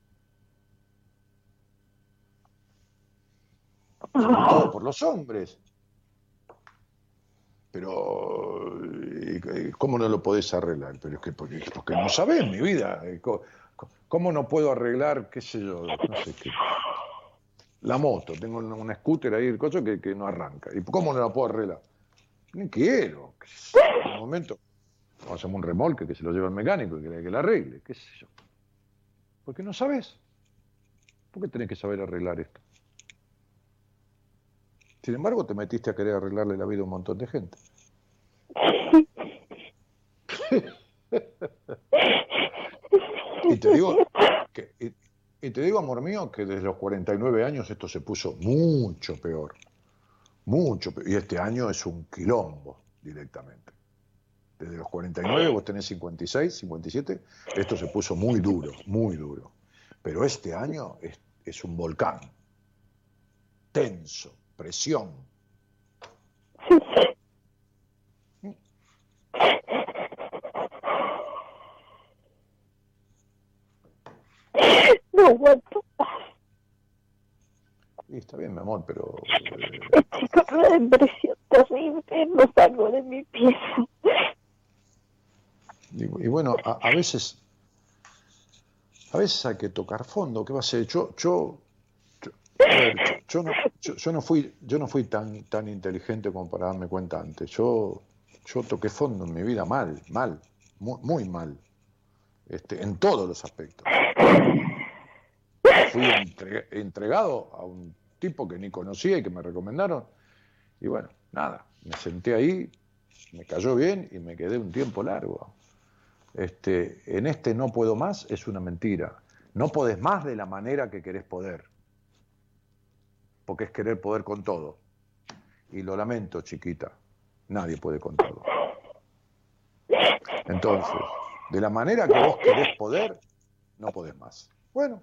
Sobre todo por los hombres. Pero ¿cómo no lo podés arreglar? Pero es que porque no sabés mi vida. ¿Cómo no puedo arreglar, qué sé yo, no sé qué? La moto, tengo una scooter ahí, el coche que no arranca. ¿Y cómo no la puedo arreglar? Ni quiero. En un momento hacemos un remolque que se lo lleva el mecánico y que la arregle, qué sé yo. Porque no sabés. ¿Por qué tenés que saber arreglar esto? Sin embargo, te metiste a querer arreglarle la vida a un montón de gente. y te digo, amor mío, que desde los 49 años esto se puso mucho peor. Mucho peor. Y este año es un quilombo directamente. Desde los 49, vos tenés 56, 57, esto se puso muy duro, muy duro. Pero este año es un volcán. Tenso. Presión. No aguanto. Sí, está bien, mi amor, pero... Estoy con una depresión terrible, no salgo de mi pieza. Y bueno, a veces hay que tocar fondo. ¿Qué va a hacer? Yo no fui tan inteligente como para darme cuenta antes. Yo toqué fondo en mi vida mal, muy, muy mal, en todos los aspectos. Fui entregado a un tipo que ni conocía y que me recomendaron. Y bueno, nada, me senté ahí, me cayó bien y me quedé un tiempo largo. En no puedo más es una mentira. No podés más de la manera que querés poder. Porque es querer poder con todo. Y lo lamento, chiquita. Nadie puede contarlo. Entonces, de la manera que vos querés poder, no podés más. Bueno,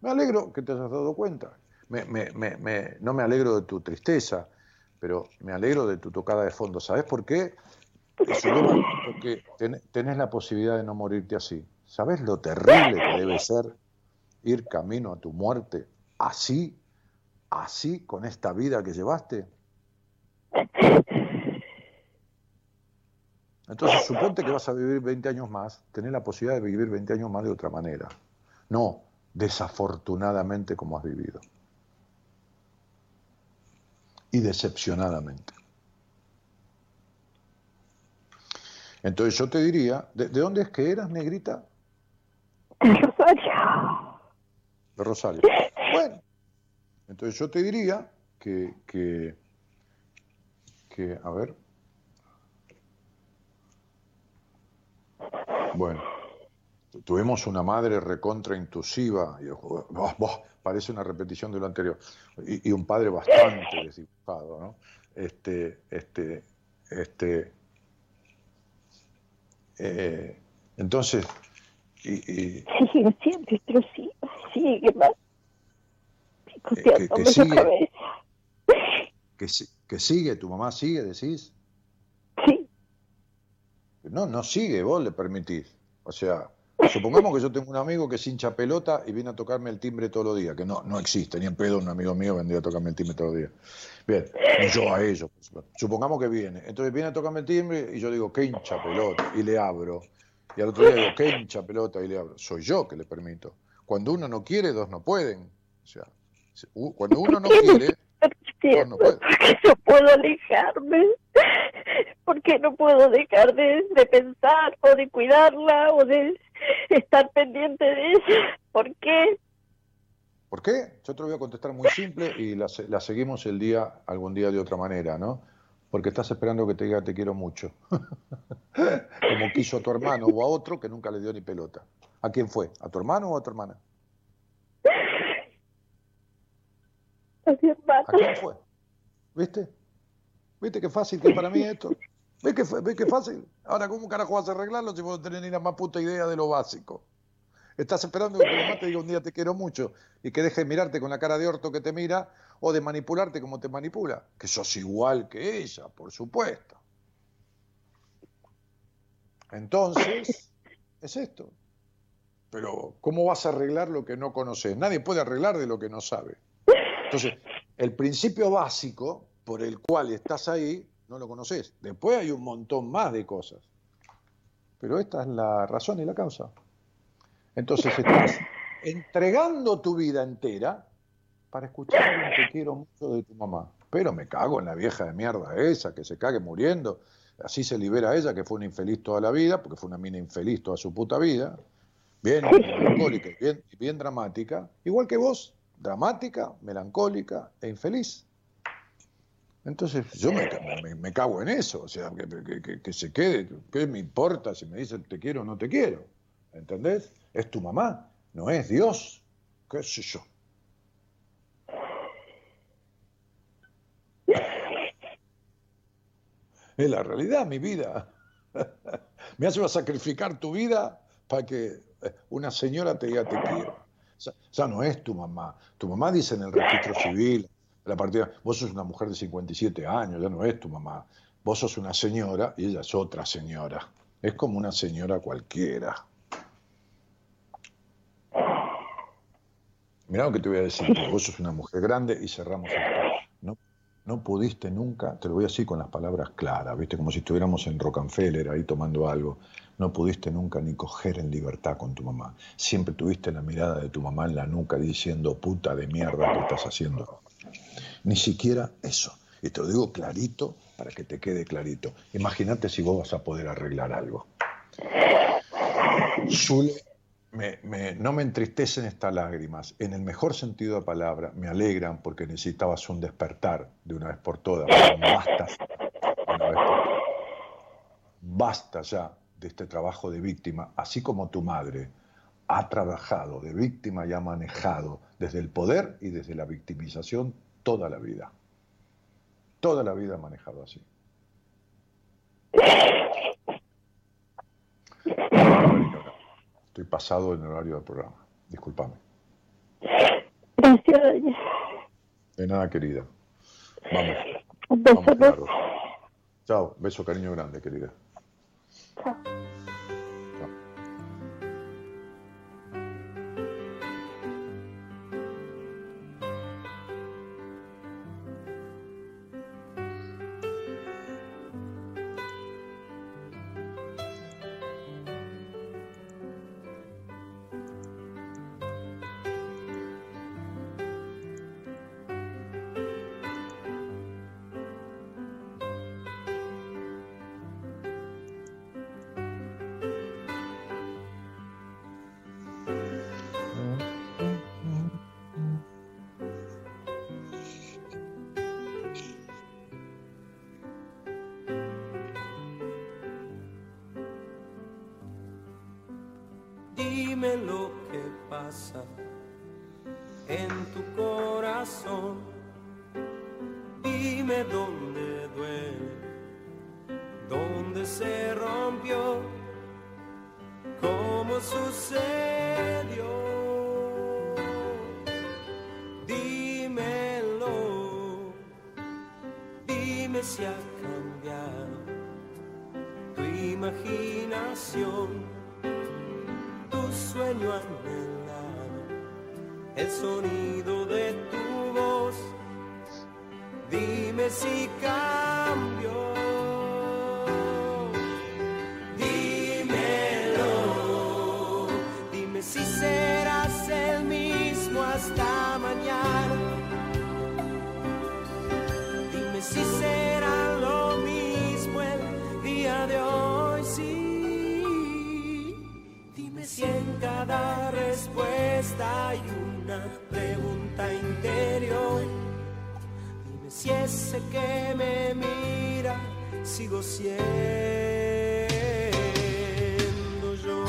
me alegro que te hayas dado cuenta. No me alegro de tu tristeza, pero me alegro de tu tocada de fondo. ¿Sabés por qué? Porque tenés la posibilidad de no morirte así. ¿Sabés lo terrible que debe ser ir camino a tu muerte así, así con esta vida que llevaste? Entonces, suponte que vas a vivir 20 años más, tenés la posibilidad de vivir 20 años más de otra manera. No, desafortunadamente como has vivido. Y decepcionadamente. Entonces yo te diría, ¿de dónde es que eras, negrita? De Rosario. De Rosario. Bueno, entonces yo te diría que a ver. Bueno, tuvimos una madre recontra intrusiva, y, parece una repetición de lo anterior, y un padre bastante desdibujado, ¿no? Entonces, sigue siempre intrusiva, sigue más que sigue, tu mamá sigue, decís. Sí. No sigue, vos le permitís. O sea, supongamos que yo tengo un amigo que es hincha pelota y viene a tocarme el timbre todos los días, que no existe, ni en pedo un amigo mío vendría a tocarme el timbre todos los días. Bien, y yo a ellos. Supongamos que viene. Entonces viene a tocarme el timbre y yo digo, qué hincha pelota, y le abro. Y al otro día digo, qué hincha pelota, y le abro. Soy yo que le permito. Cuando uno no quiere, dos no pueden. O sea, cuando uno no quiere... Porque no puedo alejarme, porque no puedo dejar de pensar o de cuidarla o de estar pendiente de ella. ¿Por qué? ¿Por qué? Yo te lo voy a contestar muy simple y la seguimos algún día de otra manera, ¿no? Porque estás esperando que te diga te quiero mucho. Como quiso a tu hermano o a otro que nunca le dio ni pelota. ¿A quién fue? ¿A tu hermano o a tu hermana? ¿A quién fue? ¿Viste? ¿Viste qué fácil que es para mí esto? ¿Ves qué fácil? Ahora, ¿cómo carajo vas a arreglarlo si vos no tenés ni la más puta idea de lo básico? Estás esperando que tu mamá te diga un día te quiero mucho y que deje de mirarte con la cara de orto que te mira o de manipularte como te manipula. Que sos igual que ella, por supuesto. Entonces, es esto. Pero, ¿cómo vas a arreglar lo que no conoces? Nadie puede arreglar de lo que no sabe. Entonces, el principio básico por el cual estás ahí, no lo conoces. Después hay un montón más de cosas. Pero esta es la razón y la causa. Entonces estás entregando tu vida entera para escuchar algo que quiero mucho de tu mamá. Pero me cago en la vieja de mierda esa, que se cague muriendo. Así se libera a ella, que fue una infeliz toda la vida, porque fue una mina infeliz toda su puta vida. Bien melancólica y bien dramática, igual que vos. Dramática, melancólica e infeliz. Entonces yo me cago en eso, o sea, que se quede, ¿qué me importa si me dicen te quiero o no te quiero? ¿Entendés? Es tu mamá, no es Dios, qué sé yo. Es la realidad, mi vida. Me hace sacrificar tu vida para que una señora te diga te quiero. Ya no es tu mamá. Tu mamá dice en el registro civil, la partida, vos sos una mujer de 57 años, ya no es tu mamá. Vos sos una señora y ella es otra señora. Es como una señora cualquiera. Mirá lo que te voy a decir, vos sos una mujer grande y cerramos esto. No pudiste nunca, te lo voy a decir con las palabras claras, ¿viste? Como si estuviéramos en Rockefeller ahí tomando algo. No pudiste nunca ni coger en libertad con tu mamá. Siempre tuviste la mirada de tu mamá en la nuca diciendo, puta de mierda, ¿qué estás haciendo? Ni siquiera eso. Y te lo digo clarito para que te quede clarito. Imagínate si vos vas a poder arreglar algo. Zule, no me entristecen estas lágrimas. En el mejor sentido de la palabra, me alegran porque necesitabas un despertar de una vez por todas. Basta ya. Una vez por todas. Basta ya de este trabajo de víctima, así como tu madre ha trabajado de víctima y ha manejado desde el poder y desde la victimización toda la vida. Toda la vida ha manejado así. he pasado el horario del programa. Discúlpame. Gracias, doña. De nada, querida. Vamos. Un beso. Vamos, Gerardo. Chao. Beso, cariño grande, querida. Chao. Dime lo que pasa en tu corazón, dime dónde duele, dónde se rompió, cómo sucedió. Dímelo, dime si ha cambiado tu imaginación. Sueño anhelado, el sonido de tu voz, dime si cambió. Dímelo, dime si serás el mismo hasta mañana, dime si será lo mismo el día de hoy, sí. Si en cada respuesta hay una pregunta interior, dime si ese que me mira sigo siendo yo.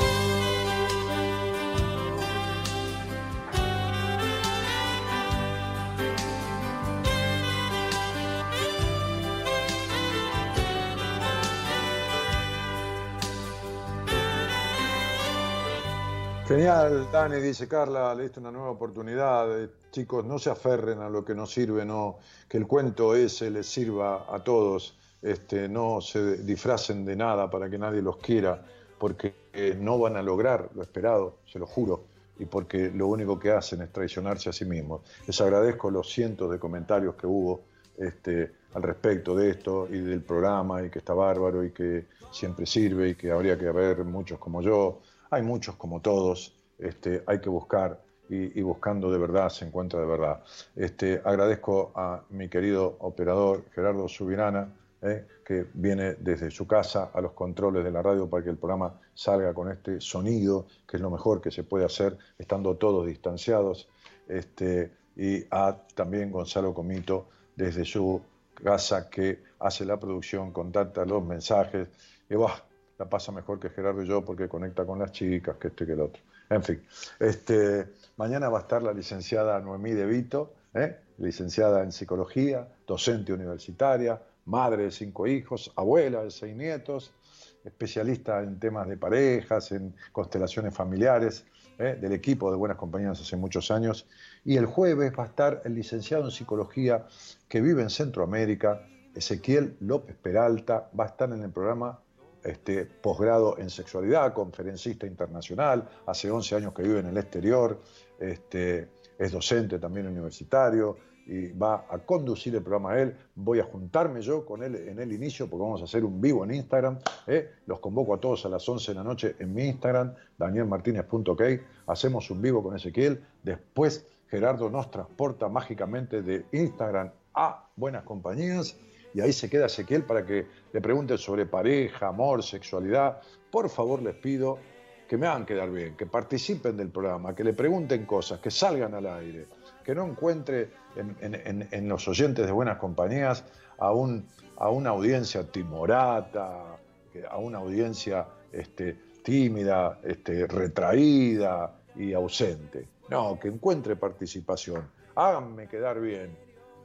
Genial, Dani, dice Carla, le diste una nueva oportunidad. Chicos, no se aferren a lo que nos sirve, no, que el cuento ese les sirva a todos, no se disfracen de nada para que nadie los quiera, porque no van a lograr lo esperado, se lo juro, y porque lo único que hacen es traicionarse a sí mismos. Les agradezco los cientos de comentarios que hubo al respecto de esto y del programa, y que está bárbaro, y que siempre sirve, y que habría que haber muchos como yo. Hay muchos como todos, hay que buscar, y buscando de verdad se encuentra de verdad. Agradezco a mi querido operador Gerardo Subirana, que viene desde su casa a los controles de la radio para que el programa salga con este sonido, que es lo mejor que se puede hacer estando todos distanciados. Y a también Gonzalo Comito desde su casa, que hace la producción, contacta los mensajes, y va. La pasa mejor que Gerardo y yo porque conecta con las chicas, que que el otro. En fin, mañana va a estar la licenciada Noemí De Vito, licenciada en psicología, docente universitaria, madre de 5 hijos, abuela de 6 nietos, especialista en temas de parejas, en constelaciones familiares, del equipo de Buenas Compañías hace muchos años. Y el jueves va a estar el licenciado en psicología que vive en Centroamérica, Ezequiel López Peralta, va a estar en el programa posgrado en sexualidad, conferencista internacional, hace 11 años que vive en el exterior, es docente también universitario y va a conducir el programa a él. Voy a juntarme yo con él en el inicio porque vamos a hacer un vivo en Instagram. Los convoco a todos a las 11 de la noche en mi Instagram, danielmartinez.ok. Hacemos un vivo con Ezequiel. Después Gerardo nos transporta mágicamente de Instagram a Buenas Compañías. Y ahí se queda Ezequiel para que le pregunten sobre pareja, amor, sexualidad. Por favor, les pido que me hagan quedar bien, que participen del programa, que le pregunten cosas, que salgan al aire, que no encuentre en los oyentes de Buenas Compañías a una audiencia timorata, a una audiencia tímida, retraída y ausente. No, que encuentre participación. Háganme quedar bien,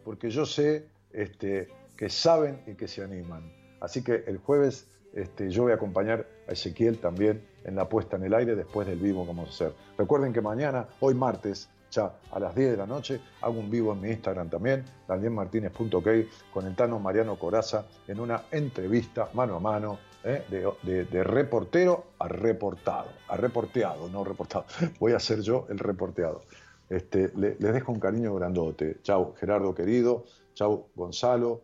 porque yo sé que saben y que se animan. Así que el jueves Yo voy a acompañar a Ezequiel también en la puesta en el aire después del vivo que vamos a hacer. Recuerden que mañana, hoy martes, ya a las 10 de la noche, hago un vivo en mi Instagram también, danielmartinez.ok, con el Tano Mariano Coraza, en una entrevista mano a mano, de reportero a reportado. A reporteado, no reportado. Voy a ser yo el reporteado. Les dejo un cariño grandote. Chau, Gerardo querido. Chau, Gonzalo.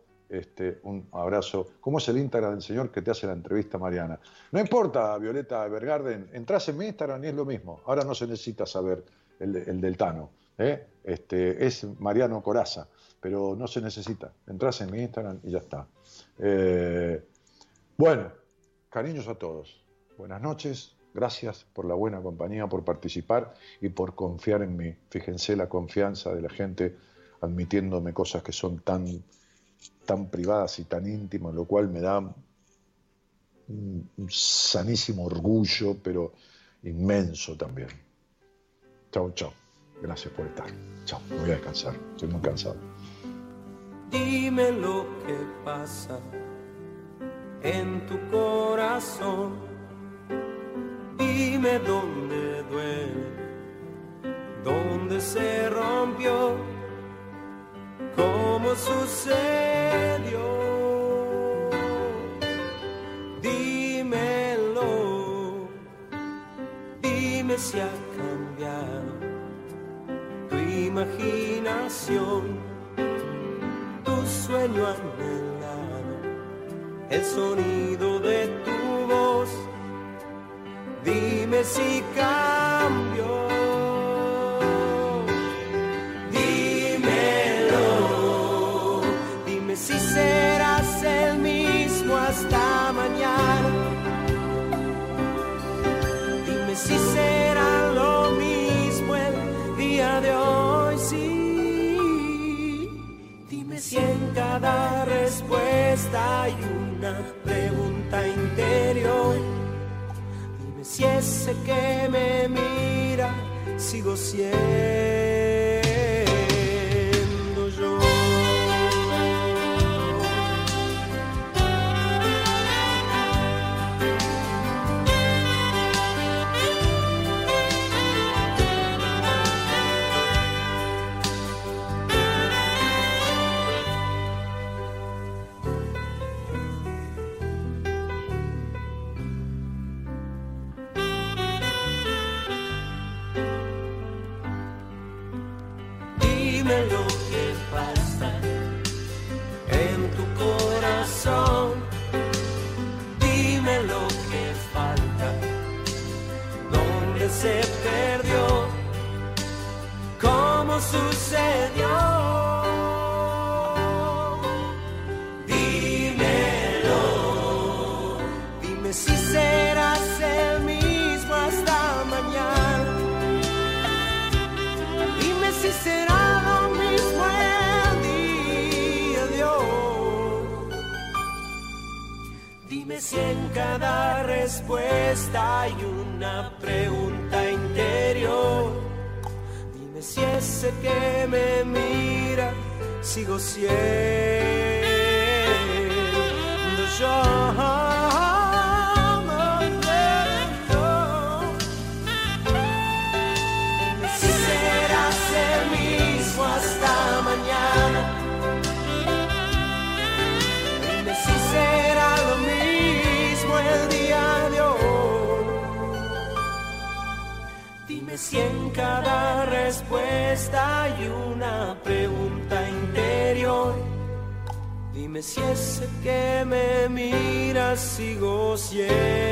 Un abrazo. ¿Cómo es el Instagram del señor que te hace la entrevista, Mariana? No importa, Violeta Evergarden, entras en mi Instagram y es lo mismo. Ahora no se necesita saber el del Tano, es Mariano Coraza, pero no se necesita. Entras en mi Instagram y ya está. Bueno, cariños a todos. Buenas noches. Gracias por la buena compañía, por participar y por confiar en mí. Fíjense la confianza de la gente admitiéndome cosas que son tan privadas y tan íntimas, lo cual me da un sanísimo orgullo, pero inmenso también. Chau, chau. Gracias por estar. Chau, me voy a descansar. Estoy muy cansado. Dime lo que pasa en tu corazón. Dime dónde duele, dónde se rompió, cómo sucedió. Dímelo, dime si ha cambiado tu imaginación, tu sueño anhelado, el sonido de tu voz. Dime si cambió. Si serás el mismo hasta mañana, dime si será lo mismo el día de hoy, sí. Dime si en cada respuesta hay una pregunta interior. Dime si ese que me mira sigo siendo. Se perdió, ¿cómo sucedió? Dímelo, dime si serás el mismo hasta mañana, dime si será lo mismo el día de hoy. Dime si en cada respuesta hay una pregunta interior. Dime si ese que me mira sigo siendo yo. Si en cada respuesta hay una pregunta interior, dime si ese que me mira sigo siendo.